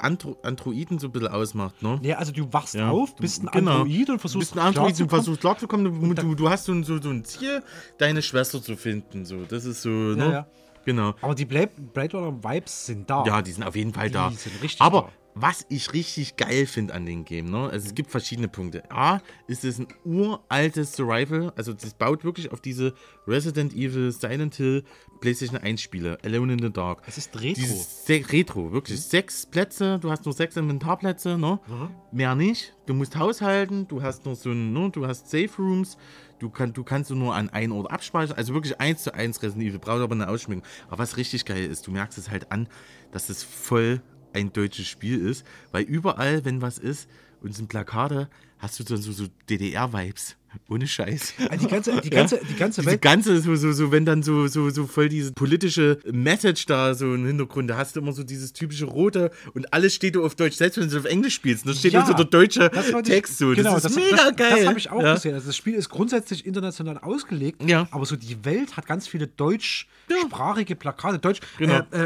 Androiden so ein bisschen ausmacht, ne? Ja, also du wachst auf, bist ein Android und versuchst klarzukommen. Du hast so ein Ziel, deine Schwester zu finden, so. Das ist so, ne? Ja. Genau. Aber die Blade Runner Vibes sind da. Ja, die sind auf jeden Fall da. Aber was ich richtig geil finde an dem Game, ne? Also es gibt verschiedene Punkte. A, ist es ein uraltes Survival, also das baut wirklich auf diese Resident Evil, Silent Hill, PlayStation 1 Spiele, Alone in the Dark. Es ist Retro. Retro, wirklich. 6 Plätze, du hast nur 6 Inventarplätze, ne? Mhm. Mehr nicht. Du musst haushalten, du hast nur so ein, ne? Du hast Safe Rooms. Du kannst nur an einen Ort abspeichern, also wirklich 1:1 Resident Evil, braucht aber eine Ausschmückung. Aber was richtig geil ist, du merkst es halt an, dass es voll ein deutsches Spiel ist, weil überall, wenn was ist, und sind Plakate, hast du dann so DDR-Vibes. Ohne Scheiß. Also die ganze Welt. Die ganze ist so, wenn dann so voll diese politische Message da so im Hintergrund, da hast du immer so dieses typische Rote und alles steht auf Deutsch, selbst wenn du auf Englisch spielst, da steht so der deutsche Text so. Genau, das ist mega geil. Das habe ich auch gesehen. Also das Spiel ist grundsätzlich international ausgelegt, aber so die Welt hat ganz viele deutschsprachige Plakate. Deutsch,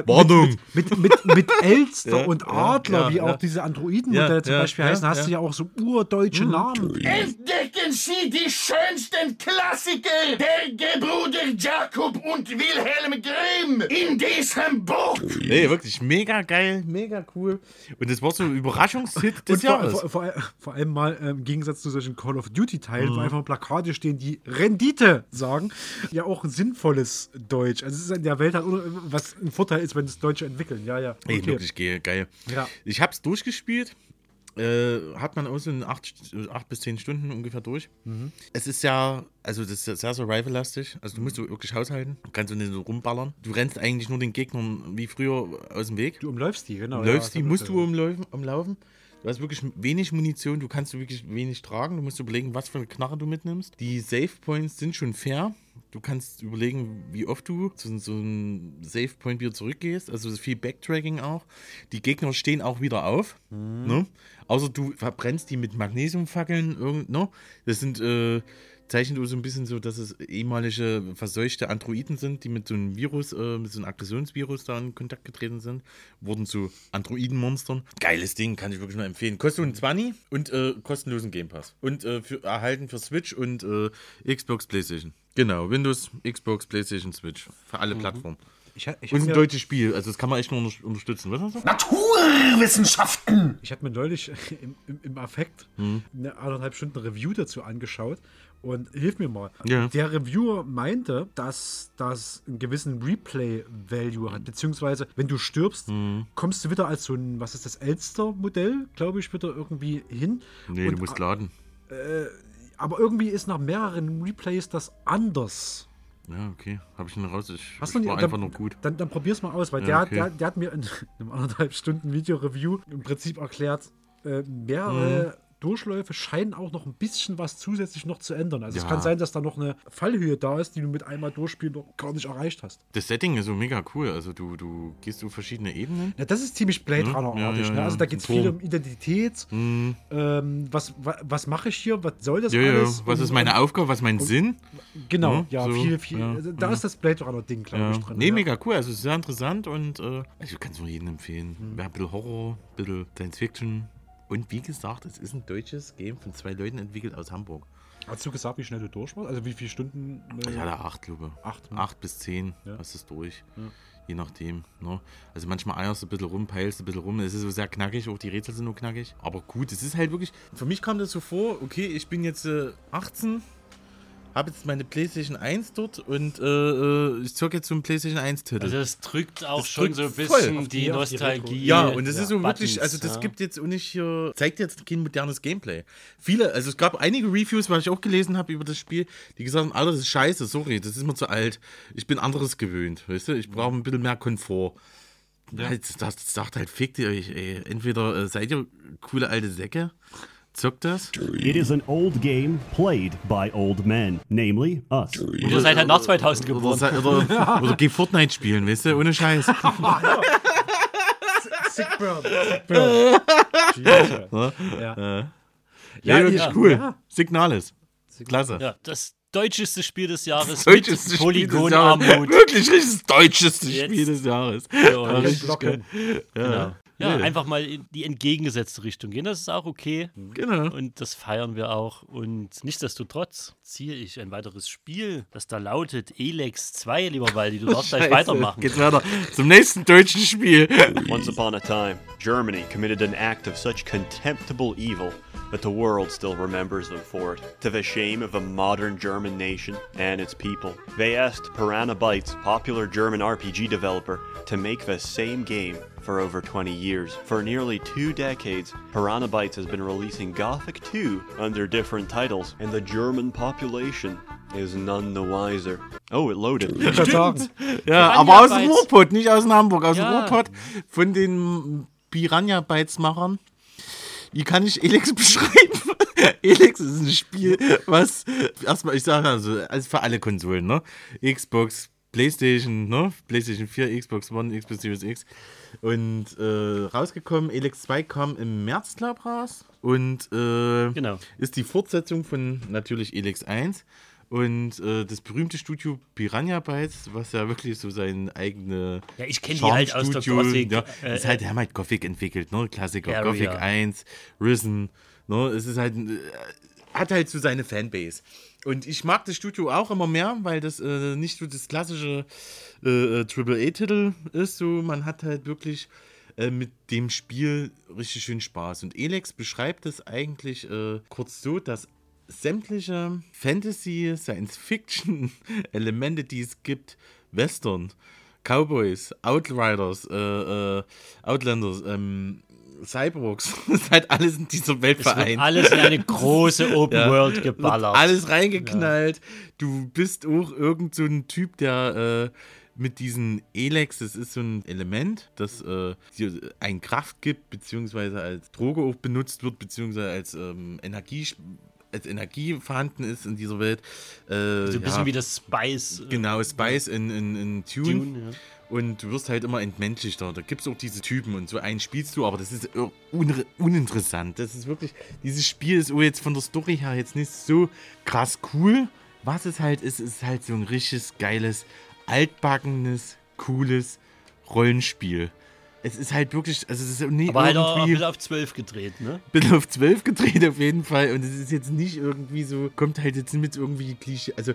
Warnung! Mit Elster und Adler, wie auch diese Androidenmodelle zum Beispiel heißen, hast du ja auch so urdeutsche Namen. Entdecken Sie die schönsten Klassiker der Gebrüder Jakob und Wilhelm Grimm in diesem Buch. Nee, wirklich mega geil, mega cool. Und das war so ein Überraschungshit des Jahres. Vor allem mal im Gegensatz zu solchen Call of Duty-Teilen, wo einfach Plakate stehen, die Rendite sagen. Ja, auch ein sinnvolles Deutsch. Also es ist in der Welt halt, was ein Vorteil ist, wenn es Deutsche entwickeln. Ja, ja. Okay. Ey, wirklich geil. Ja. Ich hab's durchgespielt. Hat man auch so in 8 bis 10 Stunden ungefähr durch. Mhm. Es ist ja, also das ist ja sehr survival-lastig. Also du musst so wirklich haushalten, kannst du nicht so rumballern. Du rennst eigentlich nur den Gegnern wie früher aus dem Weg. Du umläufst die, genau. Umläufst die, musst du umlaufen. Du hast wirklich wenig Munition, du kannst wirklich wenig tragen. Du musst überlegen, was für eine Knarre du mitnimmst. Die Save-Points sind schon fair. Du kannst überlegen, wie oft du zu so einem Save-Point wieder zurückgehst. Also es ist viel Backtracking auch. Die Gegner stehen auch wieder auf. Mhm. Ne? Außer du verbrennst die mit Magnesiumfackeln. Das sind zeichnet so ein bisschen so, dass es ehemalige verseuchte Androiden sind, die mit so einem Virus, mit so einem Aggressionsvirus da in Kontakt getreten sind. Wurden zu Androiden-Monstern. Geiles Ding, kann ich wirklich nur empfehlen. Kostet einen 20 und kostenlosen Game Pass. Und erhalten für Switch und Xbox, PlayStation. Genau, Windows, Xbox, PlayStation, Switch. Für alle Plattformen. Ich und ein deutsches Spiel, also das kann man echt nur unterstützen. Was hast du? Naturwissenschaften! Ich habe mir neulich im Affekt eine 1,5 Stunden Review dazu angeschaut und hilf mir mal. Ja. Der Reviewer meinte, dass das einen gewissen Replay-Value hat, beziehungsweise wenn du stirbst, kommst du wieder als so ein, was ist das, Elster-Modell, glaube ich, wieder irgendwie hin. Nee, und du musst laden. Aber irgendwie ist nach mehreren Replays das anders. Ja, okay. Habe ich ihn raus. Ich war einfach nur gut. Dann probier's mal aus, weil ja, der hat mir in einem 1,5 Stunden Video-Review im Prinzip erklärt, mehrere Durchläufe scheinen auch noch ein bisschen was zusätzlich noch zu ändern. Also es kann sein, dass da noch eine Fallhöhe da ist, die du mit einmal durchspielen noch gar nicht erreicht hast. Das Setting ist so mega cool. Also du gehst auf verschiedene Ebenen. Ja, das ist ziemlich Blade Runner-artig. Ja, ne? Also da geht es viel um Identität. Was mache ich hier? Was soll das alles? Was ist meine Aufgabe? Was ist mein Sinn? Genau, viel. Ja, also da ist das Blade Runner-Ding, glaube ich, drin. Nee, mega cool. Also es ist sehr interessant und ich kann es nur jedem empfehlen. Ein bisschen Horror, ein bisschen Science-Fiction. Und wie gesagt, es ist ein deutsches Game von 2 Leuten entwickelt aus Hamburg. Hast du gesagt, wie schnell du durch warst? Also wie viele Stunden? Ich hatte 8, glaube ich. 8 bis 10 hast du es durch. Ja. Je nachdem. Ne? Also manchmal eierst du ein bisschen rum, peilst ein bisschen rum. Es ist so sehr knackig, auch die Rätsel sind nur knackig. Aber gut, es ist halt wirklich... Für mich kam das so vor, okay, ich bin jetzt 18, habe jetzt meine PlayStation 1 dort und ich zocke jetzt so einen PlayStation 1-Titel. Also das drückt auch schon so ein bisschen die Nostalgie. Ja, und das ist so wirklich, also das gibt jetzt auch nicht hier, zeigt jetzt kein modernes Gameplay. Viele, also es gab einige Reviews, was ich auch gelesen habe über das Spiel, die gesagt haben, Alter, das ist scheiße, sorry, das ist mir zu alt. Ich bin anderes gewöhnt, weißt du, ich brauche ein bisschen mehr Komfort. Ja. Das sagt halt, fickt ihr euch, ey. Entweder seid ihr coole alte Säcke, zockt das? It is an old game played by old men, namely us. Ihr seid halt nach 2000 geboren. Oder geh Fortnite spielen, weißt du? Ohne Scheiß. Sick Brother. Ja, wirklich cool. Ja. Signalis. Klasse. Ja, das deutscheste Spiel des Jahres. Deutscheste Polygonarmut. Wirklich das deutscheste Spiel des Jahres. Ja. Ja, einfach mal in die entgegengesetzte Richtung gehen, das ist auch okay. Genau. Und das feiern wir auch. Und nichtsdestotrotz ziehe ich ein weiteres Spiel, das da lautet Elex 2, lieber Waldi, du darfst gleich weitermachen. Geht weiter zum nächsten deutschen Spiel. Once upon a time, Germany committed an act of such contemptible evil that the world still remembers them for it. To the shame of a modern German nation and its people. They asked Piranha Bytes, popular German RPG developer, to make the same game for over 20 years. For nearly 2 decades, Piranha Bytes has been releasing Gothic 2 under different titles, and the German population is none the wiser. Oh, it loaded. Ja, aber aus dem Ruhrpott, nicht aus dem Hamburg, aus dem Ruhrpott von den Piranha Bytes-Machern. Wie kann ich Elex beschreiben? Elex ist ein Spiel, was erstmal, ich sage also für alle Konsolen, ne? Xbox, PlayStation, ne? PlayStation 4, Xbox One, Xbox Series X. Und rausgekommen, Elex 2 kam im März, glaube ich, raus. Und ist die Fortsetzung von natürlich Elex 1. Und das berühmte Studio Piranha Bytes, was ja wirklich so sein eigenes. Ja, ich kenne die halt aus der Gothic. Ja, ist halt, die haben halt Gothic entwickelt, ne? Klassiker. Area. Gothic 1, Risen. Ne? Es ist halt, hat halt so seine Fanbase. Und ich mag das Studio auch immer mehr, weil das nicht so das klassische AAA-Titel ist. So, man hat halt wirklich mit dem Spiel richtig schön Spaß. Und Elex beschreibt es eigentlich kurz so, dass sämtliche Fantasy, Science-Fiction-Elemente, die es gibt, Western, Cowboys, Outriders, Outlanders, Cyborgs, das ist halt alles in dieser Welt vereint. Alles in eine große Open World geballert. Alles reingeknallt. Ja. Du bist auch irgend so ein Typ, der mit diesen Elex, das ist so ein Element, das einen Kraft gibt, beziehungsweise als Droge auch benutzt wird, beziehungsweise als Energie vorhanden ist in dieser Welt. So ein bisschen wie das Spice. Genau, Spice in Dune. und du wirst halt immer entmenschlichter. Da gibt es auch diese Typen und so einen spielst du, aber das ist uninteressant. Das ist wirklich, dieses Spiel ist jetzt von der Story her jetzt nicht so krass cool. Was es halt ist halt so ein richtiges, geiles, altbackenes, cooles Rollenspiel. Es ist halt wirklich, also es ist nie aber irgendwie... Aber halt auch ein bisschen auf 12 gedreht, ne? Bisschen auf 12 gedreht auf jeden Fall. Und es ist jetzt nicht irgendwie so, kommt halt jetzt mit irgendwie Klischee, also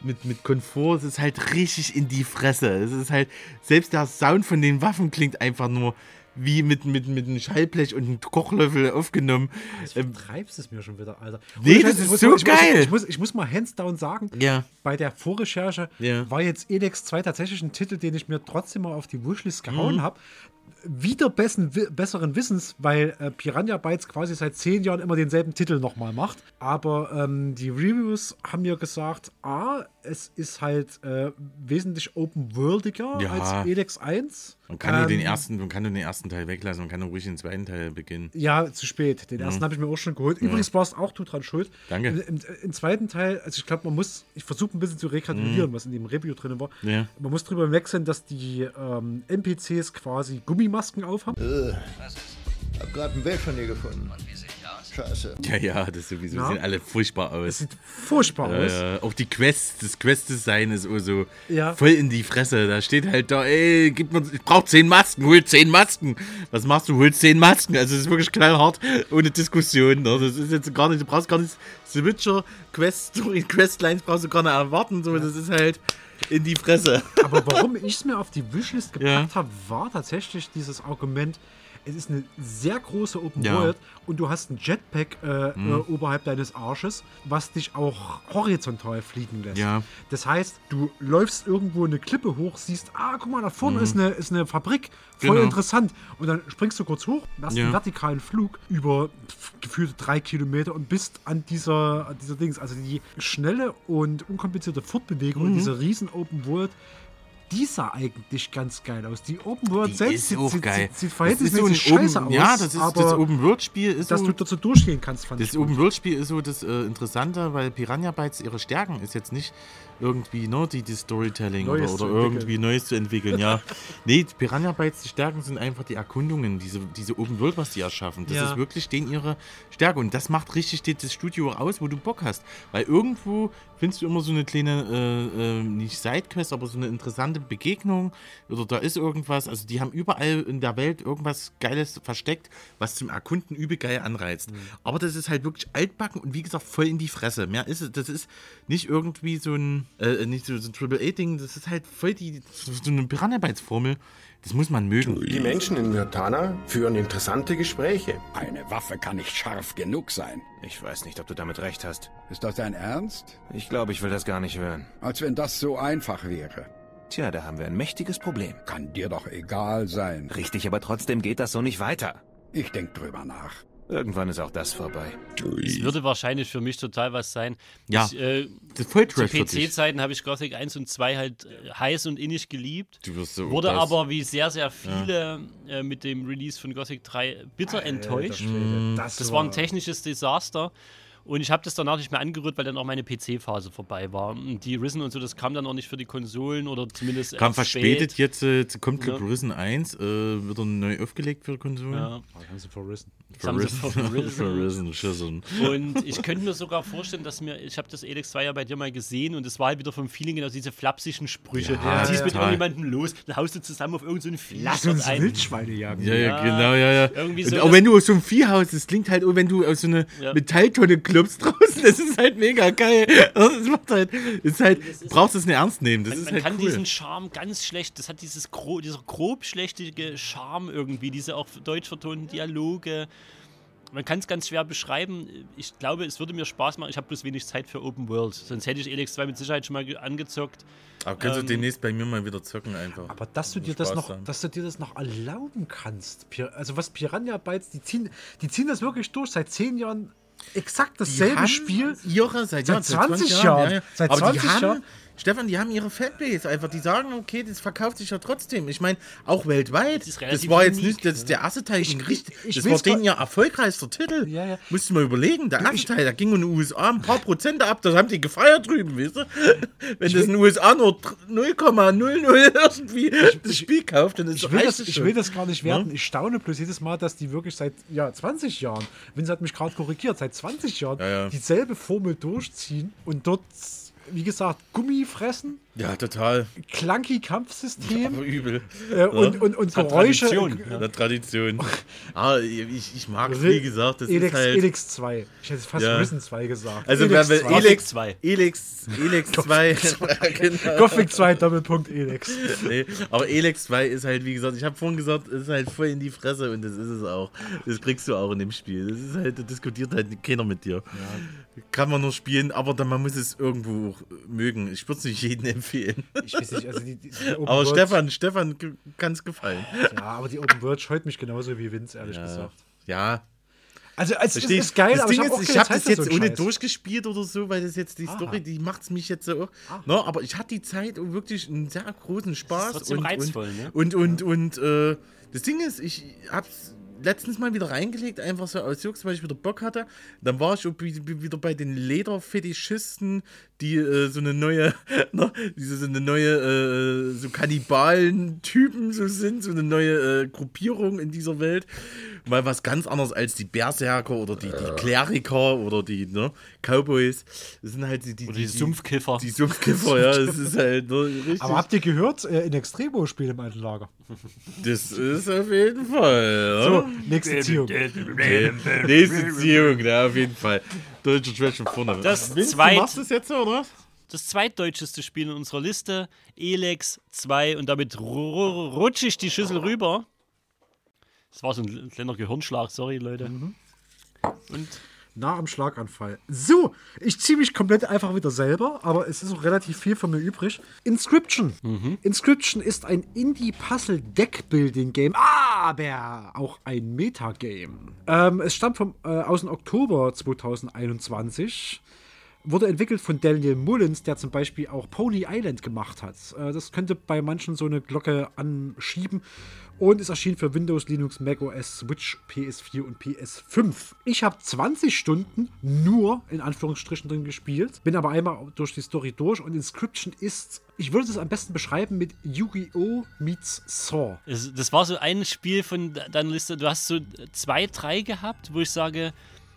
mit Komfort, es ist halt richtig in die Fresse. Es ist halt, selbst der Sound von den Waffen klingt einfach nur wie mit einem Schallblech und einem Kochlöffel aufgenommen. Du vertreibst es mir schon wieder, Alter. Nee, das ist so geil. Ich muss mal hands down sagen, ja, bei der Vorrecherche war jetzt Elex 2 tatsächlich ein Titel, den ich mir trotzdem mal auf die Wishlist gehauen habe. Wieder besseren Wissens, weil Piranha Bytes quasi seit 10 Jahren immer denselben Titel nochmal macht. Aber die Reviews haben mir gesagt, es ist halt wesentlich open-worldiger als Elex 1. Man kann nur den ersten Teil weglassen, man kann nur ruhig den zweiten Teil beginnen. Ja, zu spät. Den ersten habe ich mir auch schon geholt. Übrigens warst auch du dran schuld. Danke. Im zweiten Teil, also ich glaube, ich versuche ein bisschen zu rekapitulieren, was in dem Review drin war. Ja. Man muss drüber hinwegsehen, dass die NPCs quasi Gummimasken aufhaben. Hab gerade ein Bild von dir gefunden. Und wie sieht die aus? Scheiße. Ja, das sowieso. Ja. Sehen alle furchtbar aus. Das sieht furchtbar aus. Auch die Quest, das Quest-Design ist so voll in die Fresse. Da steht halt da, ey, ich brauch 10 Masken, hol 10 Masken. Was machst du? Holst 10 Masken. Also es ist wirklich knallhart, ohne Diskussion. Das ist jetzt gar nicht, du brauchst gar nicht Switcher, Questlines brauchst du gar nicht erwarten. So, das ist halt in die Fresse. Aber warum ich es mir auf die Wishlist gepackt habe, war tatsächlich dieses Argument, es ist eine sehr große Open World und du hast ein Jetpack oberhalb deines Arsches, was dich auch horizontal fliegen lässt. Ja. Das heißt, du läufst irgendwo eine Klippe hoch, siehst, guck mal, da vorne ist eine Fabrik, voll interessant. Und dann springst du kurz hoch, machst einen vertikalen Flug über gefühlte 3 Kilometer und bist an dieser Dings. Also die schnelle und unkomplizierte Fortbewegung in dieser riesen Open World, die sah eigentlich ganz geil aus. Die Open World selbst sieht verhältnismäßig scheiße aus. Ja, das ist das Open World Spiel ist so, dass du dazu durchgehen kannst, fand ich. Das Open World Spiel ist so das Interessante, weil Piranha Bytes ihre Stärken ist jetzt nicht irgendwie die Storytelling oder irgendwie Neues zu entwickeln, ja. Nee, Piranha Bytes, die Stärken sind einfach die Erkundungen, diese Open World, was die erschaffen. Das ist wirklich ihre Stärke und das macht richtig das Studio aus, wo du Bock hast, weil irgendwo findest du immer so eine kleine nicht Sidequest, aber so eine interessante Begegnung oder da ist irgendwas, also die haben überall in der Welt irgendwas Geiles versteckt, was zum Erkunden übel geil anreizt. Aber das ist halt wirklich altbacken und wie gesagt voll in die Fresse. Mehr ist es, das ist nicht irgendwie so ein nicht so ein Triple-A-Ding, das ist halt voll so eine Piranha-Bytes-Formel. Das muss man mögen. Die Menschen in Myrtana führen interessante Gespräche. Eine Waffe kann nicht scharf genug sein. Ich weiß nicht, ob du damit recht hast. Ist das dein Ernst? Ich glaube, ich will das gar nicht hören. Als wenn das so einfach wäre. Tja, da haben wir ein mächtiges Problem. Kann dir doch egal sein. Richtig, aber trotzdem geht das so nicht weiter. Ich denk drüber nach. Irgendwann ist auch das vorbei. Es würde wahrscheinlich für mich total was sein. Ja, zu PC-Zeiten habe ich Gothic 1 und 2 halt heiß und innig geliebt. Du wirst so wurde aber wie sehr, sehr viele mit dem Release von Gothic 3 bitter enttäuscht. Das war ein technisches Desaster. Und ich habe das danach nicht mehr angerührt, weil dann auch meine PC-Phase vorbei war. Die Risen und so, das kam dann auch nicht für die Konsolen oder zumindest kam verspätet, jetzt kommt Risen 1, wird dann neu aufgelegt für die Konsolen. Ja. Das haben sie verrissen. Und ich könnte mir sogar vorstellen, dass ich habe das Elex 2 ja bei dir mal gesehen und es war halt wieder vom Feeling genau diese flapsigen Sprüche. Ja, ziehst mit irgendjemandem los, dann haust du zusammen auf irgendeinen Vieh. Lass uns Wildschweine jagen. Ja, genau, Irgendwie so. Auch wenn du aus so einem Vieh haust, das klingt halt, wenn du aus so einer Metalltonne draußen, das ist halt mega geil. Das macht halt, brauchst du es nicht ernst nehmen. Das man ist halt kann cool. Diesen Charme ganz schlecht, das hat dieser grob schlechtige Charme irgendwie, diese auch deutsch vertonten Dialoge. Man kann es ganz schwer beschreiben. Ich glaube, es würde mir Spaß machen. Ich habe bloß wenig Zeit für Open World. Sonst hätte ich Elex 2 mit Sicherheit schon mal angezockt. Aber kannst du demnächst bei mir mal wieder zocken einfach. Aber dass du dir das noch erlauben kannst. Also was Piranha Bytes, die ziehen das wirklich durch. Seit 10 Jahren exakt dasselbe Spiel. Seit 20 Jahren. Stefan, die haben ihre Fanbase einfach. Die sagen, okay, das verkauft sich ja trotzdem. Ich meine, auch weltweit. Das war jetzt nicht, das ist der erste Teil. Das war denen ja erfolgreichster Titel. Ja, ja. Musst du mal überlegen. Der erste Teil, da ging in den USA ein paar Prozent ab. Das haben die gefeiert drüben, weißt du? Wenn das in den USA nur 0,00 irgendwie das Spiel kauft, dann ist es reicht. Ich will das gar nicht werten. Ja? Ich staune bloß jedes Mal, dass die wirklich seit 20 Jahren, Vince hat mich gerade korrigiert, seit 20 Jahren dieselbe Formel durchziehen und dort, wie gesagt, Gummi fressen. Ja, total. Clunky Kampfsystem. Ja, übel. Und Geräusche. Tradition. Ja. Tradition. Ich mag es, wie gesagt. Das Elex, ist halt Elex 2. Ich hätte fast Risen 2 gesagt. Also Elex 2. Gothic 2, Doppelpunkt Elex. Nee, aber Elex 2 ist halt, wie gesagt, ich habe vorhin gesagt, ist halt voll in die Fresse und das ist es auch. Das kriegst du auch in dem Spiel. Das ist halt, da diskutiert halt keiner mit dir. Ja. Kann man nur spielen, aber dann, man muss es irgendwo mögen. Ich würde es nicht jedem empfehlen. Ich weiß nicht, also die aber World, Stefan kann es gefallen. Ja, aber die Open World scheut mich genauso wie Vince, ehrlich gesagt. Ja. Also es ist geil, das aber Ding ich habe das jetzt so ohne durchgespielt oder so, weil das jetzt die Story, die macht es mich jetzt so. No, aber ich hatte die Zeit und wirklich einen sehr großen Spaß. Das ist und reizvoll, ne? Und das Ding ist, ich hab's letztens mal wieder reingelegt, einfach so aus Jux, weil ich wieder Bock hatte. Dann war ich wieder bei den Lederfetischisten, die so eine neue so Kannibalen-Typen so sind, so eine neue Gruppierung in dieser Welt. Mal was ganz anderes als die Berserker oder die Kleriker oder die Cowboys. Das sind halt die Sumpfkiffer. Die Sumpfkiffer, ja, das ist halt richtig. Aber habt ihr gehört, in Extremo spielt im alten Lager? Das ist auf jeden Fall, ja. So, nächste Ziehung. Nächste Ziehung, ja, auf jeden Fall. Deutsche Trash und vorne. Du machst das jetzt, oder? Das zweitdeutscheste Spiel in unserer Liste, Elex 2, und damit rutsche ich die Schüssel rüber. Das war so ein kleiner Gehirnschlag, sorry, Leute. Mhm. Und nah am Schlaganfall. So, ich ziehe mich komplett einfach wieder selber, aber es ist auch relativ viel von mir übrig. Inscription. Mhm. Inscription ist ein Indie-Puzzle-Deck-Building-Game, aber auch ein Metagame. Es stammt aus dem Oktober 2021. Wurde entwickelt von Daniel Mullins, der zum Beispiel auch Pony Island gemacht hat. Das könnte bei manchen so eine Glocke anschieben. Und es erschien für Windows, Linux, macOS, Switch, PS4 und PS5. Ich habe 20 Stunden nur, in Anführungsstrichen, drin gespielt. Bin aber einmal durch die Story durch. Und Inscription ist, ich würde es am besten beschreiben mit Yu-Gi-Oh! Meets Saw. Das war so ein Spiel von deiner Liste. Du hast so 2, 3 gehabt, wo ich sage,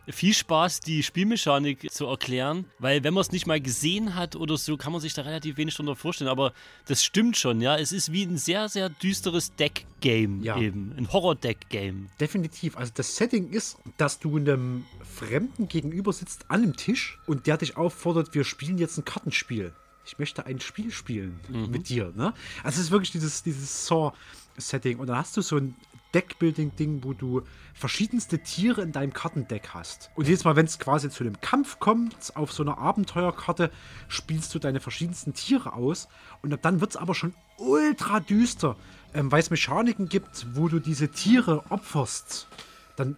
viel Spaß, die Spielmechanik zu erklären, weil wenn man es nicht mal gesehen hat oder so, kann man sich da relativ wenig drunter vorstellen, aber das stimmt schon, ja, es ist wie ein sehr, sehr düsteres Deck-Game eben, ein Horror-Deck-Game. Definitiv, also das Setting ist, dass du einem Fremden gegenüber sitzt an einem Tisch und der dich auffordert, wir spielen jetzt ein Kartenspiel. Ich möchte ein Spiel spielen mit dir, ne? Also es ist wirklich dieses Saw-Setting und dann hast du so ein Deckbuilding-Ding, wo du verschiedenste Tiere in deinem Kartendeck hast. Und jedes Mal, wenn es quasi zu einem Kampf kommt, auf so einer Abenteuerkarte, spielst du deine verschiedensten Tiere aus. Und ab dann wird es aber schon ultra düster, weil es Mechaniken gibt, wo du diese Tiere opferst. Dann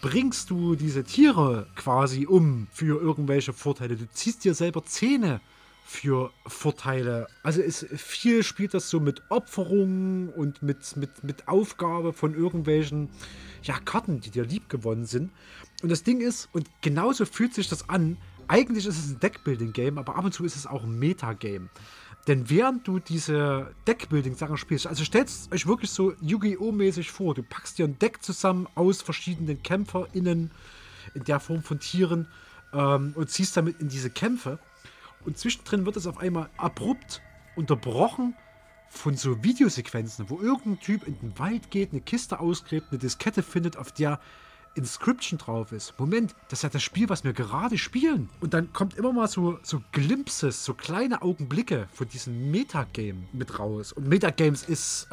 bringst du diese Tiere quasi um für irgendwelche Vorteile. Du ziehst dir selber Zähne für Vorteile. Also viel spielt das so mit Opferungen und mit Aufgabe von irgendwelchen Karten, die dir lieb gewonnen sind. Und das Ding ist, und genauso fühlt sich das an, eigentlich ist es ein Deckbuilding-Game, aber ab und zu ist es auch ein Metagame. Denn während du diese Deckbuilding-Sachen spielst, also stellst euch wirklich so Yu-Gi-Oh!-mäßig vor, du packst dir ein Deck zusammen aus verschiedenen KämpferInnen in der Form von Tieren und ziehst damit in diese Kämpfe. Und zwischendrin wird es auf einmal abrupt unterbrochen von so Videosequenzen, wo irgendein Typ in den Wald geht, eine Kiste ausgräbt, eine Diskette findet, auf der Inscription drauf ist. Moment, das ist ja das Spiel, was wir gerade spielen. Und dann kommt immer mal so Glimpses, so kleine Augenblicke von diesem Metagame mit raus. Und Metagames ist,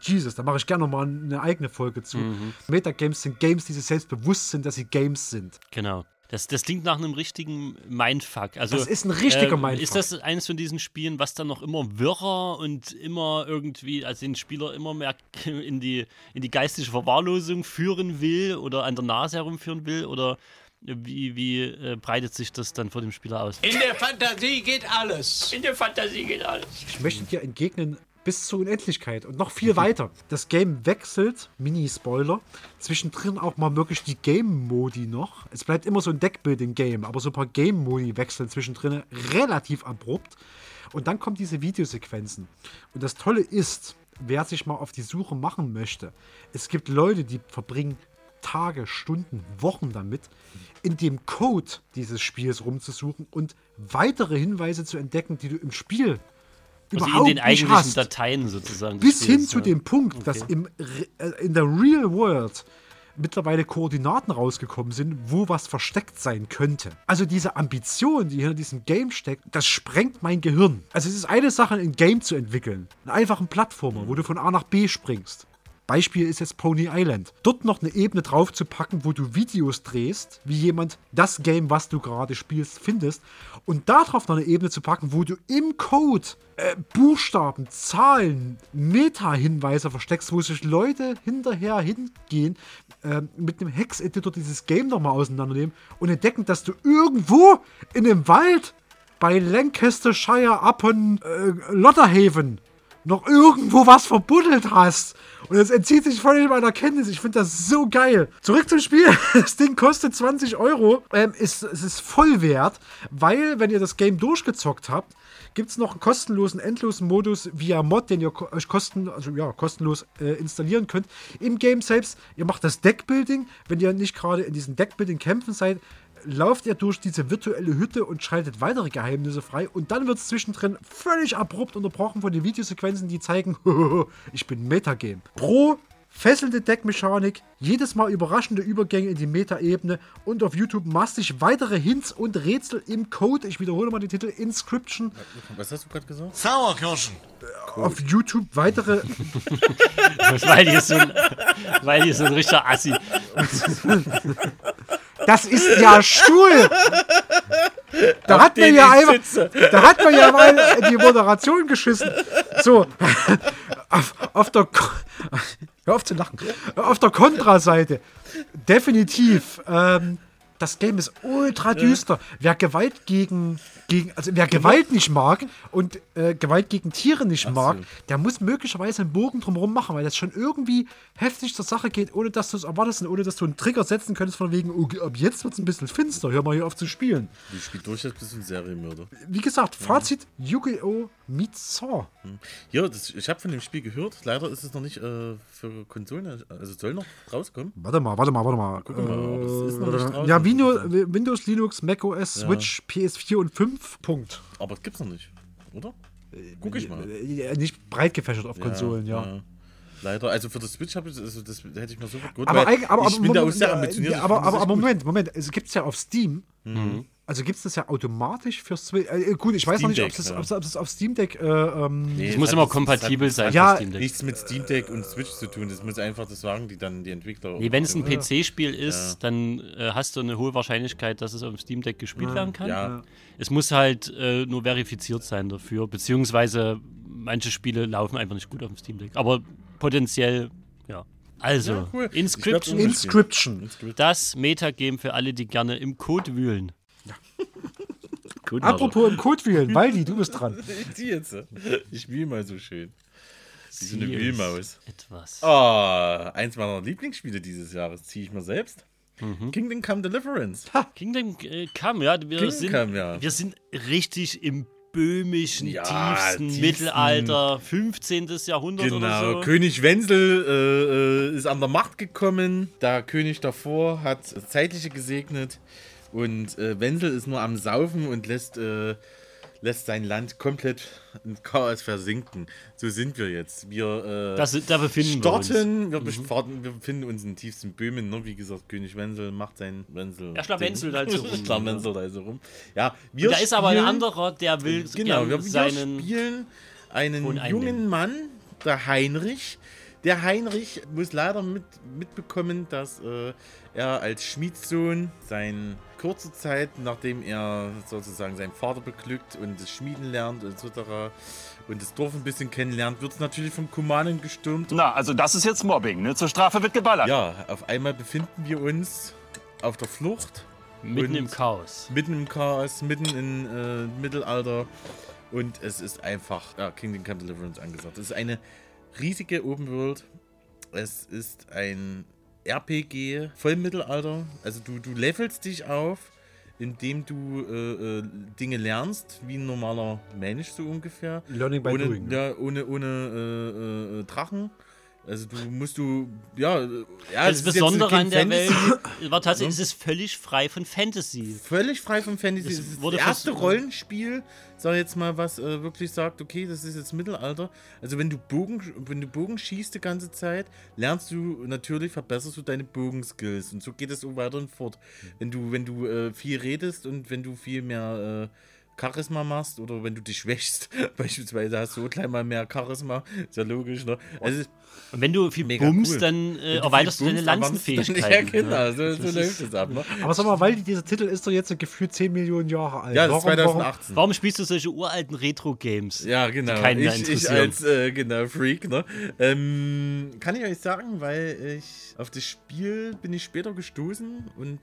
Jesus, da mache ich gerne nochmal eine eigene Folge zu. Mhm. Metagames sind Games, die sich selbst bewusst sind, dass sie Games sind. Genau. Das klingt nach einem richtigen Mindfuck. Also, das ist ein richtiger Mindfuck. Ist das eines von diesen Spielen, was dann noch immer wirrer und immer irgendwie, also den Spieler immer mehr in die geistige Verwahrlosung führen will oder an der Nase herumführen will? Oder Wie breitet sich das dann vor dem Spieler aus? In der Fantasie geht alles. In der Fantasie geht alles. Ich möchte dir entgegnen, bis zur Unendlichkeit und noch viel weiter. Das Game wechselt, Mini-Spoiler, zwischendrin auch mal möglich die Game-Modi noch. Es bleibt immer so ein Deckbuilding-Game, aber so ein paar Game-Modi wechseln zwischendrin relativ abrupt. Und dann kommen diese Videosequenzen. Und das Tolle ist, wer sich mal auf die Suche machen möchte, es gibt Leute, die verbringen Tage, Stunden, Wochen damit, in dem Code dieses Spiels rumzusuchen und weitere Hinweise zu entdecken, die du im Spiel überhaupt also in den eigentlichen nicht hast. Dateien sozusagen. Bis hin zu dem Punkt, dass in der Real World mittlerweile Koordinaten rausgekommen sind, wo was versteckt sein könnte. Also diese Ambition, die hinter diesem Game steckt, das sprengt mein Gehirn. Also es ist eine Sache, ein Game zu entwickeln. Einen einfachen Plattformer, wo du von A nach B springst. Beispiel ist jetzt Pony Island. Dort noch eine Ebene drauf zu packen, wo du Videos drehst, wie jemand das Game, was du gerade spielst, findest. Und darauf noch eine Ebene zu packen, wo du im Code Buchstaben, Zahlen, Meta-Hinweise versteckst, wo sich Leute hinterher hingehen, mit einem Hex-Editor dieses Game nochmal auseinandernehmen und entdecken, dass du irgendwo in dem Wald bei Lancashire upon Lotterhaven noch irgendwo was verbuddelt hast. Und das entzieht sich völlig meiner Kenntnis. Ich finde das so geil. Zurück zum Spiel. Das Ding kostet 20 Euro. Es ist voll wert, weil, wenn ihr das Game durchgezockt habt, gibt es noch einen kostenlosen, endlosen Modus via Mod, den ihr euch kostenlos installieren könnt. Im Game selbst, ihr macht das Deckbuilding. Wenn ihr nicht gerade in diesen Deckbuilding-Kämpfen seid, lauft ihr durch diese virtuelle Hütte und schaltet weitere Geheimnisse frei und dann wird es zwischendrin völlig abrupt unterbrochen von den Videosequenzen, die zeigen, ich bin Metagame. Pro fesselnde Deckmechanik, jedes Mal überraschende Übergänge in die Meta-Ebene und auf YouTube massig weitere Hints und Rätsel im Code. Ich wiederhole mal den Titel Inscription. Was hast du gerade gesagt? Sauerkirschen. Auf YouTube weitere... Weil hier so ein richtiger Assi... Das ist ja Stuhl! Da hat man ja mal die Moderation geschissen. So, hör auf zu lachen. Auf der Kontraseite, definitiv. Das Game ist ultra düster. Wer Gewalt Gewalt nicht mag und Gewalt gegen Tiere nicht mag, der muss möglicherweise einen Bogen drumherum machen, weil das schon irgendwie heftig zur Sache geht, ohne dass du es erwartest und ohne dass du einen Trigger setzen könntest von wegen, okay, ab jetzt wird es ein bisschen finster, hör mal hier auf zu spielen. Du spielst durch das bisschen Serienmörder. Wie gesagt, Fazit, Yu-Gi-Oh! Meets Saw. Ja, ich habe von dem Spiel gehört, leider ist es noch nicht für Konsolen, also soll noch rauskommen. Warte mal. Guck mal, es ist noch nicht draußen. Ja, Windows, Linux, macOS, ja. Switch, PS4 und 5, Punkt. Aber das gibt's noch nicht, oder? Guck ich mal. Nicht breit gefächert auf Konsolen, ja. Leider, also für das Switch das hätte ich mir so gut. Aber Moment, es gibt's ja auf Steam. Mhm. Also gibt's das ja automatisch für Switch? Gut, ich weiß noch nicht, ob es auf Steam Deck... nee, es muss immer kompatibel sein für Steam Deck. Nichts mit Steam Deck und Switch zu tun. Das muss einfach, das sagen die dann, die Entwickler. Nee, wenn es ein PC-Spiel ist, dann hast du eine hohe Wahrscheinlichkeit, dass es auf dem Steam Deck gespielt werden kann. Ja. Es muss halt nur verifiziert sein dafür, beziehungsweise manche Spiele laufen einfach nicht gut auf dem Steam Deck. Aber potenziell, ja. Also, ja, cool. Inscription. Das Metagame für alle, die gerne im Code wühlen. Gut, apropos im Code wühlen, Waldi, du bist dran. Ich wühle mal so schön. Wie so eine Wühlmaus. Eins meiner Lieblingsspiele dieses Jahres ziehe ich mir selbst. Mhm. Kingdom Come Deliverance. Wir sind richtig im böhmischen, tiefsten Mittelalter, 15. Jahrhundert oder so. König Wenzel ist an der Macht gekommen. Der König davor hat Zeitliche gesegnet. Und Wenzel ist nur am Saufen und lässt sein Land komplett im Chaos versinken. So sind wir jetzt. Wir befinden uns in tiefsten Böhmen. Ne? Wie gesagt, König Wenzel macht sein Wenzel. Er schlägt Wenzel da so rum. Ja, da ist aber ein anderer, der will wir spielen einen jungen Mann, der Heinrich. Der Heinrich muss leider mitbekommen, dass er als Schmiedssohn seine kurze Zeit, nachdem er sozusagen seinen Vater beglückt und das Schmieden lernt und etc. und das Dorf ein bisschen kennenlernt, wird es natürlich vom Kumanen gestürmt. Na, also das ist jetzt Mobbing, ne? Zur Strafe wird geballert. Ja, auf einmal befinden wir uns auf der Flucht Mitten im Chaos. Mitten im Chaos, mitten im Mittelalter. Und es ist einfach Kingdom Come Deliverance angesagt. Es ist eine riesige Open World. Es ist ein RPG, voll Mittelalter. Also du levelst dich auf, indem du Dinge lernst, wie ein normaler Mensch so ungefähr. Learning by doing. Ja, ohne Drachen. Also das Besondere an der Welt war tatsächlich, es ist völlig frei von Fantasy. Völlig frei von Fantasy. Es ist das erste Rollenspiel, sag ich jetzt mal, was wirklich sagt, okay, das ist jetzt Mittelalter. Also wenn du Bogen schießt die ganze Zeit, lernst du natürlich, verbesserst du deine Bogenskills. Und so geht es so weiter und fort. Wenn du viel redest und wenn du viel mehr Charisma machst oder wenn du dich schwächst, beispielsweise hast du so klein mal mehr Charisma, ist ja logisch, ne? Also und wenn du viel bummst, cool, dann erweiterst du deine Lanzenfähigkeiten. Ja, genau, so läuft es ab. Ne? Aber sag mal, weil dieser Titel ist doch jetzt gefühlt 10 Millionen Jahre alt. Ja, das ist 2018. Warum spielst du solche uralten Retro-Games? Ja, genau. Die keinen mehr interessieren? Ich als Freak, ne? Kann ich euch sagen, weil ich auf das Spiel bin ich später gestoßen und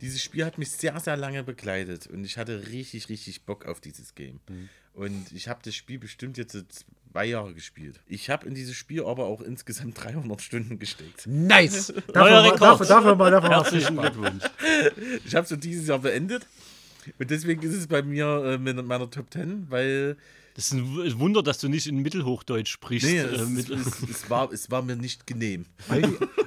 dieses Spiel hat mich sehr, sehr lange begleitet und ich hatte richtig Bock auf dieses Game. Mhm. Und ich habe das Spiel bestimmt jetzt 2 Jahre gespielt. Ich habe in dieses Spiel aber auch insgesamt 300 Stunden gesteckt. Nice! Dafür herzlichen Glückwunsch. Ich habe so dieses Jahr beendet und deswegen ist es bei mir mit meiner Top 10, weil... Das ist ein Wunder, dass du nicht in Mittelhochdeutsch sprichst. Nee, es war mir nicht genehm.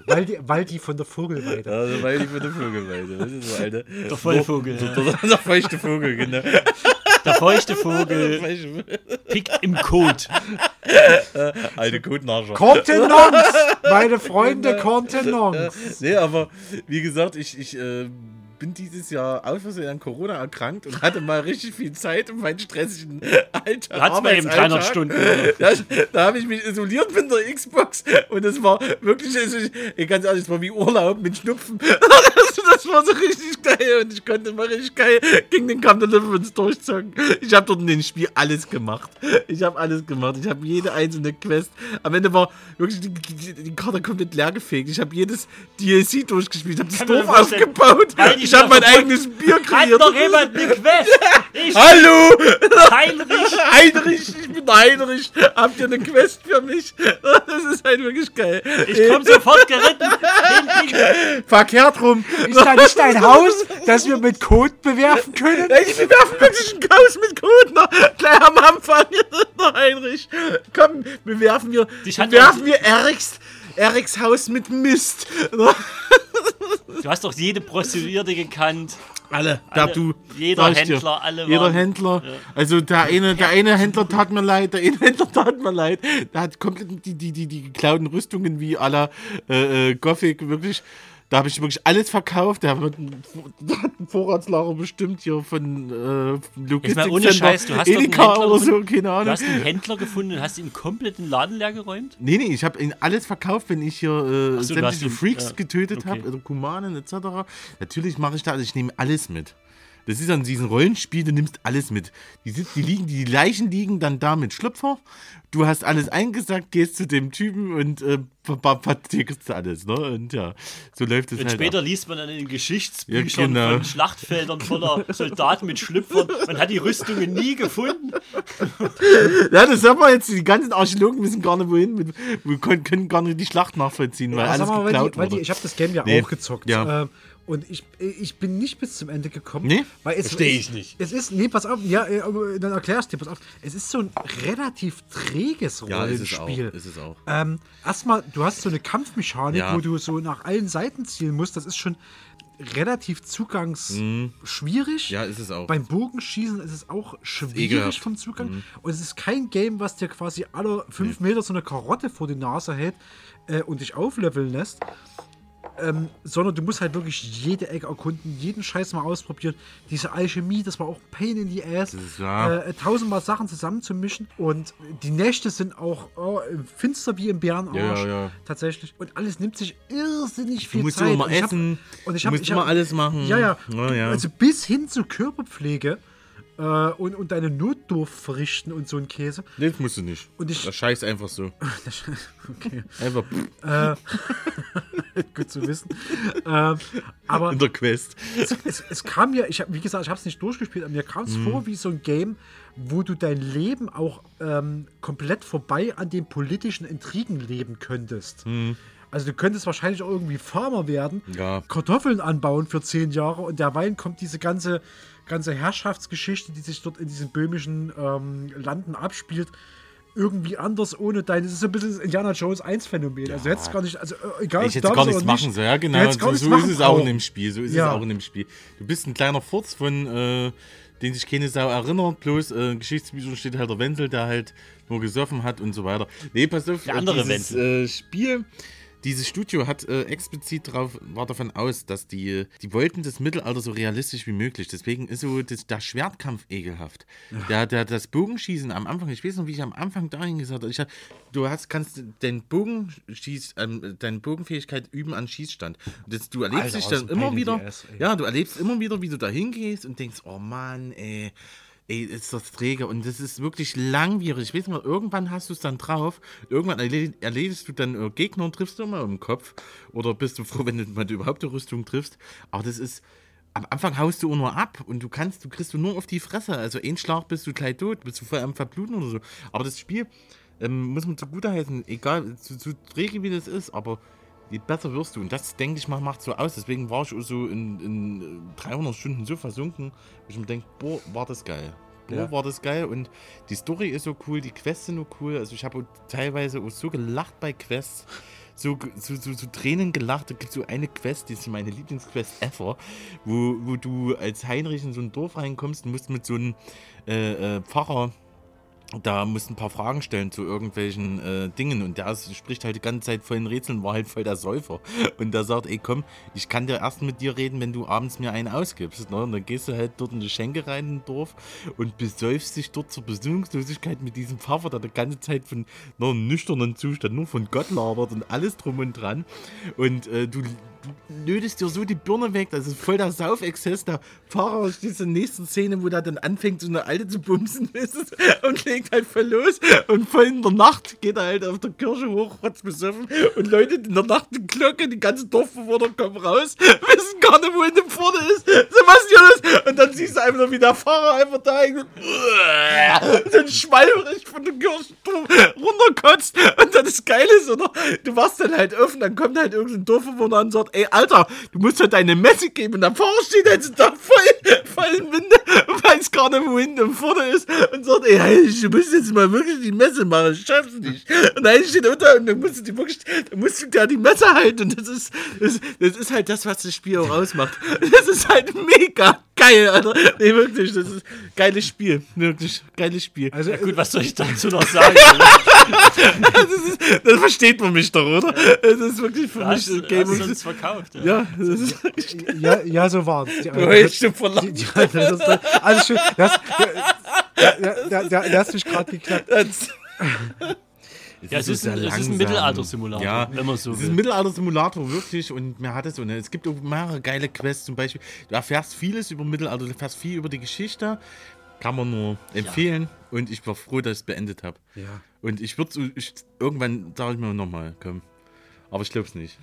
Weil die von der Vogelweide. Also, weil die von der Vogelweide. Das ist so eine, der Vollvogel. Der feuchte Vogel, genau. Der feuchte Vogel pickt im Kot. Alte Kotnascher. Kontenance! Meine Freunde, Kontenance! Nee, aber wie gesagt, ich bin dieses Jahr aus Versehen an Corona erkrankt und hatte mal richtig viel Zeit um meinen stressigen Alltag. Hat's mal eben 300 Stunden. Da habe ich mich isoliert mit der Xbox und es war wirklich, ganz ehrlich, es war wie Urlaub mit Schnupfen. Das war so richtig geil und ich konnte mal richtig geil gegen den Kingdom Come Deliverance durchzocken. Ich habe dort in dem Spiel alles gemacht. Ich habe jede einzelne Quest. Am Ende war wirklich die Karte komplett leer gefegt. Ich habe jedes DLC durchgespielt. Ich habe das Dorf aufgebaut. Ich habe mein eigenes Bier kreiert. Hat doch jemand eine Quest? Hallo! Heinrich! Ich bin Heinrich! Habt ihr eine Quest für mich? Das ist halt wirklich geil. Ich komme sofort geritten. Verkehrt rum. Ist da nicht ein Haus, das wir mit Code bewerfen können? Wir werfen wirklich ein Haus mit Code. Na, gleich am Anfang, Heinrich. Komm, bewerfen wir Eriks Haus mit Mist. Du hast doch jede Prostituierte gekannt. Alle. Jeder Händler. Ja. Also der eine Händler tat mir leid, Der hat komplett die geklauten Rüstungen wie à la Gothic, wirklich. Da habe ich wirklich alles verkauft. Da hat einen Vorratslager bestimmt hier von Logistikcenter. Ohne Scheiß, du hast Edeka oder so, keine Ahnung. Du hast einen Händler gefunden und hast ihn komplett den Laden leer geräumt? Nee, ich habe ihn alles verkauft, wenn ich hier sämtliche Freaks getötet habe, oder Kumanen etc. Natürlich mache ich da, also ich nehme alles mit. Das ist an diesem Rollenspiel, du nimmst alles mit. Die Leichen liegen dann da mit Schlüpfer. Du hast alles eingesackt, gehst zu dem Typen und vertickst alles, ne? Und ja, so läuft es halt. Und später liest man dann in den Geschichtsbüchern von Schlachtfeldern voller Soldaten mit Schlüpfern. Man hat die Rüstungen nie gefunden. Ja, das sagt man jetzt, die ganzen Archäologen wissen gar nicht wohin. Wir können gar nicht die Schlacht nachvollziehen, weil alles geklaut wurde. Ich habe das Game ja auch gezockt. Ja. Und ich bin nicht bis zum Ende gekommen. Nee, verstehe ich nicht. Es ist, nee, pass auf, ja, dann erklär ich dir, pass auf. Es ist so ein relativ träges Rollenspiel. Ja, ist es auch. Erstmal, du hast so eine Kampfmechanik, wo du so nach allen Seiten zielen musst. Das ist schon relativ zugangsschwierig. Ja, ist es auch. Beim Bogenschießen ist es auch schwierig vom Zugang. Mhm. Und es ist kein Game, was dir quasi alle 5 Meter so eine Karotte vor die Nase hält und dich aufleveln lässt. Sondern du musst halt wirklich jede Ecke erkunden, jeden Scheiß mal ausprobieren. Diese Alchemie, das war auch Pain in the Ass. Tausendmal Sachen zusammenzumischen. Und die Nächte sind auch finster wie im Bärenarsch. Ja. Tatsächlich. Und alles nimmt sich irrsinnig viel Zeit. Du musst immer essen, du musst immer alles machen. Ja. Also bis hin zur Körperpflege. Und deine Notdurft verrichten und so ein Käse. Nee, das musst du nicht. Und ich, das scheißt einfach so. Okay. Einfach. Gut zu wissen. Aber in der Quest. Es kam mir, wie gesagt, ich habe es nicht durchgespielt, aber mir kam es vor wie so ein Game, wo du dein Leben auch komplett vorbei an den politischen Intrigen leben könntest. Mhm. Also du könntest wahrscheinlich auch irgendwie Farmer werden, ja. Kartoffeln anbauen für 10 Jahre und derweil kommt diese ganze Herrschaftsgeschichte, die sich dort in diesen böhmischen Landen abspielt, irgendwie anders ohne dein. Das ist so ein bisschen das Indiana Jones 1 Phänomen. Ja. Also jetzt gar nicht, also egal. Ich hätte gar nichts machen sollen. Ja, genau. So ist es auch in dem Spiel. So ist es auch in dem Spiel. Du bist ein kleiner Furz von, den sich keine Sau erinnert. Bloß Geschichtsbüchern steht halt der Wenzel, der halt nur gesoffen hat und so weiter. Nee, pass auf. Der andere Wenzel. Spiel. Dieses Studio hat explizit war davon aus, dass die wollten das Mittelalter so realistisch wie möglich. Deswegen ist so der Schwertkampf ekelhaft. Ja. Das Bogenschießen am Anfang, ich weiß noch, wie ich am Anfang dahin gesagt habe, kannst deinen deine Bogenfähigkeit üben an Schießstand. Du erlebst dich dann immer wieder, wie du da hingehst und denkst, oh Mann, ey, ist das träge und das ist wirklich langwierig. Ich weiß nicht, irgendwann hast du es dann drauf, irgendwann erledigst du dann Gegner und triffst du mal im Kopf oder bist du froh, wenn du überhaupt eine Rüstung triffst. Aber das ist, am Anfang haust du nur ab und du kriegst du nur auf die Fresse. Also ein Schlag bist du gleich tot, bist du voll am Verbluten oder so. Aber das Spiel muss man zugutheißen, egal, so träge wie das ist, aber je besser wirst du. Und das, denke ich mal, macht so aus. Deswegen war ich so in 300 Stunden so versunken, dass ich mir denke, boah, war das geil. War das geil. Und die Story ist so cool, die Quests sind so cool. Also ich habe teilweise auch so gelacht bei Quests. So Tränen gelacht. Da gibt es so eine Quest, die ist meine Lieblingsquest ever, wo du als Heinrich in so ein Dorf reinkommst und musst mit so einem Pfarrer, da musst ein paar Fragen stellen zu irgendwelchen Dingen und der spricht halt die ganze Zeit voll in Rätseln, war halt voll der Säufer und der sagt, ey komm, ich kann dir erst mit dir reden, wenn du abends mir einen ausgibst, ne? Und dann gehst du halt dort in die Schenke rein im Dorf und besäufst dich dort zur Besinnungslosigkeit mit diesem Pfaffer, der die ganze Zeit von einem nüchternen Zustand nur von Gott labert und alles drum und dran und du lötest dir so die Birne weg, das ist voll der Saufexzess, der Pfarrer steht in der nächsten Szene, wo der dann anfängt, so eine Alte zu bumsen und legt halt voll los und voll in der Nacht geht er halt auf der Kirche hoch, hat's besoffen und läutet in der Nacht die Glocke, die ganze Dorfbewohner kommen raus, wissen gar nicht, wo in dem Pforte ist, Sebastian ist, und dann siehst du einfach nur, wie der Pfarrer einfach da so schmalbrig von der Kirche runterkotzt und dann ist Geiles, oder? Du warst dann halt offen, dann kommt halt irgendein Dorfbewohner und sagt, ey, Alter, du musst halt deine Messe geben. Und der Pfarrer steht jetzt da voll im Winde und weiß gar nicht, wohin der vorne ist. Und sagt, ey, du musst jetzt mal wirklich die Messe machen, das schaffst du nicht. Und dann steht unter und dann musst du dir die Messe halten. Und das ist halt das, was das Spiel auch ausmacht. Das ist halt mega geil, Alter. Nee, wirklich, das ist ein geiles Spiel. Wirklich, geiles Spiel. Also ja, gut, was soll ich dazu noch sagen? Das versteht man mich doch, oder? Das ist wirklich für mich ein Game. Verkauft, ja. Ja, so war es. Du hältst schon vor lang. Alles schön. Der hast mich gerade geknackt. Es ist ein Mittelalter-Simulator, wenn man so will. Es ist ein Mittelalter-Simulator, wirklich. Und mir hat es so. Es gibt auch mehrere geile Quests, zum Beispiel. Du erfährst vieles über Mittelalter, du erfährst viel über die Geschichte. Kann man nur empfehlen. Ja. Und ich war froh, dass ich es beendet habe. Ja. Und ich würde irgendwann sage ich mir nochmal, komm. Aber ich glaube es nicht.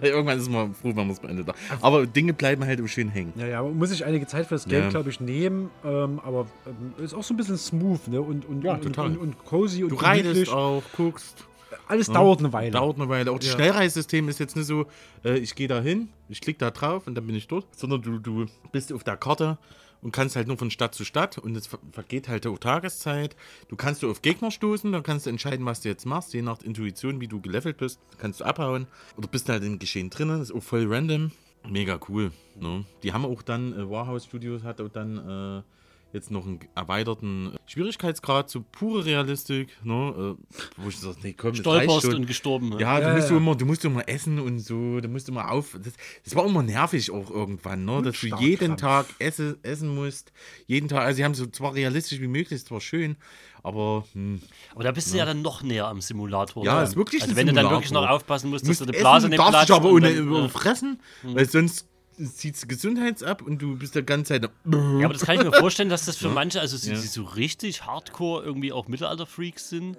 Irgendwann ist man froh, wenn man es beendet hat. Aber Dinge bleiben halt schön hängen. Ja, aber muss ich einige Zeit für das Game, glaube ich, nehmen. Aber ist auch so ein bisschen smooth, ne? Und cozy und gemütlich. Du reitest auch, guckst. Alles dauert eine Weile. Auch das Schnellreissystem ist jetzt nicht so, ich gehe da hin, ich klicke da drauf und dann bin ich dort. Sondern du bist auf der Karte und kannst halt nur von Stadt zu Stadt und es vergeht halt auch Tageszeit. Du kannst auf Gegner stoßen, dann kannst du entscheiden, was du jetzt machst. Je nach Intuition, wie du gelevelt bist, kannst du abhauen. Oder bist halt im Geschehen drinnen, ist auch voll random. Mega cool, ne? Die haben auch dann, Warhouse Studios hat auch dann jetzt noch einen erweiterten Schwierigkeitsgrad zu pure Realistik, ne? Wo ich sage, nee, komm, stolperst und gestorben. Ja, du musst immer essen und so, du musst immer auf. Das war immer nervig auch irgendwann, ne? Dass du jeden Tag essen musst. Jeden Tag, also sie haben es so zwar realistisch wie möglich, es war schön, aber. Aber da bist du ja dann noch näher am Simulator. Ja, ist wirklich. Also wenn du dann wirklich noch aufpassen musst, dass du die Blase nicht platzt. Darfst du aber ohne überfressen, weil sonst zieht Gesundheits ab und du bist der ganze Zeit. Ja, aber das kann ich mir vorstellen, dass das für manche, also sie so richtig hardcore irgendwie auch Mittelalter-Freaks sind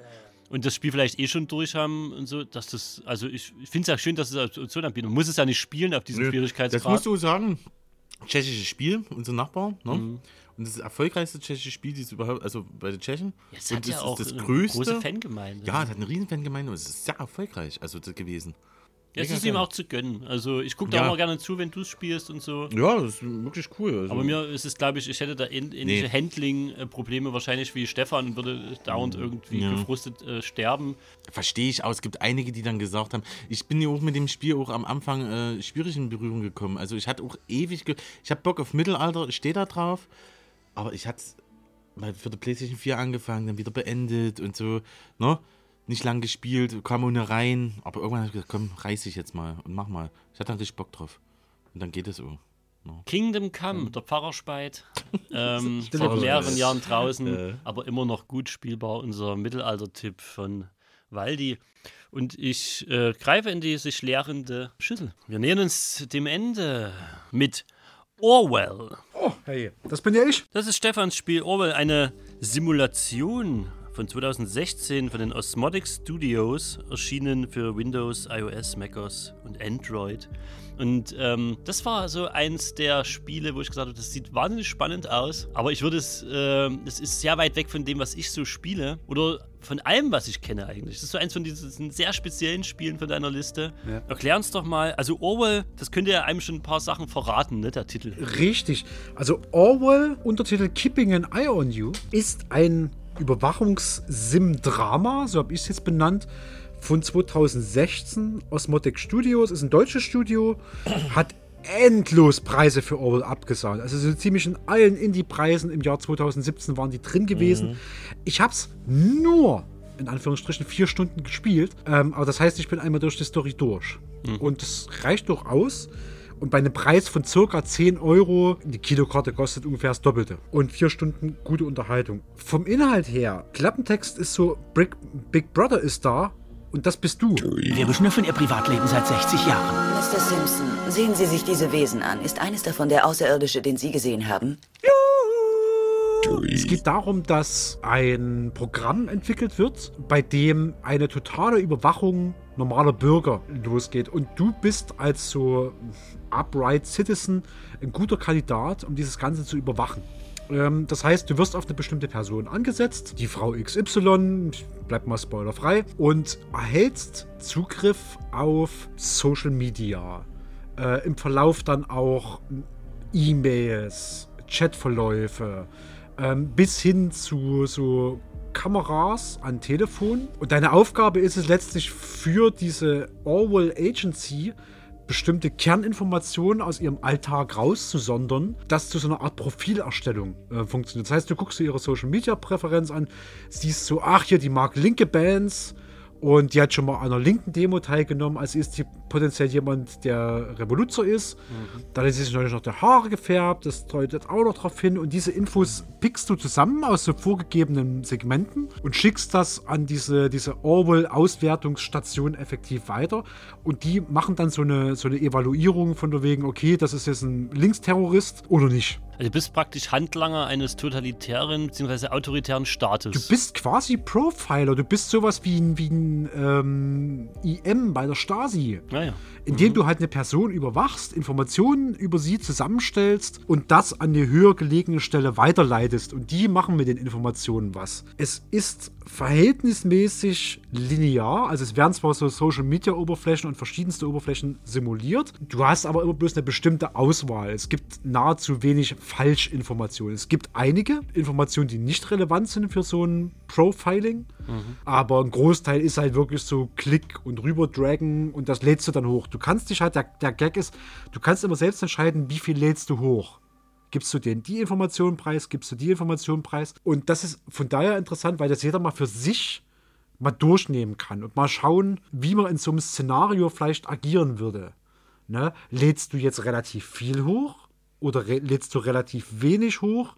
und das Spiel vielleicht eh schon durch haben und so, dass das, also ich finde es ja schön, dass es als Option anbietet. Man muss es ja nicht spielen auf diesem Schwierigkeitsgrad. Das musst du sagen. Tschechisches Spiel, unser Nachbar, ne? Mhm. Und das erfolgreichste tschechische Spiel, die es überhaupt, also bei den Tschechen. Ja, es hat ja auch das eine größte, große Fangemeinde. Ja, es hat eine riesen Fangemeinde und es ist sehr erfolgreich also gewesen. Ja, es ist ihm auch zu gönnen. Also ich gucke da auch mal gerne zu, wenn du es spielst und so. Ja, das ist wirklich cool. Also. Aber mir ist es, glaube ich, ich hätte da ähnliche Handling-Probleme wahrscheinlich wie Stefan und würde dauernd irgendwie gefrustet sterben. Verstehe ich auch. Es gibt einige, die dann gesagt haben, ich bin ja auch mit dem Spiel auch am Anfang schwierig in Berührung gekommen. Also ich hatte auch ewig, ich habe Bock auf Mittelalter, ich stehe da drauf, aber ich hatte es mal für die PlayStation 4 angefangen, dann wieder beendet und so, ne? Nicht lang gespielt, kam ohne rein, aber irgendwann habe ich gesagt, komm, reiß ich jetzt mal und mach mal. Ich hatte dann richtig Bock drauf. Und dann geht es so. No. Kingdom Come, der Pfarrer Speit, vor mehreren Jahren draußen, aber immer noch gut spielbar, unser Mittelalter-Tipp von Waldi. Und ich greife in die sich leerende Schüssel. Wir nähern uns dem Ende mit Orwell. Oh, hey, das bin ja ich. Das ist Stefans Spiel Orwell, eine Simulation von 2016 von den Osmotic Studios, erschienen für Windows, iOS, macOS und Android. Und das war so eins der Spiele, wo ich gesagt habe, das sieht wahnsinnig spannend aus, aber ich würde es, das ist sehr weit weg von dem, was ich so spiele oder von allem, was ich kenne eigentlich. Das ist so eins von diesen sehr speziellen Spielen von deiner Liste. Ja. Erklär uns doch mal, also Orwell, das könnte ja einem schon ein paar Sachen verraten, ne, der Titel. Richtig, also Orwell, Untertitel Keeping an Eye on You, ist ein Überwachungs-Sim-Drama, so habe ich es jetzt benannt, von 2016. Osmotic Studios ist ein deutsches Studio, hat endlos Preise für Orwell abgesahnt. Also so ziemlich in allen Indie-Preisen im Jahr 2017 waren die drin gewesen. Mhm. Ich habe es nur, in Anführungsstrichen, 4 Stunden gespielt. Aber das heißt, ich bin einmal durch die Story durch. Mhm. Und das reicht durchaus. Und bei einem Preis von ca. 10 Euro, die Kinokarte kostet ungefähr das Doppelte. Und 4 Stunden gute Unterhaltung. Vom Inhalt her, Klappentext ist so, Big Brother ist da und das bist du. Wir beschnüffeln ihr Privatleben seit 60 Jahren. Mr. Simpson, sehen Sie sich diese Wesen an. Ist eines davon der Außerirdische, den Sie gesehen haben? Ja. Es geht darum, dass ein Programm entwickelt wird, bei dem eine totale Überwachung normaler Bürger losgeht. Und du bist als so upright Citizen ein guter Kandidat, um dieses Ganze zu überwachen. Das heißt, du wirst auf eine bestimmte Person angesetzt, die Frau XY, bleibt mal spoilerfrei, und erhältst Zugriff auf Social Media. Im Verlauf dann auch E-Mails, Chatverläufe, bis hin zu so Kameras an Telefon. Und deine Aufgabe ist es letztlich für diese Orwell Agency, bestimmte Kerninformationen aus ihrem Alltag rauszusondern, das zu so einer Art Profilerstellung funktioniert. Das heißt, du guckst dir ihre Social-Media-Präferenz an, siehst so, ach hier, die mag linke Bands und die hat schon mal an einer linken Demo teilgenommen, also ist die potenziell jemand, der Revoluzer ist. Mhm. Dann ist sie sich natürlich noch die Haare gefärbt, das deutet auch noch drauf hin. Und diese Infos pickst du zusammen aus so vorgegebenen Segmenten und schickst das an diese Orwell-Auswertungsstation effektiv weiter. Und die machen dann so eine Evaluierung von wegen, okay, das ist jetzt ein Linksterrorist oder nicht. Also du bist praktisch Handlanger eines totalitären bzw. autoritären Staates. Du bist quasi Profiler, du bist sowas wie ein IM bei der Stasi. Ja. Indem du halt eine Person überwachst, Informationen über sie zusammenstellst und das an eine höher gelegene Stelle weiterleitest. Und die machen mit den Informationen was. Es ist verhältnismäßig linear. Also es werden zwar so Social-Media-Oberflächen und verschiedenste Oberflächen simuliert. Du hast aber immer bloß eine bestimmte Auswahl. Es gibt nahezu wenig Falschinformationen. Es gibt einige Informationen, die nicht relevant sind für so ein Profiling. Mhm. Aber ein Großteil ist halt wirklich so Klick und rüberdragen und das lädst du dann hoch. Du kannst dich halt, der Gag ist, du kannst immer selbst entscheiden, wie viel lädst du hoch. Gibst du denen die Informationen preis, gibst du die Informationen preis. Und das ist von daher interessant, weil das jeder mal für sich mal durchnehmen kann und mal schauen, wie man in so einem Szenario vielleicht agieren würde. Ne? Lädst du jetzt relativ viel hoch oder lädst du relativ wenig hoch?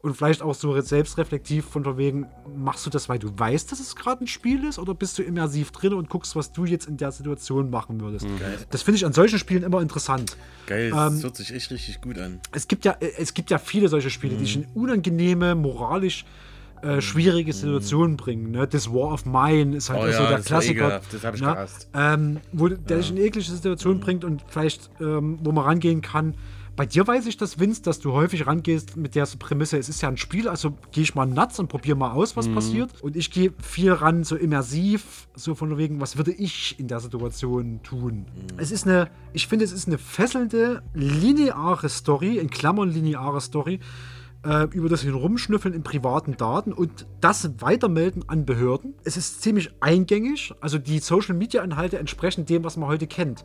und vielleicht auch so selbstreflektiv von wegen, machst du das, weil du weißt, dass es gerade ein Spiel ist, oder bist du immersiv drin und guckst, was du jetzt in der Situation machen würdest. Geil. Das finde ich an solchen Spielen immer interessant. Geil, das hört sich echt richtig gut an. Es gibt ja viele solche Spiele, die dich in unangenehme, moralisch schwierige Situationen bringen. Ne? Das War of Mine ist halt so der Klassiker. Das habe ich gehasst. Wo der dich in eklige Situationen bringt und vielleicht, wo man rangehen kann. Bei dir weiß ich das, Vince, dass du häufig rangehst mit der Prämisse, es ist ja ein Spiel, also gehe ich mal nuts und probiere mal aus, was passiert. Und ich gehe viel ran, so immersiv, so von wegen, was würde ich in der Situation tun? Ich finde, es ist eine fesselnde, lineare Story, in Klammern lineare Story, über das Hinrumschnüffeln in privaten Daten und das Weitermelden an Behörden. Es ist ziemlich eingängig, also die Social-Media-Inhalte entsprechen dem, was man heute kennt.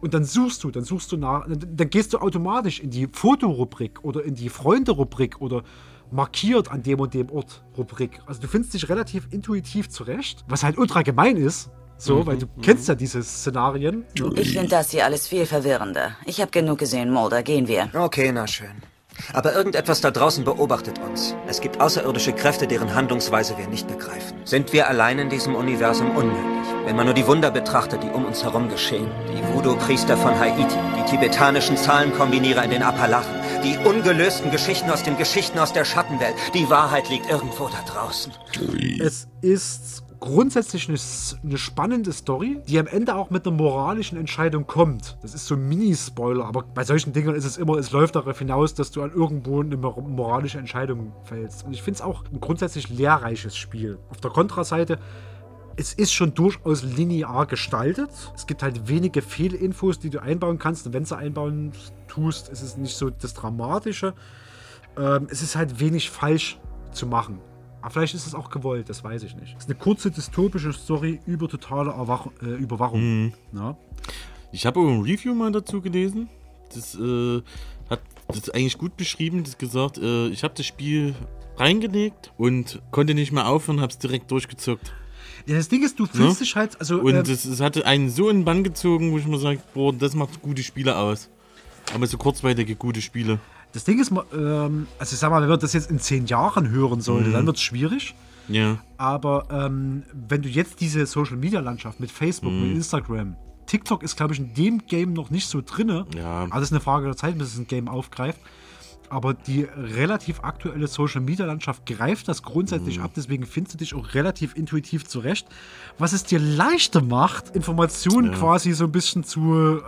Und dann suchst du nach, dann gehst du automatisch in die Fotorubrik oder in die Freunde-Rubrik oder markiert an dem und dem Ort-Rubrik. Also du findest dich relativ intuitiv zurecht, was halt ultra gemein ist, so, weil du kennst ja diese Szenarien. Ich finde das hier alles viel verwirrender. Ich habe genug gesehen, Mulder, gehen wir. Okay, na schön. Aber irgendetwas da draußen beobachtet uns. Es gibt außerirdische Kräfte, deren Handlungsweise wir nicht begreifen. Sind wir allein in diesem Universum? Unmöglich. Wenn man nur die Wunder betrachtet, die um uns herum geschehen. Die Voodoo-Priester von Haiti, die tibetanischen Zahlenkombinierer in den Appalachen, die ungelösten Geschichten aus den Geschichten aus der Schattenwelt. Die Wahrheit liegt irgendwo da draußen. Es ist grundsätzlich eine spannende Story, die am Ende auch mit einer moralischen Entscheidung kommt. Das ist so ein Mini-Spoiler, aber bei solchen Dingern ist es immer, es läuft darauf hinaus, dass du an irgendwo eine moralische Entscheidung fällst. Und ich finde es auch ein grundsätzlich lehrreiches Spiel. Auf der Kontraseite, es ist schon durchaus linear gestaltet. Es gibt halt wenige Fehlinfos, die du einbauen kannst. Und wenn du einbauen tust, ist es nicht so das Dramatische. Es ist halt wenig falsch zu machen. Aber vielleicht ist es auch gewollt, das weiß ich nicht. Es ist eine kurze, dystopische Story über totale Überwachung. Mhm. Ja. Ich habe auch ein Review mal dazu gelesen. Das hat das eigentlich gut beschrieben. Das gesagt, ich habe das Spiel reingelegt und konnte nicht mehr aufhören, habe es direkt durchgezockt. Ja, das Ding ist, du fühlst dich halt... Also, und es hatte einen so in den Bann gezogen, wo ich mir sage, boah, das macht gute Spiele aus. Aber so kurzweilige gute Spiele. Das Ding ist, also ich sag mal, wenn man das jetzt in 10 Jahren hören sollte, dann wird es schwierig. Ja. Aber wenn du jetzt diese Social-Media-Landschaft mit Facebook, mit Instagram, TikTok ist, glaube ich, in dem Game noch nicht so drin. Ja. Alles eine Frage der Zeit, bis es ein Game aufgreift. Aber die relativ aktuelle Social-Media-Landschaft greift das grundsätzlich ab. Deswegen findest du dich auch relativ intuitiv zurecht. Was es dir leichter macht, Informationen quasi so ein bisschen zu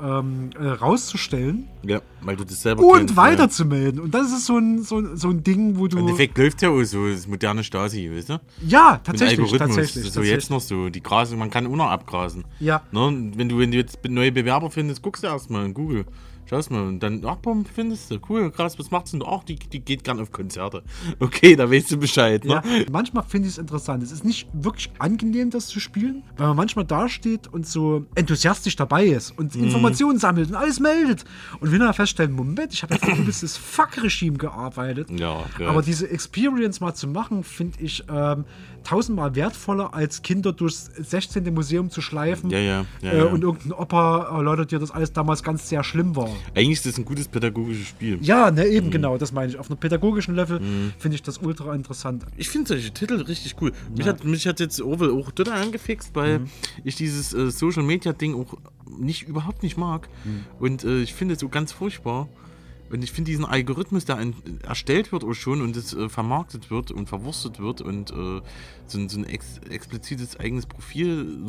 rauszustellen. Ja, weil du das selber und kennst, weiterzumelden. Ja. Und das ist so ein Ding, wo du... Im Endeffekt läuft ja auch so das moderne Stasi, weißt du? Ja, tatsächlich. Mit Algorithmus. Tatsächlich, so tatsächlich. Jetzt noch so. Die Grasen, man kann auch noch abgrasen. Ja. Ne? Wenn du jetzt neue Bewerber findest, guckst du erstmal in Google. Schau's mal, und dann, ach, Bomben findest du, cool, krass, was macht's denn? Ach, die geht gern auf Konzerte. Okay, da weißt du Bescheid, ne? Ja, manchmal finde ich es interessant. Es ist nicht wirklich angenehm, das zu spielen, weil man manchmal dasteht und so enthusiastisch dabei ist und Informationen sammelt und alles meldet. Und wir dann feststellen, Moment, ich habe jetzt ein bisschen das Fuck-Regime gearbeitet. Ja, okay. Aber diese Experience mal zu machen, finde ich 1000-mal wertvoller, als Kinder durchs 16. Museum zu schleifen. Ja. Und irgendein Opa erläutert dir, dass alles damals ganz sehr schlimm war. Eigentlich ist das ein gutes pädagogisches Spiel. Ja, ne, eben genau, das meine ich. Auf einem pädagogischen Level finde ich das ultra interessant. Ich finde solche Titel richtig cool. Ja. Mich hat jetzt Orwell auch total angefixt, weil ich dieses Social-Media-Ding auch überhaupt nicht mag. Und ich finde es so ganz furchtbar. Und ich finde diesen Algorithmus, der erstellt wird auch schon und das vermarktet wird und verwurstet wird und so ein explizites eigenes Profil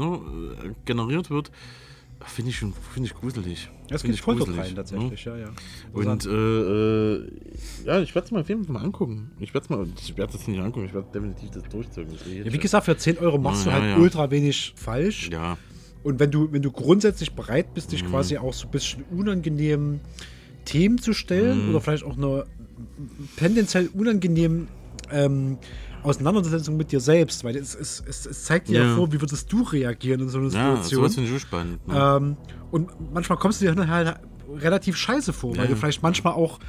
generiert wird, finde ich gruselig. Das geht voll rein tatsächlich, ja. Und ich werde es mir auf jeden Fall mal angucken. Ich werde definitiv das durchzogen. Ja, wie gesagt, für 10 Euro machst du halt ultra wenig falsch. Ja. Und wenn du grundsätzlich bereit bist, dich quasi auch so ein bisschen unangenehm Themen zu stellen oder vielleicht auch eine tendenziell unangenehm Auseinandersetzung mit dir selbst, weil es zeigt dir ja vor, wie würdest du reagieren in so einer Situation. Ja, sowas finde ich so spannend. Ne? Und manchmal kommst du dir halt relativ scheiße vor, weil du vielleicht manchmal auch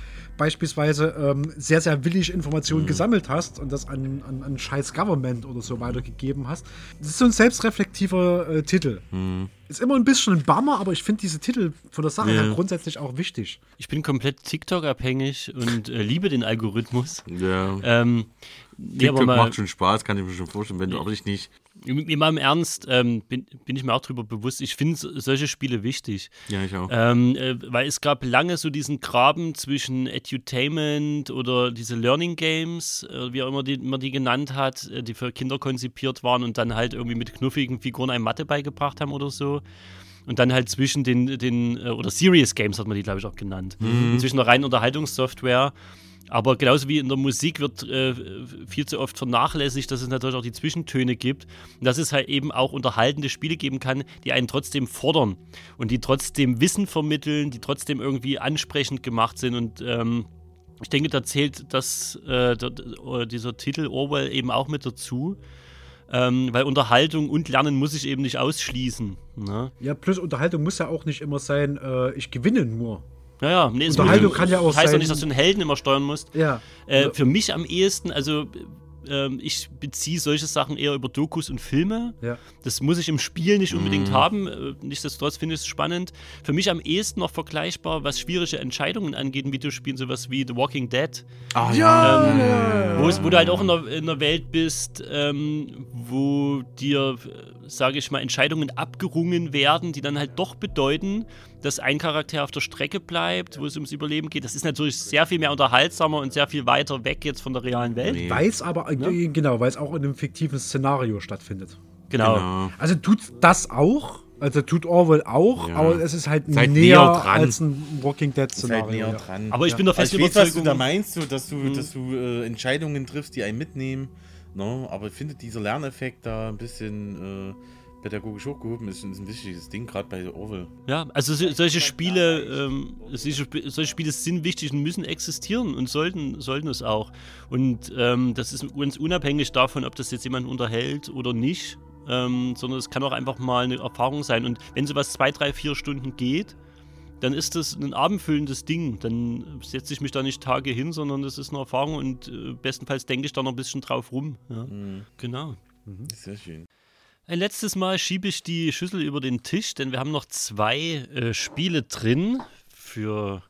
beispielsweise sehr, sehr willig Informationen gesammelt hast und das an scheiß Government oder so weitergegeben hast. Das ist so ein selbstreflektiver Titel. Ist immer ein bisschen ein Bummer, aber ich finde diese Titel von der Sache her grundsätzlich auch wichtig. Ich bin komplett TikTok-abhängig und liebe den Algorithmus. Ja. TikTok macht schon Spaß, kann ich mir schon vorstellen, wenn du auch nicht... Immer im Ernst bin ich mir auch drüber bewusst, ich finde solche Spiele wichtig. Ja, ich auch. Weil es gab lange so diesen Graben zwischen Edutainment oder diese Learning Games, wie auch immer man die genannt hat, die für Kinder konzipiert waren und dann halt irgendwie mit knuffigen Figuren einem Mathe beigebracht haben oder so. Und dann halt zwischen den oder Serious Games hat man die, glaube ich, auch genannt. Zwischen der reinen Unterhaltungssoftware. Aber genauso wie in der Musik wird viel zu oft vernachlässigt, dass es natürlich auch die Zwischentöne gibt. Und dass es halt eben auch unterhaltende Spiele geben kann, die einen trotzdem fordern. Und die trotzdem Wissen vermitteln, die trotzdem irgendwie ansprechend gemacht sind. Und ich denke, da zählt dieser Titel Orwell eben auch mit dazu. Weil Unterhaltung und Lernen muss ich eben nicht ausschließen. Ne? Ja, plus Unterhaltung muss ja auch nicht immer sein, ich gewinne nur. Ja, nee, Unterhaltung kann ja auch sein. Heißt doch nicht, dass du den Helden immer steuern musst. Ja. Für mich am ehesten, also ich beziehe solche Sachen eher über Dokus und Filme. Ja. Das muss ich im Spiel nicht unbedingt haben. Nichtsdestotrotz finde ich es spannend. Für mich am ehesten noch vergleichbar, was schwierige Entscheidungen angeht in Videospielen, sowas wie The Walking Dead. Ah, ja. Wo du halt auch in einer Welt bist, wo dir, sage ich mal, Entscheidungen abgerungen werden, die dann halt doch bedeuten, dass ein Charakter auf der Strecke bleibt, wo es ums Überleben geht. Das ist natürlich sehr viel mehr unterhaltsamer und sehr viel weiter weg jetzt von der realen Welt. Nee. Weil es auch in einem fiktiven Szenario stattfindet. Genau. Also tut das auch, also tut Orwell auch, aber es ist halt näher dran als ein Walking Dead-Szenario. Halt näher dran. Aber ich bin da fest überzeugt, was du da meinst, dass du Entscheidungen triffst, die einen mitnehmen. No? Aber ich finde, dieser Lerneffekt da ein bisschen... pädagogisch hochgehoben ist ein wichtiges Ding, gerade bei Orwell. Ja, also solche Spiele sind wichtig und müssen existieren und sollten es auch. Und das ist uns unabhängig davon, ob das jetzt jemand unterhält oder nicht, sondern es kann auch einfach mal eine Erfahrung sein. Und wenn sowas 2, 3, 4 Stunden geht, dann ist das ein abendfüllendes Ding. Dann setze ich mich da nicht Tage hin, sondern das ist eine Erfahrung und bestenfalls denke ich da noch ein bisschen drauf rum. Ja. Genau. Sehr schön. Ein letztes Mal schiebe ich die Schüssel über den Tisch, denn wir haben noch 2 Spiele drin für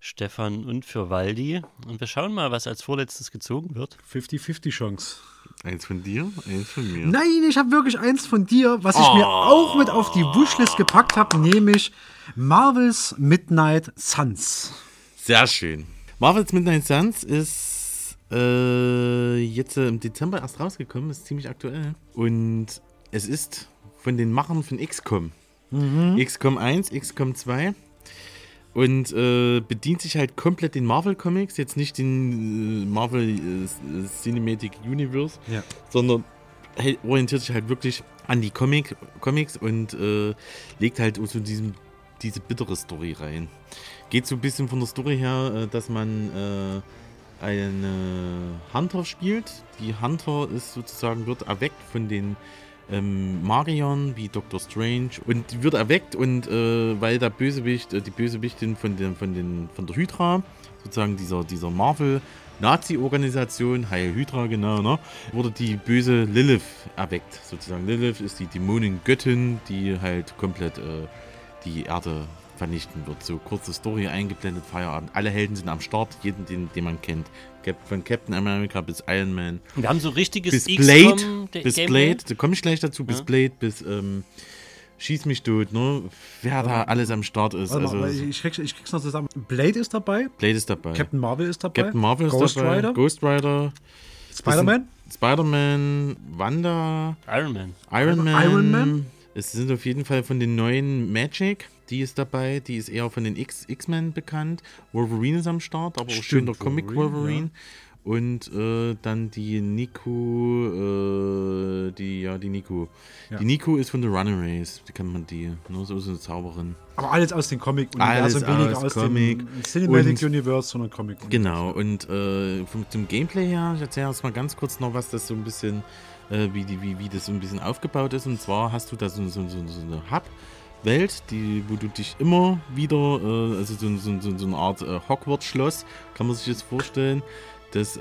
Stefan und für Waldi. Und wir schauen mal, was als vorletztes gezogen wird. 50-50 Chance. Eins von dir, eins von mir. Nein, ich habe wirklich eins von dir, was ich mir auch mit auf die Wishlist gepackt habe, nämlich Marvel's Midnight Suns. Sehr schön. Marvel's Midnight Suns ist jetzt im Dezember erst rausgekommen, ist ziemlich aktuell. Und es ist von den Machern von XCOM. XCOM 1, XCOM 2. Und bedient sich halt komplett den Marvel Comics, jetzt nicht den Marvel Cinematic Universe, sondern orientiert sich halt wirklich an die Comics und legt halt so diese bittere Story rein. Geht so ein bisschen von der Story her, dass man eine Hunter spielt. Die Hunter ist sozusagen, wird erweckt von den Marion, wie Dr. Strange, und wird erweckt und weil der Bösewicht, die Bösewichtin von der Hydra, sozusagen dieser Marvel-Nazi-Organisation, Heil Hydra, genau, ne, wurde die böse Lilith erweckt, sozusagen. Lilith ist die Dämonengöttin, die halt komplett die Erde vernichten wird. So, kurze Story, eingeblendet, Feierabend. Alle Helden sind am Start, jeden, den man kennt. Von Captain America bis Iron Man. Wir haben so richtiges bis XCOM Blade, da komme ich gleich dazu, bis Blade, bis Schieß mich tot, ne? Wer da alles am Start ist. Also, ich krieg's noch zusammen. Blade ist dabei. Captain Marvel ist dabei. Ghost Rider. Spider-Man, Wanda. Iron Man. Es sind auf jeden Fall von den neuen Magic. Die ist dabei, die ist eher von den X-Men bekannt. Wolverine ist am Start, aber auch schön der Comic-Wolverine. Ja. Und dann die Nico, die Nico. Ja. Die Nico ist von The Runaways, die kennt man die, ne? So ist eine Zauberin. Aber alles aus dem Comic-Universum, weniger aus dem Cinematic Universe, sondern Comic-Universum. Genau, und zum Gameplay her, ich erzähle erst mal ganz kurz noch, was das so ein bisschen, wie das so ein bisschen aufgebaut ist. Und zwar hast du da so eine Hub, Welt, wo du dich immer wieder, also so eine Art Hogwarts-Schloss, kann man sich jetzt vorstellen, das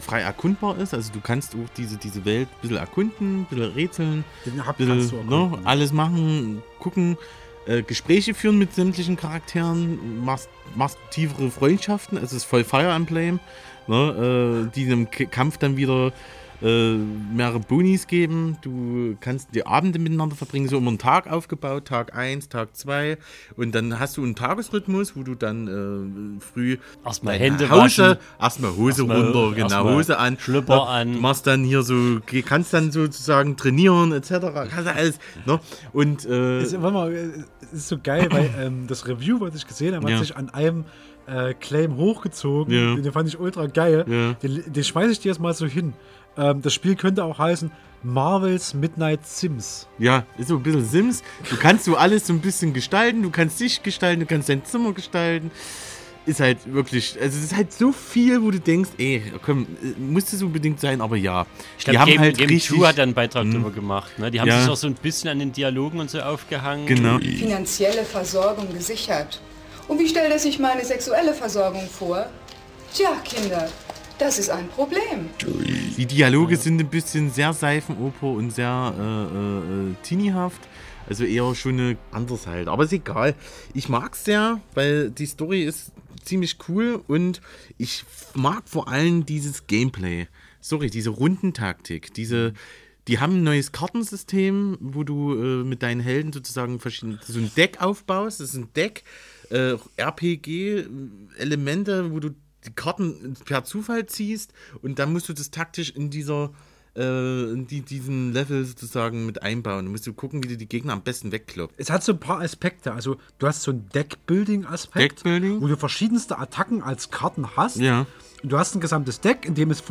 frei erkundbar ist. Also du kannst auch diese Welt ein bisschen erkunden, ein bisschen rätseln, alles machen, gucken, Gespräche führen mit sämtlichen Charakteren, machst tiefere Freundschaften, also es ist voll Fire Emblem, die im Kampf dann wieder mehrere Bonis geben, du kannst die Abende miteinander verbringen, so immer einen Tag aufgebaut, Tag 1, Tag 2 und dann hast du einen Tagesrhythmus, wo du dann früh erstmal Hände waschen, erstmal Hose runter, genau, Hose an, Schlüpper an, machst dann hier so, kannst dann sozusagen trainieren, etc. Kannst alles, ne? Und ist so geil, weil das Review, was ich gesehen habe, hat sich an einem Claim hochgezogen, den fand ich ultra geil, den schmeiße ich dir jetzt mal so hin. Das Spiel könnte auch heißen Marvel's Midnight Sims. Ja, ist so ein bisschen Sims. Du kannst so alles so ein bisschen gestalten, du kannst dich gestalten, du kannst dein Zimmer gestalten. Ist halt wirklich, also es ist halt so viel, wo du denkst, ey, komm, muss das unbedingt sein, aber ja. Ich glaube, Game2 hat einen Beitrag darüber gemacht. Ne? Die haben sich auch so ein bisschen an den Dialogen und so aufgehangen. Genau. Finanzielle Versorgung gesichert. Und wie stellt er sich meine sexuelle Versorgung vor? Tja, Kinder. Das ist ein Problem. Die Dialoge sind ein bisschen sehr Seifenoper und sehr teenie-haft. Also eher schon eine anders halt. Aber ist egal. Ich mag es sehr, weil die Story ist ziemlich cool und ich mag vor allem dieses Gameplay. Sorry, diese Rundentaktik. Die haben ein neues Kartensystem, wo du mit deinen Helden sozusagen so ein Deck aufbaust. Das ist ein Deck, RPG-Elemente, wo du die Karten per Zufall ziehst und dann musst du das taktisch in diesen Level sozusagen mit einbauen. Du musst gucken, wie du die Gegner am besten wegklopfst. Es hat so ein paar Aspekte. Also du hast so einen Deck-Building-Aspekt, wo du verschiedenste Attacken als Karten hast. Ja. Und du hast ein gesamtes Deck, in dem es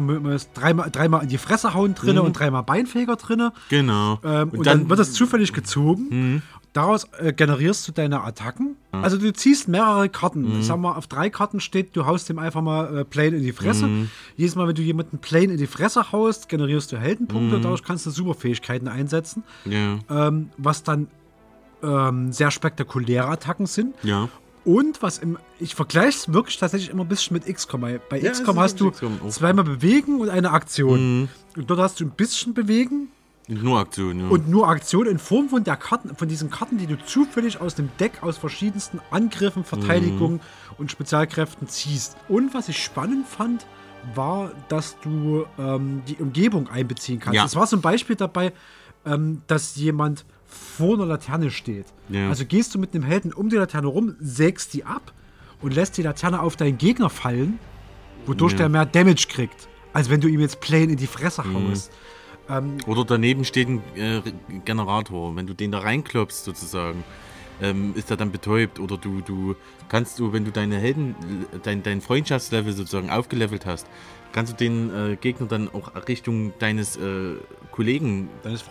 dreimal in die Fresse hauen drin und dreimal Beinfeger drin. Genau. Und dann wird das zufällig gezogen. Daraus generierst du deine Attacken. Ja. Also du ziehst mehrere Karten. Ich sag mal, auf 3 Karten steht, du haust dem einfach mal Plane in die Fresse. Jedes Mal, wenn du jemanden Plane in die Fresse haust, generierst du Heldenpunkte und dadurch kannst du Superfähigkeiten einsetzen. Ja. Was dann sehr spektakuläre Attacken sind. Ja. Und ich vergleiche es wirklich tatsächlich immer ein bisschen mit XCOM. Bei XCOM hast du zweimal Bewegen und eine Aktion. Und dort hast du ein bisschen Bewegen. Nur Aktion, ja. Und nur Aktion in Form von diesen Karten, die du zufällig aus dem Deck aus verschiedensten Angriffen, Verteidigungen und Spezialkräften ziehst. Und was ich spannend fand, war, dass du die Umgebung einbeziehen kannst. Ja. Es war zum Beispiel dabei, dass jemand vor einer Laterne steht. Ja. Also gehst du mit einem Helden um die Laterne rum, sägst die ab und lässt die Laterne auf deinen Gegner fallen, wodurch der mehr Damage kriegt, als wenn du ihm jetzt Plane in die Fresse haust. Oder daneben steht ein Generator. Wenn du den da reinklopfst sozusagen, ist er dann betäubt. Oder du kannst du, wenn du deine Helden, dein Freundschaftslevel sozusagen aufgelevelt hast, kannst du den Gegner dann auch Richtung deines Kollegen deines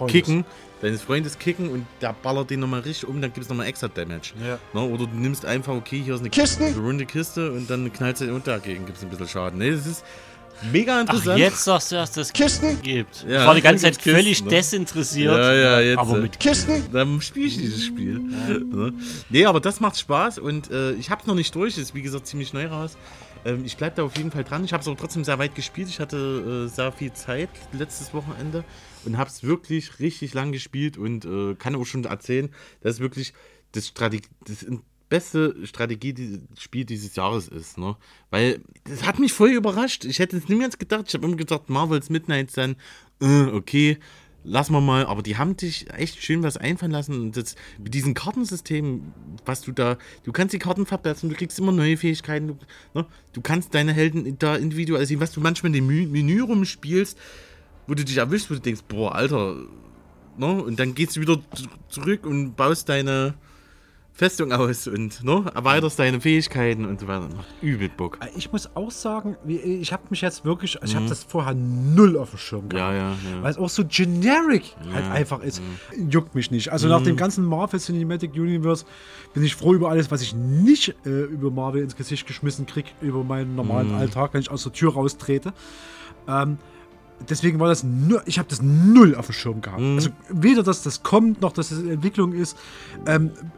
Freundes kicken und der ballert den nochmal richtig um, dann gibt es nochmal extra Damage. Ja. Na, oder du nimmst einfach, okay, hier ist eine runde Kiste und dann knallst du den unter dagegen, gibt es ein bisschen Schaden. Nee, das ist mega interessant. Ach, jetzt sagst du, dass das Kisten gibt. Ja, ich war die ganze Zeit völlig desinteressiert. Ja, jetzt, aber mit Kisten? Dann spiele ich dieses Spiel. Ja. Nee, aber das macht Spaß und ich hab's noch nicht durch. Ist wie gesagt ziemlich neu raus. Ich bleib da auf jeden Fall dran. Ich hab's auch trotzdem sehr weit gespielt. Ich hatte sehr viel Zeit letztes Wochenende und hab's wirklich richtig lang gespielt und kann auch schon erzählen, dass es wirklich das beste Strategiespiel dieses Jahres ist, ne? Weil das hat mich voll überrascht. Ich hätte es niemals gedacht. Ich habe immer gedacht, Marvel's Midnight Suns, okay, lassen wir mal. Aber die haben dich echt schön was einfallen lassen. Und das, mit diesem Kartensystem, was du da, du kannst die Karten verbessern, du kriegst immer neue Fähigkeiten, du kannst deine Helden da individuell sehen, was du manchmal in dem Menü rumspielst, wo du dich erwischst, wo du denkst, boah, Alter, ne? Und dann gehst du wieder zurück und baust deine Festung aus und erweiterst deine Fähigkeiten und so weiter. Macht übel Bock. Ich muss auch sagen, ich habe mich jetzt wirklich, ich habe das vorher null auf dem Schirm gehabt, ja. Weil es auch so generic halt einfach ist. Juckt mich nicht. Also nach dem ganzen Marvel Cinematic Universe bin ich froh über alles, was ich nicht über Marvel ins Gesicht geschmissen kriege, über meinen normalen Alltag, wenn ich aus der Tür raustrete. Deswegen war das nur, ich habe das null auf dem Schirm gehabt. Mhm. Also weder, dass das kommt, noch, dass es das Entwicklung ist.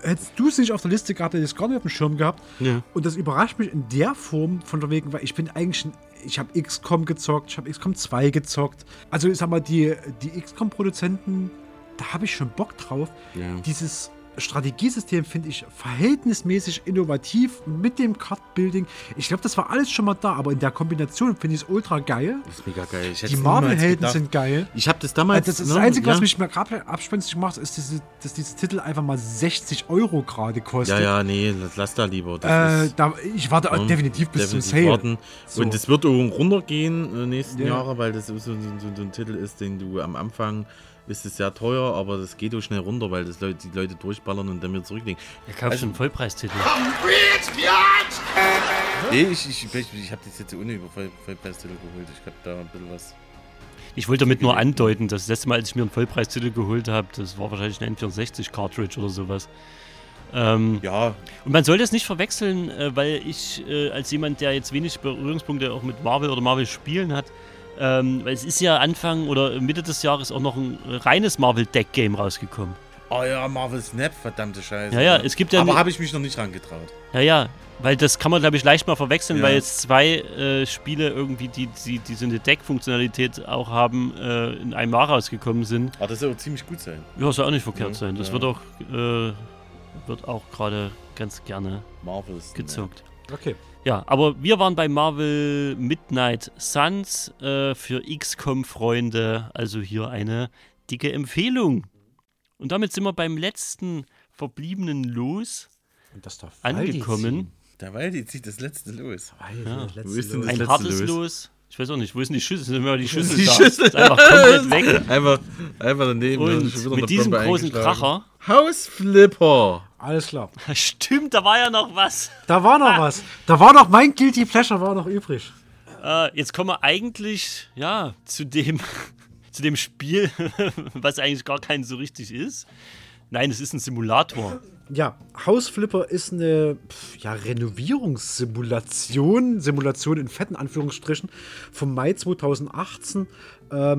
Hättest du es nicht auf der Liste gehabt, hätte ich es gar nicht auf dem Schirm gehabt. Ja. Und das überrascht mich in der Form von wegen, weil ich bin eigentlich ein ich habe XCOM gezockt, ich habe XCOM 2 gezockt. Also ich sag mal, die XCOM-Produzenten, da habe ich schon Bock drauf. Ja. Dieses Strategiesystem finde ich verhältnismäßig innovativ mit dem Card-Building. Ich glaube, das war alles schon mal da, aber in der Kombination finde ich es ultra geil. Das ist mega geil. Die Marvel-Helden sind geil. Ich habe das damals... Das ist das Einzige, was mich mir gerade abspenstig macht, ist, dass diese Titel einfach mal €60 gerade kostet. Ja, ja, nee, das lass da lieber. Das ich warte definitiv bis zum Sale. Warten. So. Und das wird runtergehen in den nächsten Jahren, weil das so ein Titel ist, den du am Anfang... Ist es sehr teuer, aber das geht so schnell runter, weil das die Leute durchballern und dann wieder zurücklegen. Er kauft schon einen Vollpreistitel. Nee, ich habe das jetzt ohne über Vollpreistitel geholt. Ich habe da ein bisschen was. Ich wollte damit nur andeuten, dass das letzte Mal, als ich mir einen Vollpreistitel geholt habe, das war wahrscheinlich eine N64-Cartridge oder sowas. Ja. Und man sollte es nicht verwechseln, weil ich als jemand, der jetzt wenig Berührungspunkte auch mit Marvel oder Marvel-Spielen hat, weil es ist ja Anfang oder Mitte des Jahres auch noch ein reines Marvel-Deck-Game rausgekommen. Oh ja, Marvel Snap, verdammte Scheiße. Ja, es gibt ja aber habe ich mich noch nicht rangetraut. Ja, weil das kann man, glaube ich, leicht mal verwechseln, weil jetzt zwei Spiele irgendwie, die so eine Deck-Funktionalität auch haben, in einem Jahr rausgekommen sind. Aber das soll auch ziemlich gut sein. Ja, soll auch nicht verkehrt sein. Das wird auch gerade ganz gerne Marvel gezockt. Okay. Ja, aber wir waren bei Marvel Midnight Suns für XCOM-Freunde, also hier eine dicke Empfehlung. Und damit sind wir beim letzten verbliebenen Los angekommen. Der Waldi zieht das letzte Los. Ein hartes Los. Ich weiß auch nicht, wo ist denn die Schüssel? Sind immer die Schüssel da? Schüssel. Ist einfach komplett weg. Einfach daneben. Und mit diesem großen Kracher. House Flipper. Alles klar. Stimmt, da war ja noch was. Da war noch was. Da war noch mein Guilty Pleasure war noch übrig. Jetzt kommen wir eigentlich zu dem Spiel, was eigentlich gar kein so richtig ist. Nein, es ist ein Simulator. Ja, House Flipper ist eine Renovierungssimulation in fetten Anführungsstrichen, vom Mai 2018,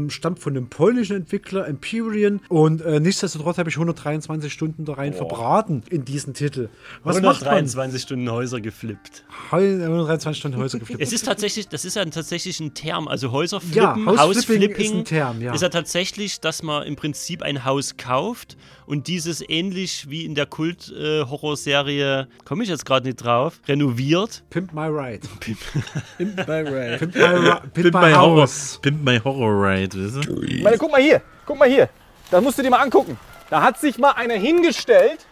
stammt von einem polnischen Entwickler, Empyrean, und nichtsdestotrotz habe ich 123 Stunden da rein verbraten in diesen Titel. Was 123 Stunden Häuser geflippt. 123 Stunden Häuser geflippt. Es ist tatsächlich, das ist ja tatsächlich ein Term, also Häuser flippen, ja, Hausflipping ist ein Term, ja. Ist ja tatsächlich, dass man im Prinzip ein Haus kauft und dieses ähnlich wie in der Kult-Horrorserie, komme ich jetzt gerade nicht drauf, renoviert. Pimp My Ride. Pimp My Ride. Pimp My House. Pimp My Horror Ride, weißt du? Ich meine, guck mal hier. Das musst du dir mal angucken. Da hat sich mal einer hingestellt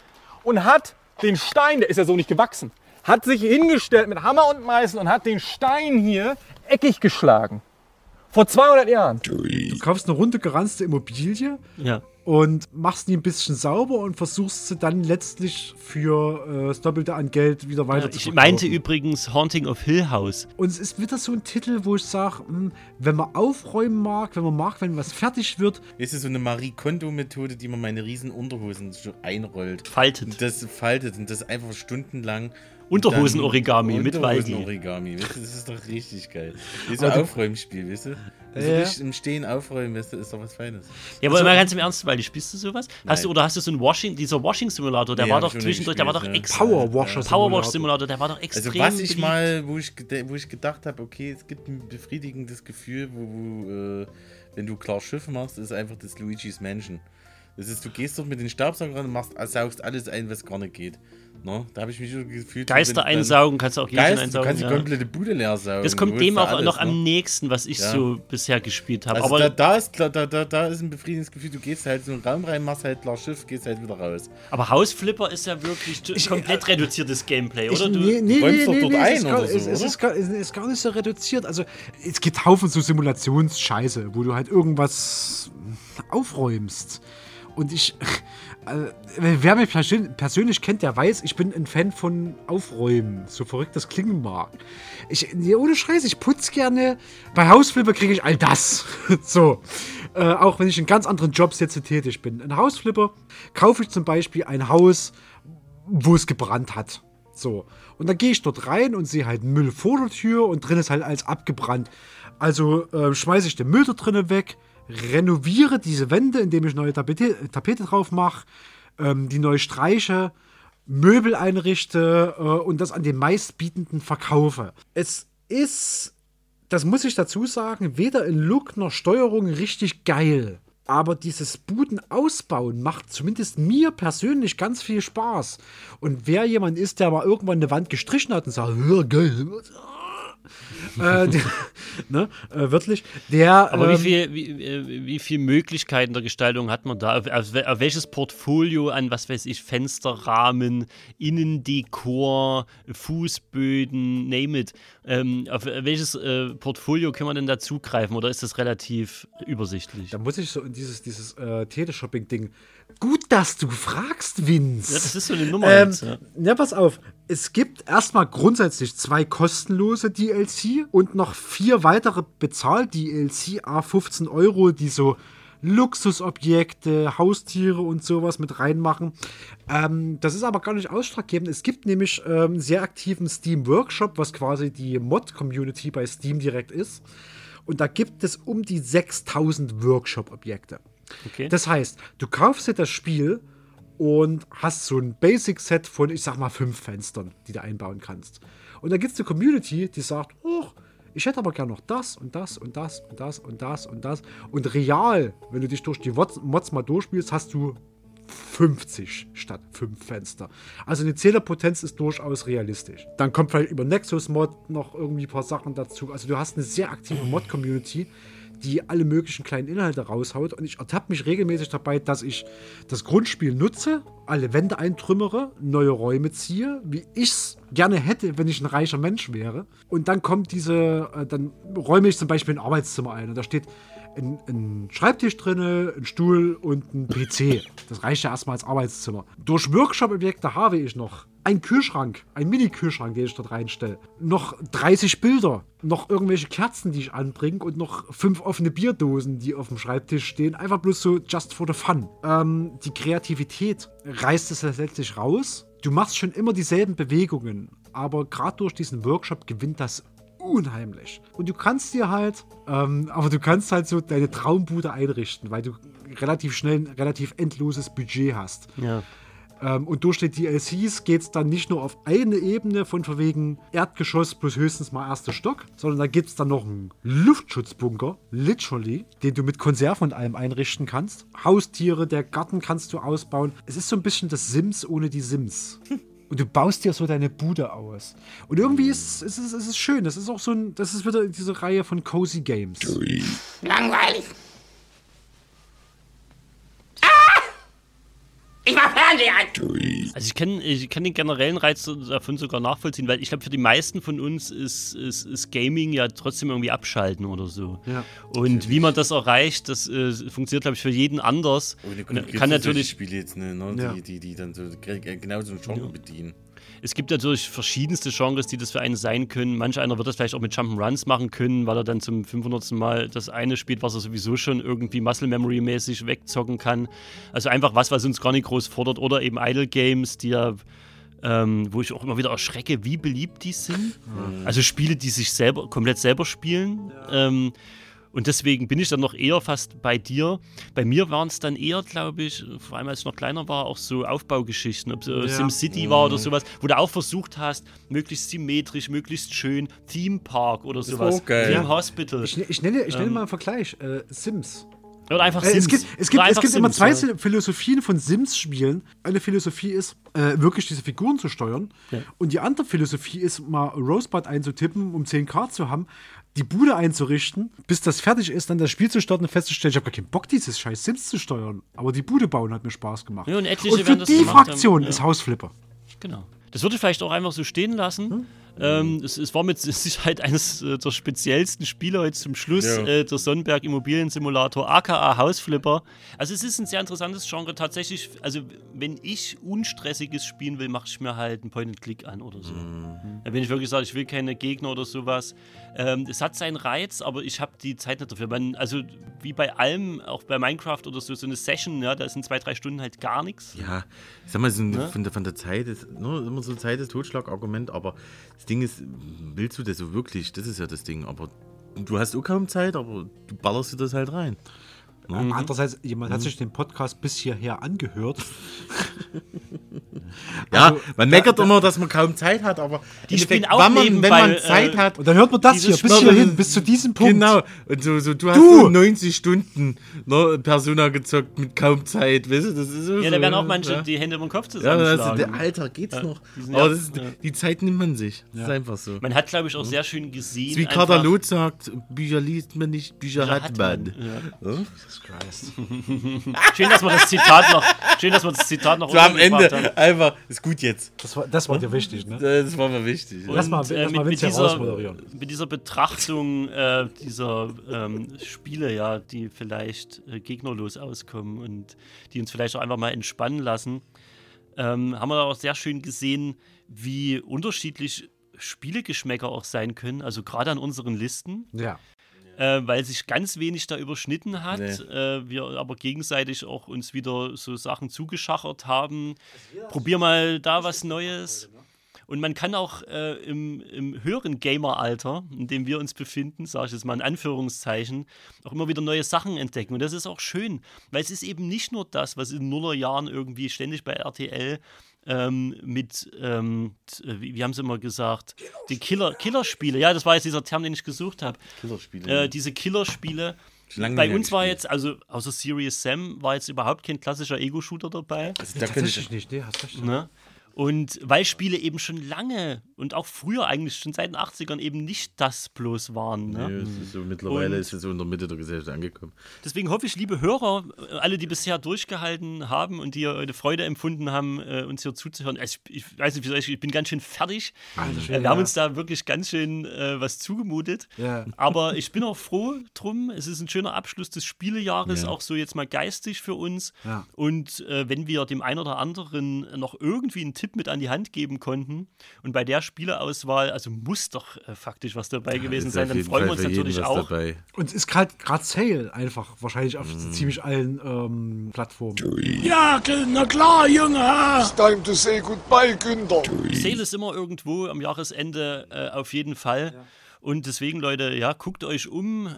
und hat den Stein, der ist ja so nicht gewachsen, hat sich hingestellt mit Hammer und Meißel und hat den Stein hier eckig geschlagen. Vor 200 Jahren. Du kaufst eine runde geranzte Immobilie. Ja. Und machst die ein bisschen sauber und versuchst sie dann letztlich für das Doppelte an Geld wieder weiter zu verkaufen. Ich meinte übrigens Haunting of Hill House. Und es ist wieder so ein Titel, wo ich sage, wenn man aufräumen mag, wenn was fertig wird. Es ist so eine Marie Kondo-Methode, die man meine riesen Unterhosen einrollt. Faltet. Und das einfach stundenlang. Unterhosen-Origami mit Waldi. Unterhosen-Origami, weißt du, das ist doch richtig geil. Das ist ein Aufräumspiel, weißt du? Also nicht im Stehen aufräumen, weißt du, ist doch was Feines. Ja, aber mal ganz im Ernst, Waldi, spielst du sowas? Hast du so einen Washing-Simulator, der war doch zwischendurch, der war doch extrem. Powerwash-Simulator, der war doch extrem. Also was ich mal, wo ich gedacht habe, okay, es gibt ein befriedigendes Gefühl, wo wenn du klar Schiff machst, ist einfach das Luigi's Mansion. Das ist, du gehst doch mit den Staubsaugern ran und saugst alles ein, was gar nicht geht. No, da habe ich mich so gefühlt. Geister einsaugen, kannst du auch jeden einsaugen. Du kannst die komplette Bude leer saugen. Das kommt dem auch alles, noch am nächsten, was ich so bisher gespielt habe. Also da ist ein befriedigendes Gefühl. Du gehst halt so in den Raum rein, machst halt klar Schiff, gehst halt wieder raus. Aber House Flipper ist ja wirklich komplett reduziertes Gameplay, oder? Du räumst doch dort ein oder so, oder? Es ist gar nicht so reduziert. Also es gibt Haufen so Simulationsscheiße, wo du halt irgendwas aufräumst. Und wer mich persönlich kennt, der weiß, ich bin ein Fan von Aufräumen, so verrückt das klingen mag. Ohne Scheiß, ich putze gerne. Bei House Flipper kriege ich all das. So. Auch wenn ich in ganz anderen Jobs jetzt tätig bin. In House Flipper kaufe ich zum Beispiel ein Haus, wo es gebrannt hat. So. Und dann gehe ich dort rein und sehe halt Müll vor der Tür und drin ist halt alles abgebrannt. Also schmeiße ich den Müll da drinnen weg, renoviere diese Wände, indem ich neue Tapete drauf mache, die neu streiche, Möbel einrichte und das an den meistbietenden verkaufe. Es ist, das muss ich dazu sagen, weder in Look noch Steuerung richtig geil. Aber dieses Buden-Ausbauen macht zumindest mir persönlich ganz viel Spaß. Und wer jemand ist, der mal irgendwann eine Wand gestrichen hat und sagt, geil, ne, wörtlich, der. Aber wie viel Möglichkeiten der Gestaltung hat man da? Auf welches Portfolio an, was weiß ich, Fensterrahmen, Innendekor, Fußböden, name it. Auf welches Portfolio können wir denn da zugreifen? Oder ist das relativ übersichtlich? Da muss ich so in dieses Teleshopping-Ding. Gut, dass du fragst, Vince. Ja, das ist so eine Nummer jetzt. Ja, pass auf. Es gibt erstmal grundsätzlich 2 kostenlose DLC und noch 4 weitere Bezahl-DLC à 15 Euro, die so Luxusobjekte, Haustiere und sowas mit reinmachen. Das ist aber gar nicht ausschlaggebend. Es gibt nämlich einen sehr aktiven Steam-Workshop, was quasi die Mod-Community bei Steam direkt ist. Und da gibt es um die 6000 Workshop-Objekte. Okay. Das heißt, du kaufst dir das Spiel und hast so ein Basic-Set von, ich sag mal, 5 Fenstern, die du einbauen kannst. Und dann gibt es eine Community, die sagt, ich hätte aber gerne noch das und das und das und das und das und das. Und real, wenn du dich durch die Mods mal durchspielst, hast du 50 statt 5 Fenster. Also eine Zählerpotenz ist durchaus realistisch. Dann kommt vielleicht über Nexus-Mod noch irgendwie ein paar Sachen dazu. Also du hast eine sehr aktive Mod-Community, die alle möglichen kleinen Inhalte raushaut. Und ich ertappe mich regelmäßig dabei, dass ich das Grundspiel nutze, alle Wände eintrümmere, neue Räume ziehe, wie ich es gerne hätte, wenn ich ein reicher Mensch wäre. Und dann kommt dann räume ich zum Beispiel ein Arbeitszimmer ein. Und da steht ein Schreibtisch drin, ein Stuhl und ein PC. Das reicht ja erstmal als Arbeitszimmer. Durch Workshop-Objekte habe ich noch einen Kühlschrank, einen Mini-Kühlschrank, den ich dort reinstelle, noch 30 Bilder, noch irgendwelche Kerzen, die ich anbringe und noch 5 offene Bierdosen, die auf dem Schreibtisch stehen. Einfach bloß so just for the fun. Die Kreativität reißt es letztlich raus. Du machst schon immer dieselben Bewegungen, aber gerade durch diesen Workshop gewinnt das unheimlich. Und du kannst dir halt, so deine Traumbude einrichten, weil du relativ schnell ein relativ endloses Budget hast. Ja. Und durch die DLCs geht es dann nicht nur auf eine Ebene von wegen Erdgeschoss plus höchstens mal erster Stock, sondern da gibt es dann noch einen Luftschutzbunker, literally, den du mit Konserven und allem einrichten kannst. Haustiere, der Garten kannst du ausbauen. Es ist so ein bisschen das Sims ohne die Sims. Und du baust dir so deine Bude aus. Und irgendwie ist es schön. Das ist auch so ein, das ist wieder diese Reihe von Cozy Games. Langweilig. Ah! Ich mach Fernseher an. Also ich kann den generellen Reiz davon sogar nachvollziehen, weil ich glaube, für die meisten von uns ist Gaming ja trotzdem irgendwie abschalten oder so. Ja. Und wie man das erreicht, das funktioniert, glaube ich, für jeden anders. Oh, kann natürlich Spiele jetzt, ne? Ja. Die dann so genau so ein Genre bedienen. Es gibt natürlich verschiedenste Genres, die das für einen sein können. Manch einer wird das vielleicht auch mit Jump'n'Runs machen können, weil er dann zum 500. Mal das eine spielt, was er sowieso schon irgendwie Muscle-Memory-mäßig wegzocken kann. Also einfach was uns gar nicht groß fordert. Oder eben Idle-Games, die ja, wo ich auch immer wieder erschrecke, wie beliebt die sind. Mhm. Also Spiele, die sich komplett selber spielen. Ja. Und deswegen bin ich dann noch eher fast bei dir. Bei mir waren es dann eher, glaube ich, vor allem als ich noch kleiner war, auch so Aufbaugeschichten, ob es SimCity war oder sowas, wo du auch versucht hast, möglichst symmetrisch, möglichst schön, Theme Park oder sowas, Theme Hospital. Ich nenne mal einen Vergleich, Sims. Oder einfach Sims. Es gibt immer 2 Philosophien von Sims-Spielen. Eine Philosophie ist, wirklich diese Figuren zu steuern. Ja. Und die andere Philosophie ist, mal Ruhrpott einzutippen, um 10.000 zu haben, die Bude einzurichten, bis das fertig ist, dann das Spiel zu starten und festzustellen, ich habe gar keinen Bock, dieses scheiß Sims zu steuern. Aber die Bude bauen hat mir Spaß gemacht. Ja, und für die Fraktion ist House Flipper. Genau. Das würde ich vielleicht auch einfach so stehen lassen. Hm? Es war mit Sicherheit eines der speziellsten Spiele heute zum Schluss, der Sonnenberg Immobiliensimulator, aka House Flipper. Also es ist ein sehr interessantes Genre. Tatsächlich, also wenn ich unstressiges spielen will, mache ich mir halt einen Point-and-Click an oder so. Mhm. Wenn ich wirklich sage, ich will keine Gegner oder sowas. Es hat seinen Reiz, aber ich habe die Zeit nicht dafür. Also wie bei allem, auch bei Minecraft oder so eine Session, ja, da sind 2-3 Stunden halt gar nichts. Ja, ich sag mal, so von der Zeit ist immer so ein Zeit- und Totschlagargument, aber das Ding ist, willst du das so wirklich? Das ist ja das Ding, aber Und du hast auch kaum Zeit, aber du ballerst dir das halt rein. Andererseits, jemand hat sich den Podcast bis hierher angehört. Ja, also, man meckert immer, dass man kaum Zeit hat, aber die spielen auch wenn man Zeit hat. Und dann hört man das hier, bis hierhin, bis zu diesem Punkt. Genau, und so du hast so 90 Stunden Persona gezockt mit kaum Zeit, weißt du, das ist so. Ja, da werden auch manche die Hände über den Kopf zusammenschlagen. Ja, Alter, geht's noch? Aber das ist, die Zeit nimmt man sich, das ist einfach so. Man hat, glaube ich, auch sehr schön gesehen. Wie Katalot sagt, Bücher liest man nicht, Bücher hat man. Ja. Jesus Christ. Schön, dass man das Zitat noch so am Ende haben. Einfach, ist gut jetzt. Das war dir wichtig, ne? Das war mir wichtig. Und lass mal mit dieser, Betrachtung dieser Spiele, ja, die vielleicht gegnerlos auskommen und die uns vielleicht auch einfach mal entspannen lassen, haben wir auch sehr schön gesehen, wie unterschiedlich Spielegeschmäcker auch sein können, also gerade an unseren Listen. Ja. Weil sich ganz wenig da überschnitten hat, wir aber gegenseitig auch uns wieder so Sachen zugeschachert haben. Probier mal da was Neues. Und man kann auch im höheren Gamer-Alter, in dem wir uns befinden, sage ich jetzt mal in Anführungszeichen, auch immer wieder neue Sachen entdecken. Und das ist auch schön, weil es ist eben nicht nur das, was in Nullerjahren irgendwie ständig bei RTL wie haben sie immer gesagt, die Killerspiele. Ja, das war jetzt dieser Term, den ich gesucht habe. Killerspiele. Diese Killerspiele. Bei uns war jetzt, also außer Serious Sam, war jetzt überhaupt kein klassischer Ego-Shooter dabei. Also, da könnte ich nicht, nee, hast recht. Ne? Und weil Spiele eben schon lange und auch früher eigentlich schon seit den 80ern eben nicht das bloß waren. Ne? Nee, es ist so, mittlerweile ist es so in der Mitte der Gesellschaft angekommen. Deswegen hoffe ich, liebe Hörer, alle, die bisher durchgehalten haben und die eine Freude empfunden haben, uns hier zuzuhören. Also ich weiß nicht, wie soll ich bin ganz schön fertig. Also schön, wir haben uns da wirklich ganz schön was zugemutet. Ja. Aber ich bin auch froh drum. Es ist ein schöner Abschluss des Spielejahres, auch so jetzt mal geistig für uns. Ja. Und wenn wir dem einen oder anderen noch irgendwie einen Tipp mit an die Hand geben konnten. Und bei der Spieleauswahl, also muss doch faktisch was dabei gewesen sein, dann freuen wir uns natürlich auch. Dabei. Und es ist gerade Sale einfach, wahrscheinlich auf ziemlich allen Plattformen. Ja, na klar, Junge! It's time to say goodbye, Günther. Sale ist immer irgendwo am Jahresende auf jeden Fall. Ja. Und deswegen, Leute, ja, guckt euch um,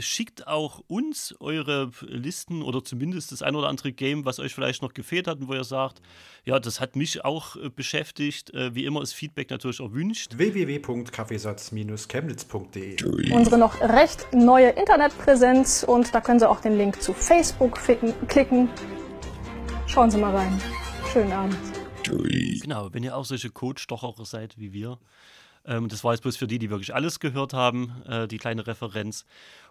schickt auch uns eure Listen oder zumindest das ein oder andere Game, was euch vielleicht noch gefehlt hat und wo ihr sagt, ja, das hat mich auch beschäftigt. Wie immer ist Feedback natürlich auch erwünscht. www.kaffeesatz-chemnitz.de Unsere noch recht neue Internetpräsenz und da können Sie auch den Link zu Facebook klicken. Schauen Sie mal rein. Schönen Abend. Genau, wenn ihr auch solche Code-Stocherer seid wie wir, das war jetzt bloß für die, die wirklich alles gehört haben, die kleine Referenz.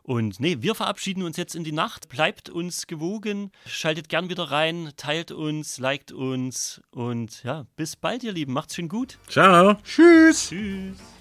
Und nee, wir verabschieden uns jetzt in die Nacht. Bleibt uns gewogen, schaltet gern wieder rein, teilt uns, liked uns. Und ja, bis bald, ihr Lieben. Macht's schön gut. Ciao. Tschüss. Tschüss.